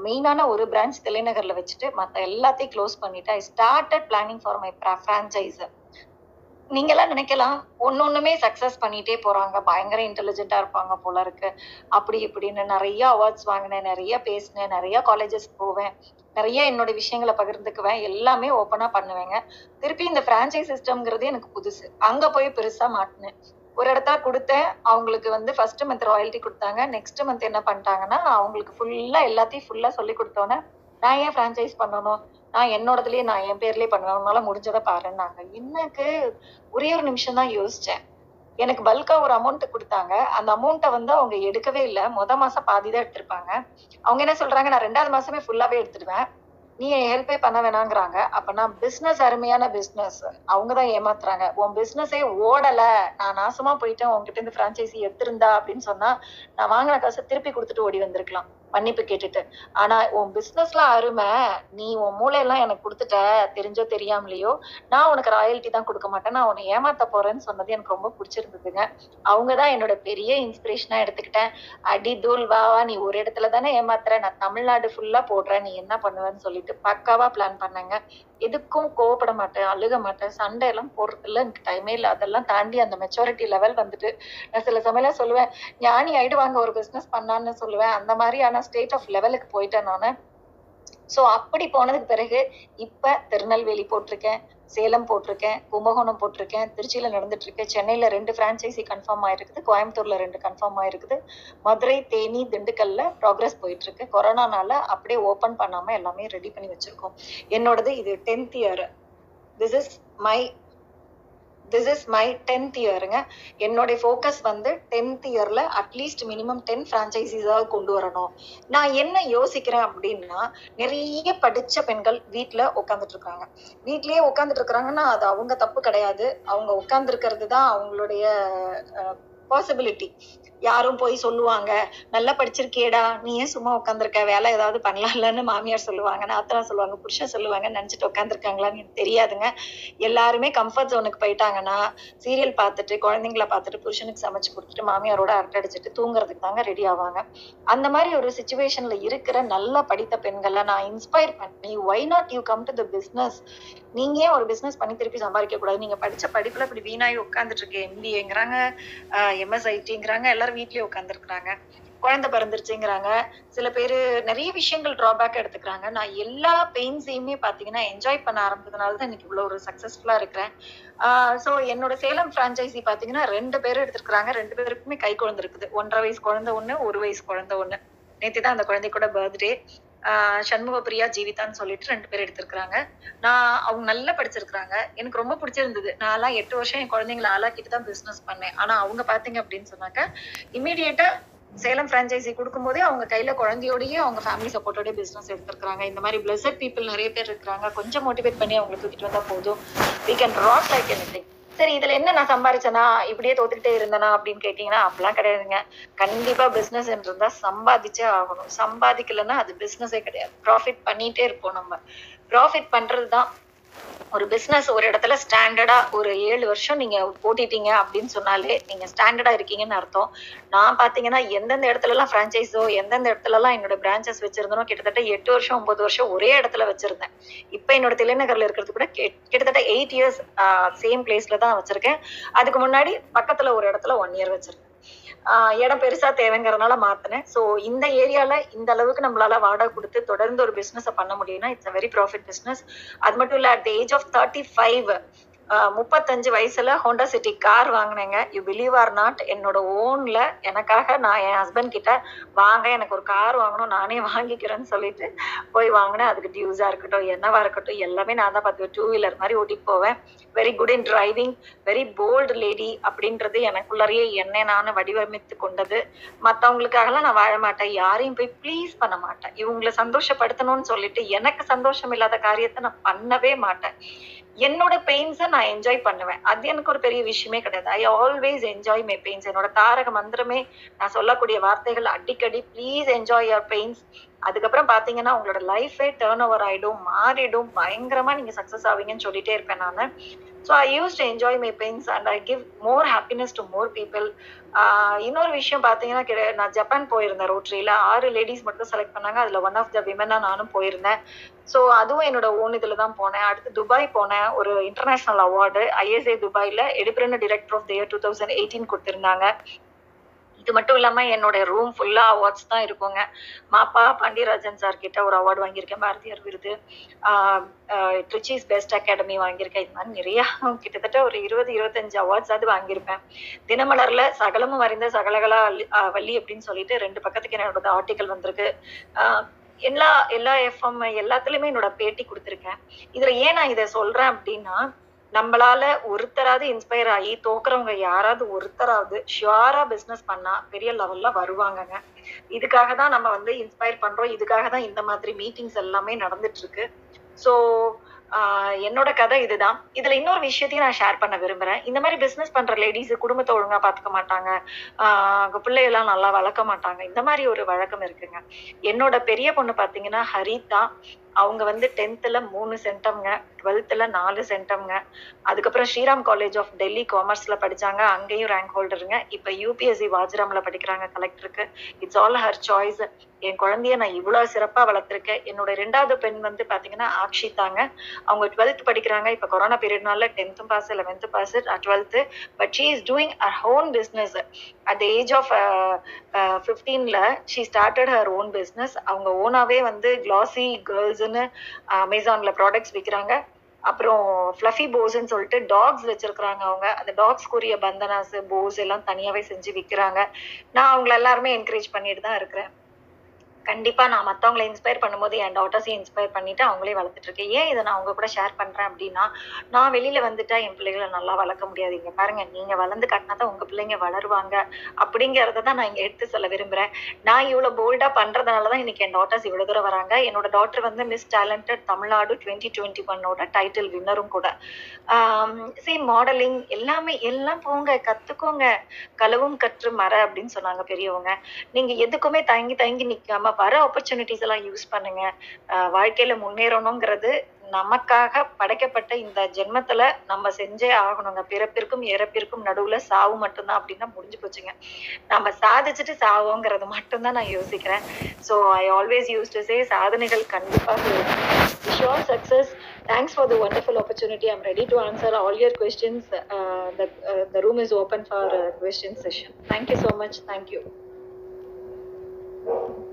மெயினான ஒரு பிரான்ச் தலைநகர்ல வச்சுட்டு மற்ற எல்லாத்தையும் க்ளோஸ் பண்ணிட்டு I started planning for my franchise. நீங்க எல்லாம் நினைக்கலாம் ஒன்னு ஒண்ணுமே சக்சஸ் பண்ணிட்டே போறாங்க, பயங்கர இன்டெலிஜென்ட்டா இருப்பாங்க போல இருக்கு, அப்படி இப்படின்னு. நிறைய அவார்ட்ஸ் வாங்கினேன், நிறைய பேசினேன், நிறைய காலேஜஸ் போவேன், நிறைய என்னோட விஷயங்களை பகிர்ந்துக்குவேன், எல்லாமே ஓப்பனா பண்ணுவேங்க. திருப்பி இந்த பிரான்சைஸ் சிஸ்டம்ங்கிறது எனக்கு புதுசு. அங்க போய் பெருசா மாட்டினேன். ஒரு இடத்துல கொடுத்தேன், அவங்களுக்கு வந்து ஃபர்ஸ்ட் மந்த் ராயல்ட்டி கொடுத்தாங்க. நெக்ஸ்ட் மந்த் என்ன பண்ணிட்டாங்கன்னா அவங்களுக்கு ஃபுல்லா எல்லாத்தையும் ஃபுல்லா சொல்லி கொடுத்தோன்னே நான் ஏன் பிரான்சைஸ் பண்ணணும், நான் என்னோடதுலயே நான் என் பேர்லயே பண்ணுவேன், அவனால முடிஞ்சதை பாருன்னாங்க. எனக்கு ஒரே ஒரு நிமிஷம் தான் யோசிச்சேன். எனக்கு பல்கா ஒரு அமௌண்ட் கொடுத்தாங்க. அந்த அமௌண்ட்டை வந்து அவங்க எடுக்கவே இல்லை. முத மாசம் பாதி தான் எடுத்திருப்பாங்க. அவங்க என்ன சொல்றாங்க, நான் ரெண்டாவது மாசமே ஃபுல்லாவே எடுத்துடுவேன், நீ ஹெல்ப்பே பண்ண வேணாங்கிறாங்க. அப்ப நான் பிசினஸ் அருமையான பிசினஸ், அவங்கதான் ஏமாத்துறாங்க, உன் பிசினஸே ஓடல, நான் நாசமா போயிட்டேன், உங்ககிட்ட இருந்து பிரான்சைசி எடுத்திருந்தா அப்படின்னு சொன்னா நான் வாங்கின காசை திருப்பி கொடுத்துட்டு ஓடி வந்திருக்கலாம் மன்னிப்பு கேட்டுட்டு. ஆனா உன் பிசினஸ்லாம் அருமை, நீ உன் மூளையெல்லாம் எனக்கு கொடுத்துட்ட, தெரிஞ்சோ தெரியாமலையோ, நான் உனக்கு ராயல்ட்டி தான் கொடுக்க மாட்டேன், நான் உன்னை ஏமாத்த போறேன்னு சொன்னது எனக்கு ரொம்ப பிடிச்சிருந்ததுங்க. அவங்கதான் என்னோட பெரிய இன்ஸ்பிரேஷனா எடுத்துக்கிட்டேன். அடி தூள் வாவா, நீ ஒரு இடத்துல தானே ஏமாத்துற, நான் தமிழ்நாடு ஃபுல்லா போடுறேன், நீ என்ன பண்ணுவேன்னு சொல்லிட்டு பக்காவா பிளான் பண்ணாங்க. எதுக்கும் கோவப்பட மாட்டேன், அழுக மாட்டேன், சண்டை எல்லாம் போடுறதுல எனக்கு டைமே இல்லை. அதெல்லாம் தாண்டி அந்த மெச்சூரிட்டி லெவல் வந்துட்டு நான் சில சமயம் சொல்லுவேன், ஞானி ஆயிடுவாங்க ஒரு பிசினஸ் பண்ணான்னு சொல்லுவேன். அந்த மாதிரியான ஸ்டேட் ஆஃப் லெவலுக்கு போயிட்டேன் நானு. ஸோ அப்படி போனதுக்கு பிறகு இப்ப திருநெல்வேலி போட்டிருக்கேன், சேலம் போட்டிருக்கேன், கும்பகோணம் போட்டிருக்கேன், திருச்சியில நடந்துட்டு இருக்கேன், சென்னையில ரெண்டு பிரான்சைசி கன்ஃபார்ம் ஆயிருக்குது, கோயம்புத்தூர்ல ரெண்டு கன்ஃபார்ம் ஆயிருக்குது, மதுரை, தேனி, திண்டுக்கல்ல ப்ராக்ரஸ் போயிட்டு இருக்கு. கொரோனானால அப்படியே ஓப்பன் பண்ணாம எல்லாமே ரெடி பண்ணி வச்சிருக்கோம். என்னோடது இது tenth year. This is my this is my tenth இயருங்க. என்னுடைய ஃபோக்கஸ் வந்து டென்த் இயர்ல அட்லீஸ்ட் மினிமம் டென் ஃப்ரான்சைசிஸாக கொண்டு வரணும். நான் என்ன யோசிக்கிறேன் அப்படின்னா, நிறைய படித்த பெண்கள் வீட்டில் உட்காந்துட்டு இருக்காங்க, வீட்லேயே உட்காந்துட்டு இருக்கிறாங்கன்னா அது அவங்க தப்பு கிடையாது. அவங்க உட்காந்துருக்கிறது தான் அவங்களுடைய பாசிபிலிட்டி. யாரும் போய் சொல்லுவாங்க, நல்லா படிச்சிருக்கேடா, நீ ஏன் சும்மா உட்காந்துருக்க, வேலை ஏதாவது பண்ணலாம் இல்லைன்னு மாமியார் சொல்லுவாங்க, நாத்தனா சொல்லுவாங்க, புருஷன் சொல்லுவாங்கன்னு நினைச்சிட்டு உட்காந்துருக்காங்களான்னு தெரியாதுங்க. எல்லாருமே கம்ஃபர்ட் ஜோனுக்கு போயிட்டாங்கன்னா சீரியல் பார்த்துட்டு, குழந்தைங்கள பார்த்துட்டு, புருஷனுக்கு சமைச்சு கொடுத்துட்டு, மாமியாரோட அரட்டை அடிச்சுட்டு தூங்குறதுக்கு தாங்க ரெடி ஆவாங்க. அந்த மாதிரி ஒரு சுச்சுவேஷன்ல இருக்கிற நல்லா படித்த பெண்களை நான் இன்ஸ்பயர் பண்ணி, why not you come to the business, நீங்க ஏன் ஒரு பிஸ்னஸ் பண்ணி திருப்பி சம்பாதிக்க கூடாது, நீங்க படிச்ச படிப்புல இப்படி வீணாயி உட்காந்துட்டு இருக்கு, எம்பிஏங்கிறாங்க, எம்எஸ்ஐடிங்கிறாங்க, எல்லாரும் வீட்லயே உட்காந்துருக்குறாங்க, குழந்தை பிறந்துருச்சுங்கிறாங்க, சில பேரு நிறைய விஷயங்கள் டிராபேக் எடுத்துக்கிறாங்க. நான் எல்லா பெயின்ஸையுமே பாத்தீங்கன்னா என்ஜாய் பண்ண ஆரம்பிச்சதுனாலதான் இன்னைக்கு இவ்வளவு ஒரு சக்சஸ்ஃபுல்லா இருக்கிறேன். ஆஹ் சோ என்னோட சேலம் பிரான்சைசி பாத்தீங்கன்னா ரெண்டு பேரும் எடுத்திருக்கிறாங்க, ரெண்டு பேருக்குமே கை குழந்தை இருக்குது. ஒன்றரை வயசு குழந்தை ஒண்ணு, ஒரு வயசு குழந்தை ஒண்ணு. நேற்று தான் அந்த குழந்தை கூட பர்த்டே. ஆஹ் சண்முக பிரியா, ஜீவிதான்னு சொல்லிட்டு ரெண்டு பேர் எடுத்திருக்கிறாங்க. நான் அவங்க நல்லா படிச்சிருக்கிறாங்க, எனக்கு ரொம்ப பிடிச்சிருந்தது. நான் எல்லாம் எட்டு வருஷம் என் குழந்தைங்களை ஆளாக்கிட்டு தான் பிசினஸ் பண்ணேன். ஆனா அவங்க பாத்தீங்க அப்படின்னு சொன்னாக்க, இமீடியட்டா சேலம் பிரான்சைசி கொடுக்கும் போதே அவங்க கையில குழந்தையோடயே அவங்க ஃபேமிலி சப்போர்ட்டோடய பிசினஸ் எடுத்துருக்காங்க. இந்த மாதிரி பிளஸட் பீப்புள் நிறைய பேர் இருக்கிறாங்க. கொஞ்சம் மோட்டிவேட் பண்ணி அவங்களை தூக்கிட்டு வந்தா போதும், we can rock like anything. சரி, இதுல என்ன நான் சம்பாதிச்சேனா, இப்படியே தோத்துக்கிட்டே இருந்தேனா அப்படின்னு கேட்டீங்கன்னா அப்படிலாம் கிடையாதுங்க. கண்டிப்பா பிசினஸ் இருந்தா சம்பாதிச்சே ஆகணும். சம்பாதிக்கலன்னா அது பிசினஸே கிடையாது. ப்ராஃபிட் பண்ணிட்டே இருப்போம். நம்ம ப்ராஃபிட் பண்றதுதான் ஒரு பிசினஸ். ஒரு இடத்துல ஸ்டாண்டர்டா ஒரு ஏழு வருஷம் நீங்க ஓட்டிட்டீங்க அப்படின்னு சொன்னாலே நீங்க ஸ்டாண்டர்டா இருக்கீங்கன்னு அர்த்தம். நான் பாத்தீங்கன்னா எந்தெந்த இடத்துல எல்லாம் பிரான்சைஸோ, எந்தெந்த இடத்துல எல்லாம் என்னோட பிரான்ச்சஸ் வச்சிருந்தனோ, கிட்டத்தட்ட எட்டு வருஷம் ஒன்பது வருஷம் ஒரே இடத்துல வச்சிருந்தேன். இப்ப என்னோட தலைநகர்ல இருக்கிறது கூட கிட்டத்தட்ட எயிட் இயர்ஸ் சேம் பிளேஸ்ல தான் வச்சிருக்கேன். அதுக்கு முன்னாடி பக்கத்துல ஒரு இடத்துல ஒன் இயர் வச்சிருக்கேன். ஆஹ் இடம் பெருசா தேவைங்கிறதுனால மாத்தினேன். சோ இந்த ஏரியால இந்த அளவுக்கு நம்மளால வாடகை கொடுத்து தொடர்ந்து ஒரு பிசினஸ் பண்ண முடியும்னா it's a very profit business. அது மட்டும் இல்ல, at the age of thirty five முப்பத்தஞ்சு வயசுல ஹோண்டா சிட்டி கார் வாங்கினேங்க. யூ பிலீவ் ஆர் நாட், என்னோட ஓன்ல எனக்காக நான் என் ஹஸ்பண்ட் கிட்ட வாங்க எனக்கு ஒரு கார் வாங்கணும், நானே வாங்கிக்கிறேன்னு சொல்லிட்டு போய் வாங்கினேன். அதுக்கு டியூஸா இருக்கட்டும் என்னவா இருக்கட்டும் எல்லாமே நான் தான் பார்த்துவேன். டூ வீலர் மாதிரி ஓட்டிட்டு போவேன். Very good in driving, very bold lady அப்படின்றது எனக்குள்ளாரியே என்னை நான் வடிவமைத்து கொண்டது. மற்றவங்களுக்காகலாம் நான் வாழ மாட்டேன், யாரையும் போய் ப்ளீஸ் பண்ண மாட்டேன். இவங்களை சந்தோஷப்படுத்தணும்னு சொல்லிட்டு எனக்கு சந்தோஷம் இல்லாத காரியத்தை நான் பண்ணவே மாட்டேன். என்னோட பெயின்ஸை நான் என்ஜாய் பண்ணுவேன். அது எனக்கு ஒரு பெரிய விஷயமே கிடையாது. I always enjoy my pains. என்னோட தாரக மந்திரமே நான் சொல்லக்கூடிய வார்த்தைகள் அடிக்கடி, ப்ளீஸ் என்ஜாய் யுவர் பெயின்ஸ். அதுக்கப்புறம் பாத்தீங்கன்னா உங்களோட லைஃபே டேர்ன் ஓவர் ஆயிடும், மாறிடும், பயங்கரமா நீங்க சக்சஸ் ஆவீங்கன்னு சொல்லிட்டே இருப்பேன் நானு. So I used to enjoy my pains and I give more happiness to more people. இன்னொரு விஷயம் பார்த்தீங்கன்னா, நான் ஜப்பான் போயிருந்தேன். ரோட்டரியில் ஆறு லேடிஸ் மட்டும் செலக்ட் பண்ணாங்க. அதில் ஒன் ஆஃப் த விமனாக நானும் போயிருந்தேன். ஸோ அதுவும் என்னோட ஓன் இதில் தான் போனேன். அடுத்து துபாய் போனேன். ஒரு இன்டர்நேஷ்னல் அவார்டு ஐஎஸ்ஏ துபாயில் எடுபிரன் director of the year two thousand eighteen கொடுத்துருந்தாங்க. இது மட்டும் இல்லாம என்னோட ரூம் ஃபுல்லா அவார்ட்ஸ் தான் இருக்குங்க. மாப்பா பாண்டியராஜன் சார் கிட்ட ஒரு அவார்டு வாங்கியிருக்கேன், பாரதியார் விருது, ஆஹ் ட்ரிச்சிஸ் பெஸ்ட் அகாடமி வாங்கியிருக்கேன். இது மாதிரி நிறைய கிட்டத்தட்ட ஒரு இருபது இருபத்தஞ்சு அவார்ட்ஸ் அது வாங்கியிருப்பேன். தினமலர்ல சகலமும் அறிந்த சகலகலா வள்ளி அப்படின்னு சொல்லிட்டு ரெண்டு பக்கத்துக்கு என்னோட ஆர்டிக்கல் வந்திருக்கு. ஆஹ் எல்லா எல்லா எஃப்எம் எல்லாத்துலயுமே என்னோட பேட்டி கொடுத்துருக்கேன். இதுல ஏன் நான் இதை சொல்றேன் அப்படின்னா, நம்மளால ஒருத்தராவது இன்ஸ்பயர் ஆகி தோக்குறவங்க யாராவது ஒருத்தராவது ஷுவரா பிசினஸ் பண்ணா பெரிய லெவல்ல வருவாங்கங்க. இதுக்காக தான் நம்ம வந்து இன்ஸ்பயர் பண்றோம். இதுக்காக தான் இந்த மாதிரி மீட்டிங்ஸ் எல்லாமே நடந்துட்டு இருக்கு. ஸோ ஆஹ் என்னோட கதை இதுதான். இதுல இன்னொரு விஷயத்தையும் நான் ஷேர் பண்ண விரும்புறேன். இந்த மாதிரி பிசினஸ் பண்ற லேடிஸ் குடும்பத்தை ஒழுங்கா பாத்துக்க மாட்டாங்க, ஆஹ் பிள்ளையெல்லாம் நல்லா வளர்க்க மாட்டாங்க. இந்த மாதிரி ஒரு வழக்கம் இருக்குங்க. என்னோட பெரிய பொண்ணு பாத்தீங்கன்னா ஹரிதா, அவங்க வந்து டென்த்ல மூணு சென்டம்ங்க, டுவெல்த்ல நாலு சென்டம்ங்க. அதுக்கப்புறம் ஸ்ரீராம் காலேஜ் ஆஃப் டெல்லி காமர்ஸ்ல படிச்சாங்க, அங்கேயும் ரேங்க் ஹோல்டருங்க. இப்ப யூபிஎஸ்சி வாஜிராம்ல படிக்கிறாங்க கலெக்டருக்கு. It's all her choice. என் குழந்தைய நான் இவ்வளவு சிறப்பா வளர்த்திருக்கேன். என்னோட ரெண்டாவது பெண் வந்து பாத்தீங்கன்னா ஆக்ஷிதாங்க. அவங்க டுவெல்த் படிக்கிறாங்க. இப்ப கொரோனா பீரியட்னால டென்த்தும் pass, eleventh pass, twelfth. But she is doing her own business. At the age of ஃபிஃப்டீன்ல she started her own business. அவங்க ஓனாவே வந்து கிளாசி கேர்ள்ஸ் அமேசான்ல ப்ராடக்ட்ஸ் விற்கிறாங்க. அப்புறம் ஃப்ளஃபி போஸ்ன்னு சொல்லிட்டு டாக்ஸ் வச்சிருக்கிறாங்க அவங்க. அந்த டாக்ஸ்க்குரிய பந்தனாஸ், போஸ் எல்லாம் தனியாவே செஞ்சு விற்கிறாங்க. நான் அவங்களை எல்லாருமே என்கரேஜ் பண்ணிட்டு தான் இருக்கிறேன். கண்டிப்பாக நான் மற்றவங்களை இன்ஸ்பயர் பண்ணும்போது என் டாட்டர்ஸையும் இன்ஸ்பயர் பண்ணிவிட்டு அவங்களே வளர்த்துட்ருக்கேன். ஏன் இதை நான் அவங்க கூட ஷேர் பண்ணுறேன் அப்படின்னா, நான் வெளியில் வந்துட்டா என் பிள்ளைகளை நல்லா வளர்க்க முடியாது. இங்கே பாருங்கள், நீங்கள் வளர்ந்து காட்டினா தான் உங்கள் பிள்ளைங்க வளருவாங்க அப்படிங்கிறத தான் நான் இங்கே எடுத்து சொல்ல விரும்புகிறேன். நான் இவ்வளோ போல்டாக பண்ணுறதுனால தான் இன்றைக்கி என் டாட்டர்ஸ் இவ்வளோ தூரம் வராங்க. என்னோட டாட்டர் வந்து miss talented Tamil Nadu twenty twenty ஒன்னோட டைட்டில் வின்னரும் கூட. சே மாடலிங் எல்லாமே எல்லாம் போங்க, கற்றுக்கோங்க. களவும் கற்று மர அப்படின்னு சொன்னாங்க பெரியவங்க. நீங்கள் எதுக்குமே தயங்கி தயங்கி நிற்காம வர ஆப்பர்ச்சுனிட்டிஸ் எல்லாம் யூஸ் பண்ணுங்க. வாழ்க்கையில முன்னேறணுங்கிறது நமக்காக படைக்கப்பட்ட இந்த ஜென்மத்துல நம்ம செஞ்சே ஆகணுங்க. பிறப்பிற்கும் இறப்பிற்கும் நடுவுல சாவு மட்டும்தான் அப்படின்னா முடிஞ்சு போச்சுங்க. நம்ம சாதிச்சுட்டு சாவோங்கிறது மட்டும்தான் நான் யோசிக்கிறேன். So I always use to say சாதனைகள் கண்டிப்பாக sure success. Thanks for the wonderful opportunity. I am ready to answer all your questions. The room is open for question session. Thank you so much. Thank you.